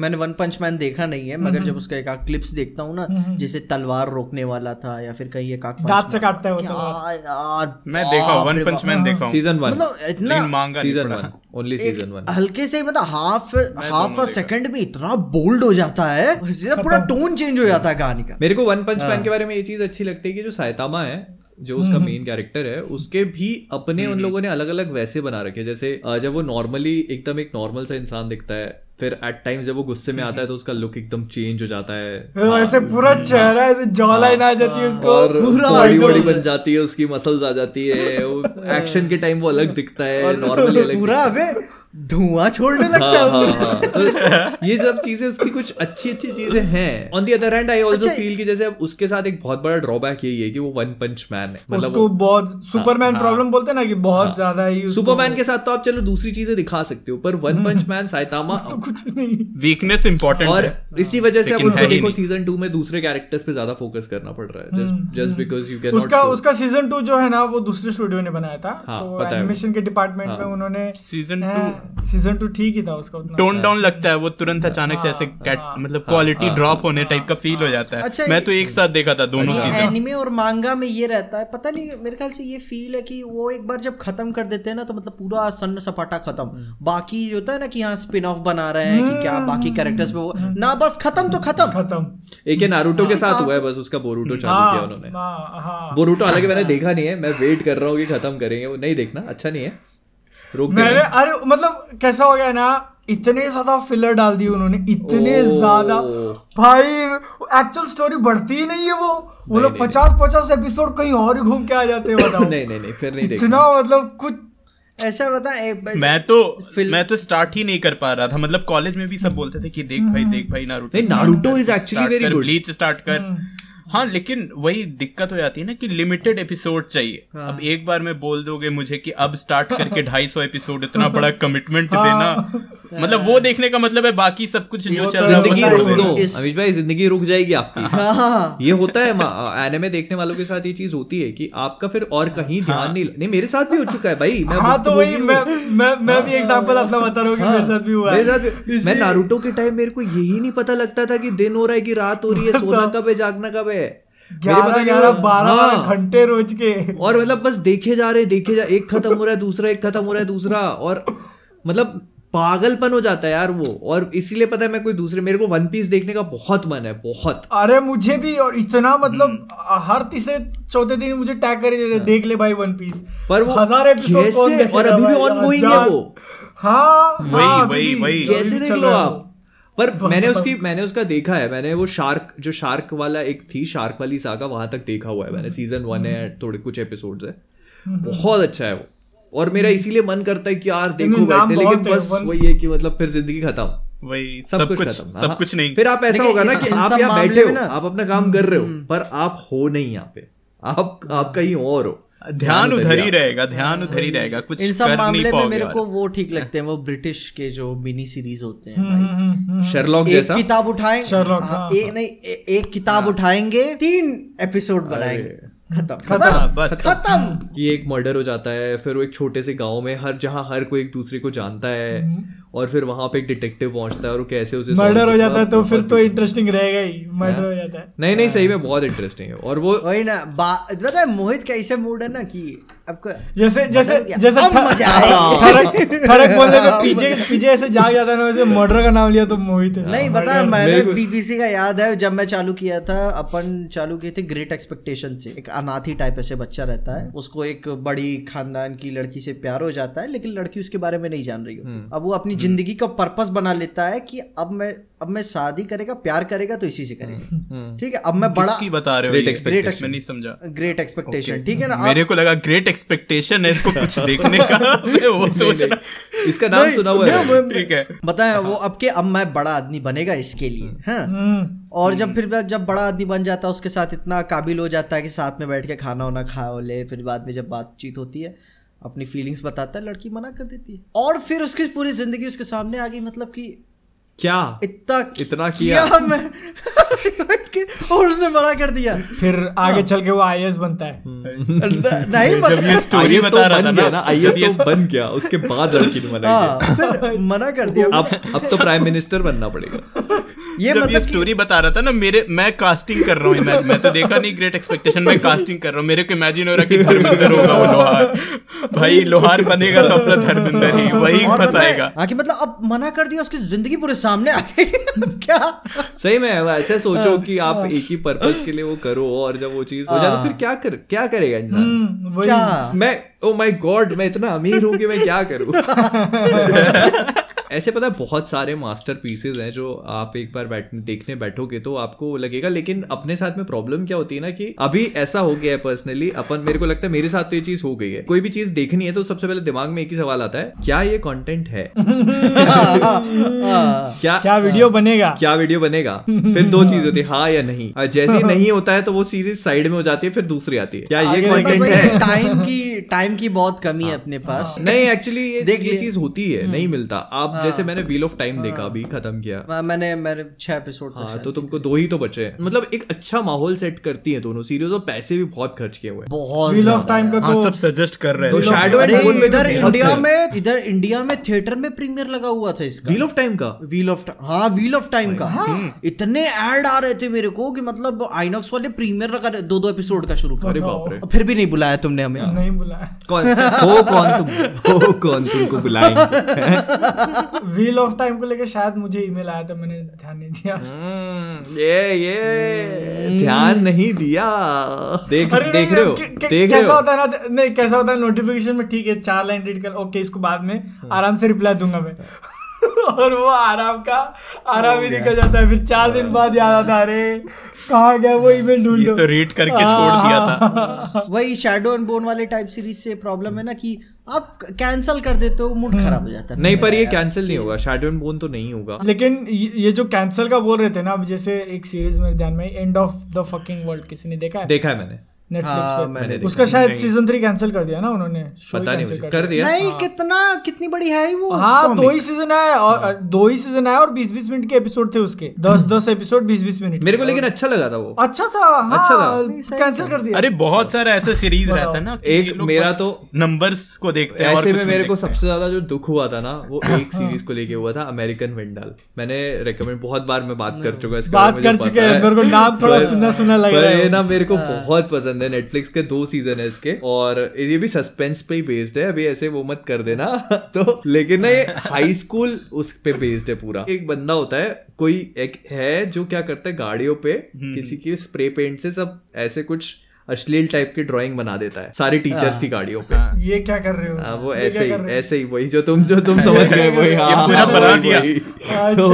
मैंने वन पंच मैन देखा नहीं है, मगर जब उसका एक क्लिप्स देखता हूँ ना, जैसे तलवार रोकने वाला था या फिर कहीं एक दांत से काटता है वो, यार मैं देखा वन पंच मैन देखा हूं सीजन वन, मतलब इतना manga season one only season one, हल्के से मतलब हाफ हाफ अ सेकंड में इतना बोल्ड हो जाता है, पूरा टोन चेंज हो जाता है कहानी का। मेरे को वन पंच मैन के बारे में ये चीज अच्छी लगती है कि जो साइतामा है जो उसका मेन कैरेक्टर है, उसके भी अपने उन लोगों ने अलग अलग वैसे बना रखे, जैसे जब वो नॉर्मली एकदम एक नॉर्मल सा इंसान दिखता है, फिर एट टाइम जब वो गुस्से में आता है तो उसका लुक एकदम चेंज हो जाता है, ऐसे पूरा चेहरा ऐसे जॉलाइन आ जाती है उसको, और बॉडी बॉडी बन जाती है, उसकी मसल्स आ जाती है, एक्शन के टाइम वो अलग दिखता है, नॉर्मली अलग पूरा धुआं छोड़ने लगता है। हाँ, हाँ, तो ये सब चीजें उसकी कुछ अच्छी अच्छी चीजें हैं। On the other hand I also feel कि जैसे अब उसके साथ एक बहुत बड़ा ड्रॉबैक यही है कि वो वन पंच मैन है, मतलब उसको बहुत सुपरमैन प्रॉब्लम बोलते हैं ना कि बहुत ज्यादा ही। सुपरमैन के साथ तो आप चलो दूसरी चीजें दिखा सकते हो, पर वन पंच मैन साइतामा कुछ नहीं, वीकनेस इंपॉर्टेंट, और इसी वजह से अब देखो सीजन टू में दूसरे कैरेक्टर्स पे ज्यादा फोकस करना पड़ रहा है, जस्ट बिकॉज यू कैन। उसका उसका सीजन टू जो है ना वो दूसरे स्टूडियो ने बनाया था, तो एनिमेशन के डिपार्टमेंट में उन्होंने सीजन टू सीजन टू ठीक ही था उसका, उतना टोन डाउन लगता है वो तुरंत अचानक से ऐसे मतलब क्वालिटी ड्रॉप होने टाइप का फील हो जाता है। अच्छा, मैं तो एक साथ देखा था दोनों सीजन। एनिमे और मांगा में ये रहता है, पता नहीं मेरे ख्याल से ये फील है कि वो एक बार जब खत्म कर देते हैं ना तो मतलब पूरा सन्न सपाटा खत्म, बाकी होता है ना कि हाँ स्पिन ऑफ बना रहे हैं कि क्या बाकी कैरेक्टर्स पे वो ना, बस खत्म तो खत्म खत्म। एक नारुतो के साथ हुआ है बस, उसका बोरुतो चालू किया उन्होंने, बोरुतो हालांकि मैंने देखा नहीं है, मैं वेट कर रहा हूँ कि खत्म करेंगे, वो नहीं देखना अच्छा नहीं है। मैंने अरे मतलब कैसा हो गया ना इतने ज्यादा फिलर डाल दिए उन्होंने, इतने ज्यादा भाई एक्चुअल स्टोरी बढ़ती ही नहीं है। वो वो लोग पचास पचास एपिसोड कहीं और ही घूम के आ जाते हैं। बताओ नहीं नहीं नहीं फिर नहीं इतना मतलब कुछ ऐसा बता। मैं तो मैं तो स्टार्ट ही नहीं कर पा रहा था। मतलब कॉलेज में भी सब बोलते थे कि देख भाई देख भाई Naruto Naruto is actually very good, Leach start कर। हाँ लेकिन वही दिक्कत हो जाती है ना कि लिमिटेड एपिसोड चाहिए। हाँ। अब एक बार में बोल दोगे मुझे कि अब स्टार्ट करके ढाई सौ एपिसोड, इतना बड़ा कमिटमेंट हाँ। देना मतलब वो देखने का मतलब है बाकी सब कुछ जो चल रहा है जिंदगी रोक दो अमित भाई, जिंदगी रुक जाएगी आपकी। हाँ। हाँ। ये होता है एनिमे देखने वालों के साथ, ये चीज होती है कि आपका फिर और कहीं ध्यान नहीं। नहीं मेरे साथ भी हो चुका है भाई। मैं तो वही मैं भी एग्जाम्पल अपना बता रहा हूँ कि मेरे साथ भी हुआ। मेरे साथ मैं नारुतो के टाइम मेरे को यही नहीं पता लगता था कि दिन हो रहा है कि रात हो रही है, सोना कब है जागना कब है। बारह घंटे रोज के और मतलब बस देखे जा रहे देखे जा एक खत्म हो रहा है दूसरा, एक खत्म हो रहा है दूसरा और मतलब पागलपन हो जाता है यार वो। और इसीलिए पता है मैं कोई दूसरे, मेरे को वन पीस देखने का बहुत मन है बहुत। अरे मुझे भी, और इतना मतलब हर तीसरे चौथे दिन मुझे टैग कर देते देख ले भाई वन पीस, पर वो हजार एपिसोड और अभी भी ऑन गोइंग है वो। हाँ वही वही कैसे देख लो आप। पर मैंने उसकी मैंने उसका देखा है, मैंने वो शार्क जो शार्क वाला एक थी शार्क वाली सागा वहां तक देखा हुआ है मैंने। सीजन वन है, थोड़े कुछ एपिसोड्स है, बहुत अच्छा है वो। और मेरा इसीलिए मन करता है कि यार देखो बैठने, लेकिन बस वही है कि मतलब फिर जिंदगी खत्म, वही सब, सब कुछ खत्म, सब कुछ नहीं। फिर आप ऐसा होगा ना कि आप यहाँ बैठे हो, आप अपना काम कर रहे हो, पर आप हो नहीं यहाँ पे, आप आप कहीं और हो, ध्यान उधर ही रहेगा, ध्यान उधर ही रहेगा कुछ इन सब मामले में। मेरे को वो ठीक लगते हैं वो ब्रिटिश के जो मिनी सीरीज होते हैं भाई, शर्लॉक जैसा। एक किताब उठाएंगे, एक नहीं एक किताब उठाएंगे, तीन एपिसोड बनाएंगे, खत्म बस खत्म। ये एक मर्डर हो जाता है, फिर वो एक छोटे से गांव में हर जहां हर कोई एक दूसरे को जानता है, और फिर वहां पे एक डिटेक्टिव पहुंचता है और वो कैसे उसे मर्डर हो जाता है। तो फिर तो इंटरेस्टिंग रहेगा ही, मर्डर हो जाता है। नहीं नहीं सही में बहुत इंटरेस्टिंग है। और वो वही ना पता है मोहित का ऐसे मूड है ना कि आपको जैसे जैसे जैसे फर्क बोलने में पीछे पीछे ऐसे जाग जाता है ना, वैसे मर्डर का नाम लिया तो मोहित है। नहीं पता मैंने बीबीसी का याद है जब मैं चालू किया था, अपन चालू किए थे ग्रेट एक्सपेक्टेशन से। एक अनाथी टाइप ऐसे बच्चा रहता है, उसको एक बड़ी खानदान की लड़की से प्यार हो जाता है, लेकिन लड़की उसके बारे में नहीं जान रही होती। अब वो अपनी जिंदगी का पर्पस बना लेता है कि अब मैं अब मैं शादी करेगा, प्यार करेगा तो इसी से करेगा। ठीक है अब मैं बड़ा किसकी बता रहे हो? ग्रेट एक्सपेक्टेशन नहीं समझा। ग्रेट एक्सपेक्टेशन ठीक है ना, मेरे को लगा ग्रेट एक्सपेक्टेशन है इसको कुछ देखने का, वो सोच रहा इसका नाम सुना हुआ है। ठीक है बताएं वो अब के अब मैं बड़ा आदमी बनेगा इसके लिए। हाँ और जब फिर जब बड़ा आदमी बन जाता है उसके साथ इतना काबिल हो जाता है कि साथ में बैठ के खाना वाना खा ले, फिर बाद में जब बातचीत होती है अपनी फीलिंग्स बताता है, लड़की मना कर देती है, और फिर उसकी पूरी जिंदगी उसके सामने आ गई। मतलब कि क्या इतना इतना किया, किया मैं और उसने मना कर दिया। फिर आगे चल के वो आईएएस बनता है। नहीं मतलब ये स्टोरी बता रहा था ना, आईएएस तो बन गया, उसके बाद लड़की ने मना किया, फिर मना कर दिया। अब अब तो प्राइम मिनिस्टर बनना पड़ेगा। ये मतलब ये स्टोरी बता रहा था ना, मेरे मैं कास्टिंग कर रहा हूँ, मैं, मैं तो देखा नहीं ग्रेट एक्सपेक्टेशन, मैं कास्टिंग कर रहा हूँ, मेरे को इमेजिन हो रहा कि धर्मेंद्र होगा वो लोहार भाई, लोहार बनेगा तो अपना धर्मेंद्र ही वही फंसाएगा। हाँ कि मतलब अब मना कर दिया, उसकी जिंदगी पूरे सामने आ गई। क्या सही में ऐसे सोचो कि आप एक ही पर्पस के लिए वो करो, और जब वो चीज हो जाए फिर क्या कर क्या करेगा इंसान? क्या मैं ओ माय गॉड मैं इतना अमीर हूँ कि मैं क्या करूँ? ऐसे पता है बहुत सारे मास्टर पीसेज हैं जो आप एक बार बैठ देखने बैठोगे तो आपको लगेगा। लेकिन अपने साथ में प्रॉब्लम क्या होती है ना कि अभी ऐसा हो गया है पर्सनली अपन, मेरे को लगता है मेरे साथ तो ये चीज हो गई है। कोई भी चीज देखनी है तो सबसे पहले दिमाग में एक ही सवाल आता है, क्या ये कंटेंट है? क्या क्या वीडियो बनेगा, क्या वीडियो बनेगा? फिर दो चीज होती है, हाँ या नहीं। जैसे नहीं होता है तो वो सीरीज साइड में हो जाती है, फिर दूसरी आती है, क्या ये कंटेंट है? टाइम की टाइम की बहुत कमी है अपने पास। नहीं एक्चुअली ये चीज होती है, नहीं मिलता। आप जैसे मैंने व्हील ऑफ टाइम देखा, अभी खत्म किया मैंने, मैंने छह एपिसोड था, तो तुमको दो ही तो बचे हैं। मतलब एक अच्छा माहौल सेट करती है दोनों सीरीज, और पैसे भी बहुत खर्च किए हुए बहुत। व्हील ऑफ टाइम का तो सब सजेस्ट कर रहे हैं। शैडो एंड बोन इधर इंडिया में इधर इंडिया में थिएटर में प्रीमियर लगा हुआ था इसका, व्हील ऑफ टाइम का। व्हील ऑफ हाँ व्हील ऑफ टाइम का इतने एड आ रहे थे मेरे को कि मतलब आइनॉक्स वाले प्रीमियर लगा दो दो एपिसोड का शुरू कर। बाप रे, फिर भी नहीं बुलाया तुमने हमें। नहीं बुलाया कौन हो कौन तुम हो कौन तुमको बुलाएंगे? व्हील ऑफ टाइम को लेके शायद मुझे ईमेल आया था, मैंने ध्यान नहीं दिया। mm, ये ये mm. ध्यान नहीं दिया। देख देख रहे हो देख कैसा होता है ना, नहीं कैसा होता है नोटिफिकेशन में, ठीक है चार लाइन रीड कर ओके, इसको बाद में आराम से रिप्लाई दूंगा मैं। और वो आराम का आराम ही निकल जाता है। फिर चार दिन बाद याद आता है अरे कहाँ गया वो ईमेल ढूंढ लो, तो रीड करके छोड़ दिया था। वही शैडो एंड बोन वाले टाइप सीरीज से प्रॉब्लम है ना कि आप कैंसिल कर देते हो मूड खराब हो जाता है। नहीं पर ये कैंसिल नहीं होगा, शैडो एंड बोन तो नहीं होगा। लेकिन ये जो कैंसिल का बोल रहे थे ना, अब जैसे एक सीरीज मेरे ध्यान में end of the fucking world, किसी ने देखा है? देखा है मैंने नेटफ्लिक्स पर। उसका शायद सीजन थ्री कैंसिल कर दिया ना उन्होंने, पता नहीं कर दिया नहीं। कितना कितनी बड़ी है वो? हाँ दो ही सीजन है और दो ही सीजन है और बीस बीस मिनट के एपिसोड थे उसके, दस दस एपिसोड बीस बीस मिनट। मेरे को लेकिन अच्छा लगा था वो, अच्छा था अच्छा था कैंसिल कर दिया। अरे बहुत सारा ऐसा सीरीज रहता है ना, एक मेरा तो नंबर्स को देखते हैं। ऐसे में मेरे को सबसे ज्यादा जो दुख हुआ था ना वो एक सीरीज को लेके हुआ था, अमेरिकन वेंडल। मैंने रेकमेंड बहुत बार मैं बात कर चुका बात कर चुके हैं मेरे को नाम थोड़ा सुनना सुनना लग रहा है ना, मेरे को बहुत पसंद। नेटफ्लिक्स के दो सीजन है इसके और ये भी सस्पेंस पे ही बेस्ड है, अभी ऐसे वो मत कर देना तो। लेकिन ना ये हाई स्कूल उस पे बेस्ड है पूरा। एक बंदा होता है, कोई एक है जो क्या करता है गाड़ियों पे किसी की स्प्रे पेंट से सब ऐसे कुछ अश्लील टाइप की ड्राइंग बना देता है सारे टीचर्स की गाड़ियों पे। ये क्या कर रहे हो? आ, वो ऐसे ही ऐसे ही वही जो तुम जो तुम समझ गए वही पूरा बना दिया। तो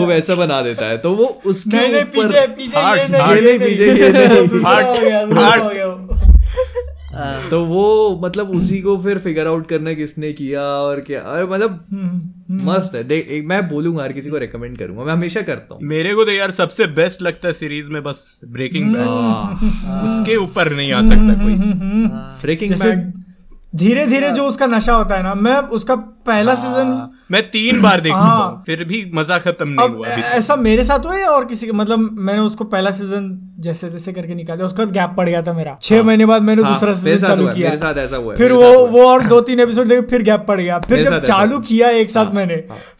वो वैसा बना देता है तो वो उसके पीछे पीछे तो वो मतलब उसी को फिर फिगर आउट करना किसने किया और क्या, और मतलब मस्त है। देख मैं बोलूंगा हर किसी को रेकमेंड करूंगा, मैं हमेशा करता हूँ। मेरे को तो यार सबसे बेस्ट लगता है सीरीज में बस ब्रेकिंग बैड, उसके ऊपर नहीं आ सकता कोई। ब्रेकिंग बैड धीरे धीरे जो उसका नशा होता है ना, मैं उसका पहला सीजन मैं तीन बार देख चुका हूं फिर भी मजा खत्म नहीं हुआ। ऐसा मेरे साथ हुआ या और किसी के, मतलब मैंने उसको पहला सीजन जैसे जैसे करके निकाला, उसका गैप पड़ गया था मेरा। छह महीने बाद मैंने दूसरा सीजन चालू किया, मेरे साथ ऐसा हुआ फिर वो वो और दो तीन एपिसोड देखे फिर गैप पड़ गया, फिर जब चालू किया एक साथ मैंने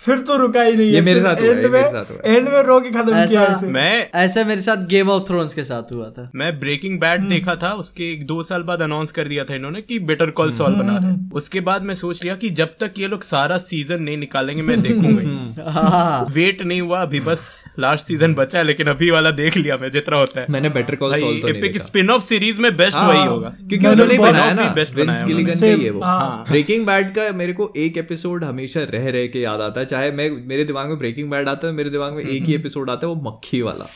फिर तो रुका ही नहीं। ये मेरे साथ हुआ, एंड में रो के खत्म किया। मैं ऐसा मेरे साथ गेम ऑफ थ्रोन्स के साथ हुआ था। मैं ब्रेकिंग बैड देखा था, उसके एक दो साल बाद अनाउंस कर दिया था इन्होंने कि बेटर कॉल सॉल बना रहे हैं। उसके बाद मैं सोच लिया कि जब तक ये लोग सारा सीजन नहीं निकालेंगे मैं देखूंगा। वेट नहीं हुआ, अभी बस लास्ट सीजन बचा है लेकिन अभी वाला देख लिया मैं जितना होता है। मैंने बेटर कॉल सॉल तो नहीं देखा। स्पिन ऑफ सीरीज में बेस्ट वही होगा क्योंकि उन्होंने बनाया ना, बेस्ट बनाया गिलिगन का ये वो। ब्रेकिंग बैड का मेरे को एक एपिसोड हमेशा रह रह के याद आता है, चाहे मैं मेरे दिमाग में ब्रेकिंग बैड आता है मेरे दिमाग में एक ही एपिसोड आता है वो मक्खी वाला।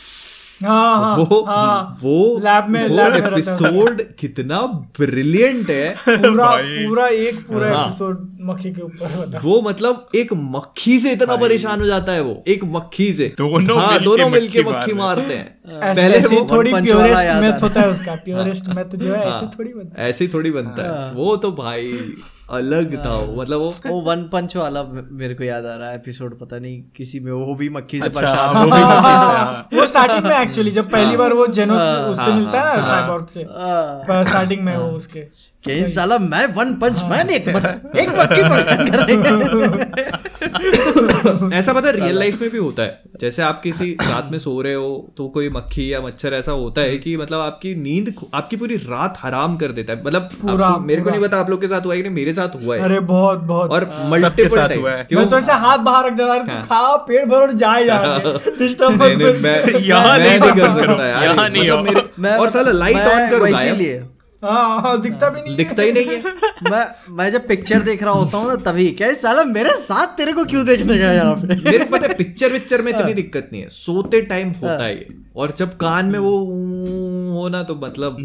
हाँ, वो हाँ, वो लैब में एपिसोड कितना ब्रिलियंट है। पूरा पूरा एक पूरा एपिसोड मक्खी के ऊपर। वो मतलब एक मक्खी से इतना परेशान हो जाता है वो, एक मक्खी से दोनों हाँ, दोनों मिलके मक्खी मारते हैं। पहले वो थोड़ी प्योरेस्ट मेथ होता है उसका, प्योरेस्ट मेथ जो है ऐसे थोड़ी बनता है, ऐसे थोड़ी बनता है वो तो भाई अलग था। मतलब वो वो वन पंच वाला मेरे को याद आ रहा है एपिसोड, पता नहीं किसी में वो भी मक्खी से परेशान हो गई। वो स्टार्टिंग में एक्चुअली जब पहली बार वो जेनोस उससे मिलता है ना साइबोर्ग से, पर स्टार्टिंग में वो उसके कि साला मैं वन पंच मैन एक एक मक्खी परेशान कर रही है। ऐसा पता है रियल लाइफ में भी होता है, जैसे आप किसी रात में सो रहे हो तो कोई मक्खी या मच्छर ऐसा होता है कि मतलब आपकी नींद आपकी पूरी रात हराम कर देता है। मतलब मेरे को नहीं पता आप लोग के साथ हुआ है कि नहीं, मेरे साथ हुआ है। अरे बहुत बहुत और मल्टीपल टाइम्स। मैं तो ऐसे हाथ बाहर रख देता हूं तू खा पेट भर और जा जाए, डिस्टर्ब मत। यहां नहीं कर सकता यार, यहां नहीं। और साला लाइट ऑन करो गायब, हाँ दिखता भी नहीं, दिखता ही नहीं है। मैं मैं जब पिक्चर देख रहा होता हूँ ना तभी, क्या साला मेरे साथ तेरे को क्यों देखने का यहाँ पे। मेरे पता है पिक्चर पिक्चर में इतनी दिक्कत नहीं है, सोते टाइम होता है ये। और जब कान में वो होना तो मतलब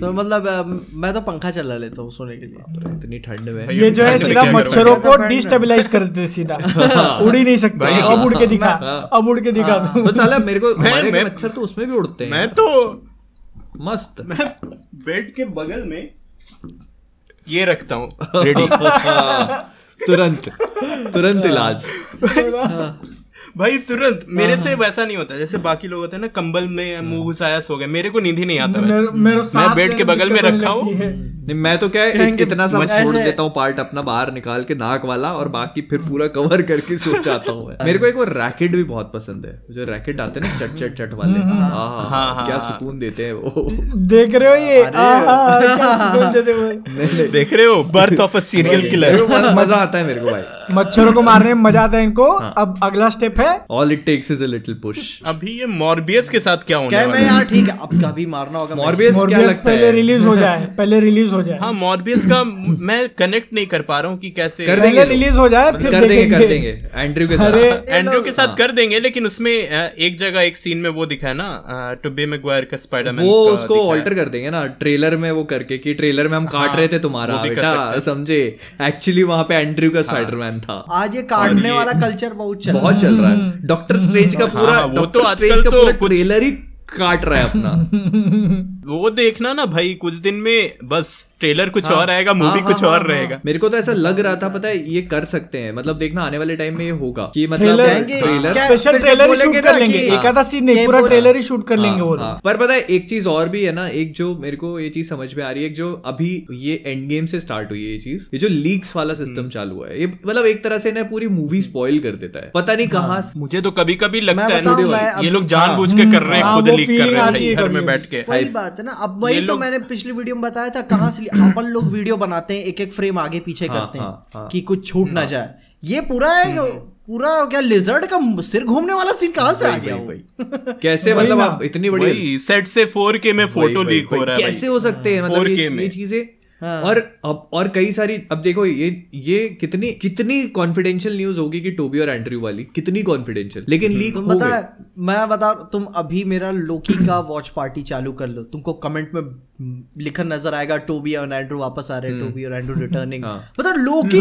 तो मतलब मैं तो पंखा चला लेता हूँ सोने के लिए, इतनी ठंड में। ये जो है सीधा मच्छरों को डिस्टेबलाइज कर देते, सीधा उड़ ही नहीं सकता। अब उड़ के दिखा, अब उड़ के दिखा तो साला मेरे को मच्छर तो उसमें भी उड़ते हैं। मैं तो मस्त मैं बेड के बगल में ये रखता हूँ रेडी तुरंत तुरंत इलाज भाई तुरंत। मेरे से वैसा नहीं होता जैसे बाकी लोग होते हैं ना, कंबल में मुंह घुसाया सो गया। मेरे को नींद ही नहीं आता वैसे। मैं बेड के बगल में रखा हूँ। मैं तो क्या है इतना सा छोड़ देता हूँ पार्ट अपना बाहर निकाल के नाक वाला और बाकी फिर पूरा कवर करके सो जाता हूँ। मेरे को एक वो रैकेट भी बहुत पसंद है, जो रैकेट आते हैं ना चट चट चट वाले, क्या सुकून देते हैं वो। देख रहे हो ये, देख रहे हो birth of a serial killer, मजा आता है मेरे को भाई। मच्छरों को मारने में मजा आता है इनको। अब अगला स्टेप ट्रिप है, all it takes is a little push. अभी ये मॉर्बियस के साथ क्या होने वाला है? यार ठीक है, अब कभी मारना होगा मॉर्बियस, क्या लगता है पहले रिलीज हो जाए, पहले रिलीज हो जाए। हां मॉर्बियस का मैं कनेक्ट नहीं कर पा रहा हूं कि कैसे पहले रिलीज हो जाए फिर कर देंगे, कर देंगे एंड्रयू के साथ, एंड्रयू के साथ कर देंगे। लेकिन उसमें एक जगह एक सीन में वो दिखाया ना टोबी मैग्वायर का स्पाइडरमैन, वो उसको ऑल्टर कर देंगे ना ट्रेलर में, वो करके कि ट्रेलर में हम काट रहे थे तुम्हारा बेटा, समझे, एक्चुअली वहां पे एंड्रयू का स्पाइडरमैन था। आज ये काटने वाला कल्चर बहुत चल बहुत चल रहा है। डॉक्टर स्ट्रेंज का पूरा वो तो आजकल तो ट्रेलर ही काट रहा है अपना। वो देखना ना भाई, कुछ दिन में बस ट्रेलर कुछ हाँ, और आएगा, मूवी हाँ, कुछ हाँ, और हाँ, रहेगा। मेरे को तो ऐसा लग रहा था, पता है ये कर सकते हैं, मतलब देखना आने वाले टाइम में ये होगा कि मतलब ट्रेलर स्पेशल ट्रेलर शूट कर लेंगे, एक आधा सीन नहीं पूरा ट्रेलर ही शूट कर लेंगे वो। पर पता है एक चीज और भी है ना, एक जो मेरे को ये चीज समझ में आ रही है, जो अभी ये एंड गेम से स्टार्ट हुई है ये चीज, ये जो लीक्स वाला सिस्टम चालू हुआ है, मतलब एक तरह से ना पूरी मूवी स्पॉइल कर देता है, पता नहीं कहां। मुझे तो कभी कभी लगता है ये लोग जानबूझ के कर रहे हैं, खुद लीक कर रहे हैं घर में बैठ के। वही बात है ना, अब वही तो मैंने पिछली वीडियो में बताया था, कहां से अपन लोग वीडियो बनाते हैं, एक एक फ्रेम आगे पीछे हाँ, करते हैं हाँ, हाँ, कि कुछ छूट ना जाए। ये पूरा है पूरा क्या, लिजर्ड का सिर घूमने वाला सीन कहां से आ गया भाई? कैसे मतलब आप इतनी बड़ी सेट से फोर के में फोटो लीक हो रहा है, कैसे हो सकते हैं मतलब ये चीजें? हाँ। और अब और कई सारी, अब देखो ये ये कितनी कितनी कॉन्फिडेंशियल न्यूज होगी कि टोबी और एंड्रयू वाली, कितनी कॉन्फिडेंशियल, लेकिन लीक हो गई। मैं बता, तुम अभी मेरा लोकी का वॉच पार्टी चालू कर लो, तुमको कमेंट में लिखा नजर आएगा टोबी और एंड्रयू वापस आ रहे हैं, टोबी और एंड्रयू रिटर्निंग, मतलब लोकी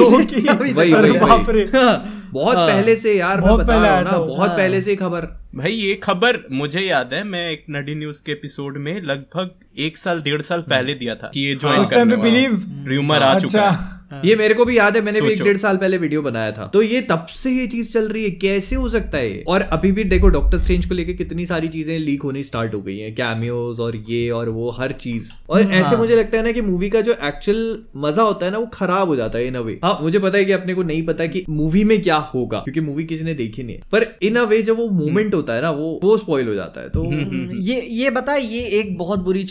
बहुत पहले से यार, मैं बता रहा हूं ना, बहुत पहले से खबर। भाई ये खबर मुझे याद है, मैं एक नडी न्यूज के एपिसोड में लगभग एक साल डेढ़ साल पहले दिया था कि ये ज्वाइन करने वाला रूमर आ चुका है। ये मेरे को भी याद है, मैंने भी एक डेढ़ साल पहले वीडियो बनाया था, तो ये तब से ये चीज चल रही है, कैसे हो सकता है? और अभी भी देखो डॉक्टर स्ट्रेंज को लेके कितनी सारी चीजें लीक होनी स्टार्ट हो गई हैं, कैमियोज और ये और वो हर चीज, और ऐसे मुझे लगता है ना कि मूवी का जो एक्चुअल मजा होता है ना वो खराब हो जाता है इन अ वे। हाँ मुझे पता है कि अपने को नहीं पता कि मूवी में क्या होगा, क्योंकि मूवी किसी ने देखी नहीं, पर इन अ वे जब वो मोमेंट होता है ना वो वो स्पॉइल हो जाता है। तो ये ये बताए, ये एक बहुत बुरी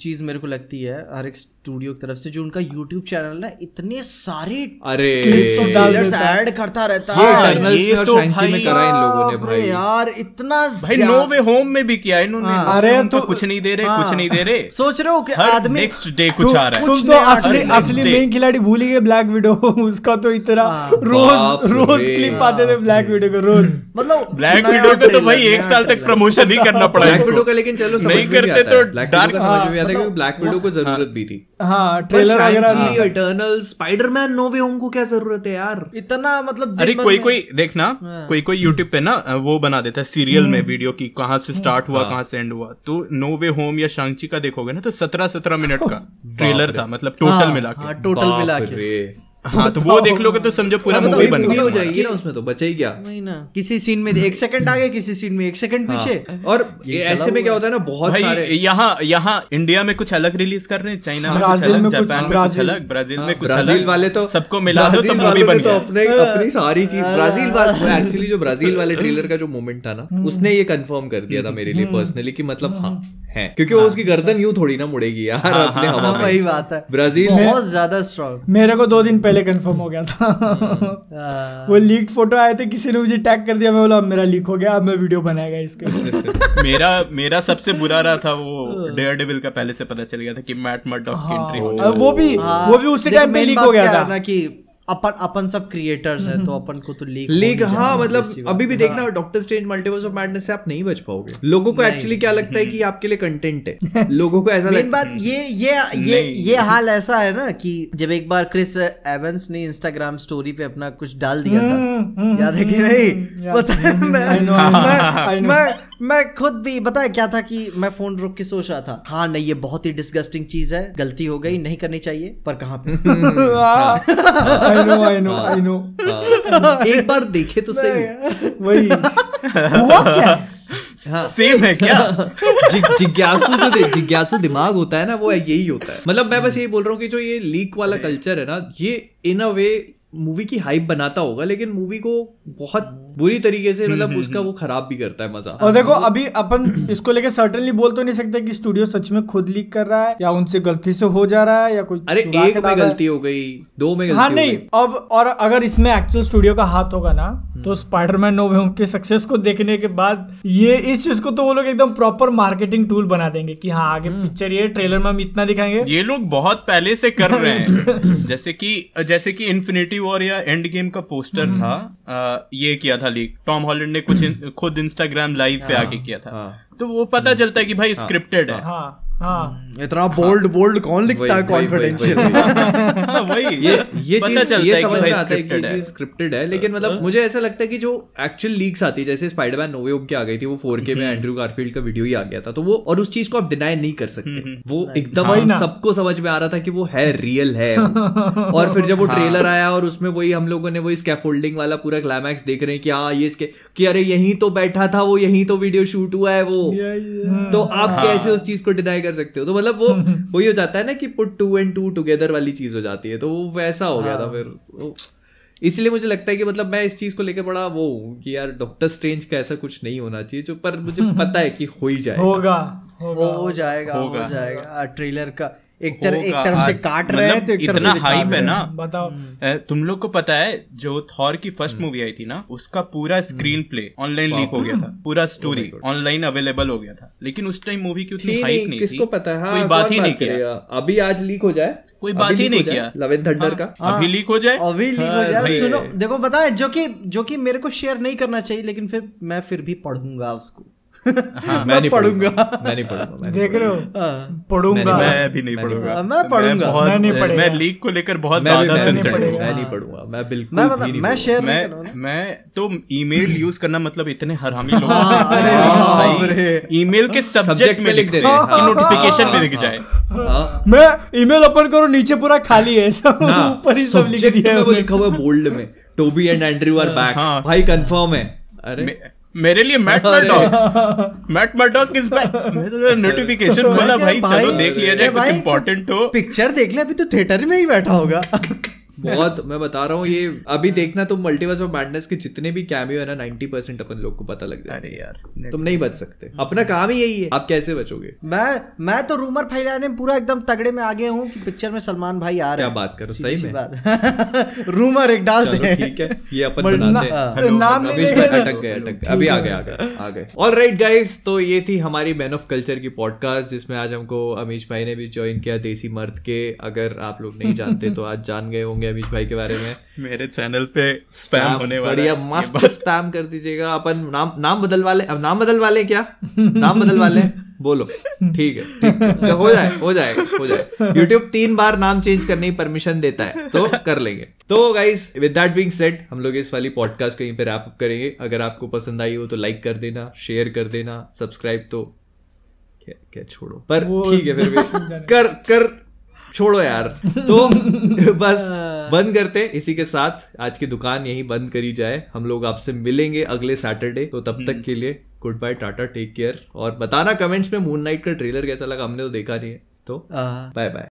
चीज मेरे को लगती है हर एक स्टूडियो की तरफ से, जो उनका यूट्यूब चैनल ना इतने सारे ट्रेलर्स ऐड करता रहता है। ये तो भाई में करा इन लोगों ने भाई यार, इतना भाई नो वे होम में भी किया इन्होंने, अरे तो कुछ नहीं दे रहे, कुछ नहीं दे रहे, सोच रहे हो कि आदमी नेक्स्ट डे कुछ आ रहा है। तुम तो असली असली मेन खिलाड़ी भूल गए, ब्लैक विडो, उसका तो इतना रोज रोज क्लिप आते थे ब्लैक विडो का, रोज मतलब ब्लैक विडो का तो भाई एक साल तक प्रमोशन ही करना पड़ा ब्लैक विडो का, लेकिन चलो नहीं करते तो डार्क समझ में आता है, ब्लैक विडो को जरूरत भी थी। हाँ ट्रेलर वगैरह, इटर्नल, स्पाइडरमैन नो वे होम को क्या जरूरत है यार इतना, मतलब अरे कोई कोई देखना, कोई कोई यूट्यूब पे ना वो बना देता है सीरियल में वीडियो की कहाँ से स्टार्ट हुआ कहाँ से एंड हुआ, तो नो वे होम या शांची का देखोगे ना तो सत्रह सत्रह मिनट का ट्रेलर था, मतलब टोटल मिला के टोटल मिला के हाँ, तो वो देख लोगे तो समझो पूरा मूवी बन गई हो जाएगी ना, उसमें तो बचा ही क्या, किसी सीन में एक सेकंड आगे, किसी सीन में एक सेकंड पीछे। और ऐसे में क्या होता है ना, बहुत सारे यहाँ यहाँ इंडिया में कुछ अलग रिलीज कर रहे हैं, चाइना में कुछ अलग, जापान में कुछ अलग, ब्राजील में कुछ अलग, ब्राजील वाले तो सबको मिला दो तो मूवी बन गई अपनी सारी चीज। ब्राजील वाले एक्चुअली जो ब्राजील वाले ट्रेलर का जो मोमेंट था ना उसने ये कंफर्म कर दिया था मेरे लिए पर्सनली कि मतलब हाँ है, क्योंकि उसकी गर्दन यूं थोड़ी ना मुड़ेगी यार अपने हवा में। सही बात है, ब्राजील बहुत ज्यादा स्ट्रॉन्ग, मेरे को दो दिन पहले कंफर्म हो गया था वो लीक फोटो आए थे, किसी ने मुझे टैग कर दिया, मैं बोला मेरा लीक हो गया, अब मैं वीडियो बनाएगा इसके। मेरा मेरा सबसे बुरा रहा था वो डेयरडेविल का, पहले से पता चल गया था कि मैट मर्डॉक की एंट्री हो गई, वो भी वो भी उसी टाइम पे लीक हो गया था ना कि अपन अपन सब क्रिएटर्स हैं तो अपन को तो लीक लीक हाँ मतलब अभी भी देखना Doctor Strange multiverse of madness से आप नहीं बच पाओगे। लोगों को एक्चुअली क्या लगता है कि आपके लिए कंटेंट है, लोगों को ऐसा लगता है। बात ये ये ये ये हाल ऐसा है ना कि जब एक बार क्रिस एवंस ने इंस्टाग्राम स्टोरी पे अपना कुछ डाल दिया था, याद है कि नहीं? मैं खुद भी बताया क्या था कि मैं फोन रोक के सोच रहा था, हाँ नहीं ये बहुत ही डिस्गस्टिंग चीज है, गलती हो गई, नहीं करनी चाहिए, पर कहाँ पे I know, I know, I know. एक बार देखे तो सही वही हुआ क्या सेम है क्या? जिज्ञासु तो दे जिज्ञासु दिमाग होता है ना, वो यही होता है। मतलब मैं बस यही बोल रहा हूँ कि जो ये लीक वाला कल्चर है ना, ये इन अ वे मूवी की हाइप बनाता होगा, लेकिन मूवी को बहुत बुरी तरीके से मतलब उसका वो खराब भी करता है मजा। और देखो अभी अपन इसको लेके सर्टेनली बोल तो नहीं सकते कि स्टूडियो सच में खुद लीक कर रहा है या उनसे गलती से हो जा रहा है या कोई, अरे एक में गलती हो गई, दो में गलती हाँ नहीं अब। और अगर इसमें एक्चुअल स्टूडियो का हाथ होगा ना तो स्पाइडरमैन नो वे होम के सक्सेस को देखने के बाद ये इस चीज को तो वो लोग एकदम प्रॉपर मार्केटिंग टूल बना देंगे कि हाँ आगे पिक्चर ये ट्रेलर में हम इतना दिखाएंगे। ये लोग बहुत पहले से कर रहे हैं, जैसे कि जैसे कि इन्फिनिटी वॉर या एंड गेम का पोस्टर था आ, ये किया था लीक, टॉम हॉलैंड ने कुछ इन, खुद इंस्टाग्राम लाइव पे आके किया था, तो वो पता चलता है कि भाई स्क्रिप्टेड है। हाँ, इतना बोल्ड बोल्ड कौन लिखता है कॉन्फिडेंशियल, वही ये ये चीज ये समझ में आता है कि ये चीज स्क्रिप्टेड है। लेकिन मतलब मुझे ऐसा लगता है कि जो एक्चुअल लीक्स आती है, जैसे स्पाइडरमैन नो वे होम की आ गई थी, वो फोर के में एंड्रू गारफील्ड का वीडियो ही आ गया था, तो वो और उस चीज को आप डिनाई नहीं कर सकते, वो एकदम सबको समझ में आ रहा था कि वो है रियल है। और फिर जब वो ट्रेलर आया और उसमें वही हम लोगों ने वही स्कैफोल्डिंग वाला पूरा क्लाइमैक्स देख रहे हैं कि हाँ ये इसके कि अरे यहीं तो बैठा था वो, यहीं तो वीडियो शूट हुआ है वो, तो आप कैसे उस चीज को डिनाई सकते हो। तो मतलब वो वही हो जाता है ना कि put two and two together वाली चीज हो जाती है, तो वो वैसा हो गया था फिर। इसलिए मुझे लगता है कि मतलब मैं इस चीज को लेकर बड़ा वो हूँ कि यार डॉक्टर स्ट्रेंज का ऐसा कुछ नहीं होना चाहिए, जो पर मुझे पता है कि हो ही जाएगा, होगा हो जाएगा हो जाएगा। ट्रेलर का एक तरफ एक तरफ से काट रहे हैं तो इतना हाइप है ना, बताओ। तुम लोग को पता है जो थॉर की फर्स्ट मूवी आई थी ना, उसका पूरा स्क्रीन प्ले ऑनलाइन लीक हो गया था, पूरा स्टोरी ऑनलाइन अवेलेबल हो गया था, लेकिन उस टाइम मूवी की उतनी हाइप नहीं थी, किसको पता है, कोई बात ही नहीं किया। अभी आज लीक हो जाए, कोई बात ही नहीं किया, लव एंड थंडर का अभी लीक हो जाए, अभी लीक हो जाए। सुनो देखो बताए जो कि जो कि मेरे को शेयर नहीं करना चाहिए, लेकिन फिर मैं फिर भी पढ़ूंगा उसको। हाँ, मैं नहीं पढ़ूंगा, मैं नहीं पढ़ूंगा, देख रहे हो, पढ़ूंगा मैं भी नहीं पढ़ूंगा, मैं पढ़ूंगा मैं नहीं पढ़ूंगा, मैं लीक को लेकर बहुत ज्यादा सेंसिटिव हूं, मैं नहीं पढ़ूंगा, मैं बिल्कुल मैं शेयर नहीं करूंगा। मैं तो ईमेल यूज करना मतलब इतने हरामी लोग हैं, ईमेल के सब्जेक्ट में लिख दे रहे हैं कि नोटिफिकेशन में लिख जाए। मैं ईमेल ओपन करूं, नीचे पूरा खाली है, सब ऊपर ही सब लिखा हुआ है बोल्ड में, Toby and Andrew are back, भाई कंफर्म है। अरे मेरे लिए Matt Murdock Matt Murdock is back, notification बोला भाई चलो देख लिया जाए, कुछ इंपॉर्टेंट हो, पिक्चर देख ले, अभी तो थिएटर में ही बैठा होगा। बहुत मैं बता रहा हूँ, ये अभी देखना तुम मल्टीवर्स ऑफ मैडनेस के जितने भी कैमियो है ना, नाइनटी परसेंट अपन लोग को पता लग जाए। अरे यार तुम नहीं बच सकते, अपना काम ही यही है, आप कैसे बचोगे। मैं मैं तो रूमर फैलाने में पूरा एकदम तगड़े में आगे हूँ कि पिक्चर में सलमान भाई आ रहे हैं, क्या बात करो, सही में रूमर एक डाल दे, ठीक है ये अपन बनाते हैं, नाम अटक गए अटक गए अभी आ गए आ गए। ऑलराइट गाइस, तो ये थी हमारी मैन ऑफ कल्चर की पॉडकास्ट, जिसमें आज हमको अमीश भाई ने भी ज्वाइन किया, देसी मर्द के। अगर आप लोग नहीं जानते तो आज जान गए होंगे अमिश भाई के बारे में। मेरे चैनल पे स्पैम होने वाला है, मस्त स्पैम कर दीजिएगा। अपन नाम नाम बदलवा ले, नाम बदलवा ले क्या नाम बदलवा ले बोलो, ठीक है, ठीक है। तो हो जाए हो जाए हो जाए यूट्यूब तीन बार नाम चेंज करने की परमिशन देता है, तो कर लेंगे। तो guys with that being said, हम लोग इस वाली पॉडकास्ट को यहीं पे रैप अप करेंगे। अगर आपको पसंद आई हो तो लाइक कर देना, शेयर कर देना, सब्सक्राइब तो क्या क्या छोड़ो, पर ठीक है फिर कर कर छोड़ो यार। तो बस बंद करते इसी के साथ, आज की दुकान यहीं बंद करी जाए। हम लोग आपसे मिलेंगे अगले सैटरडे, तो तब तक के लिए good bye, Tata, take care. और बताना कमेंट्स में मून नाइट का ट्रेलर कैसा लगा, हमने तो देखा नहीं है, तो बाय बाय।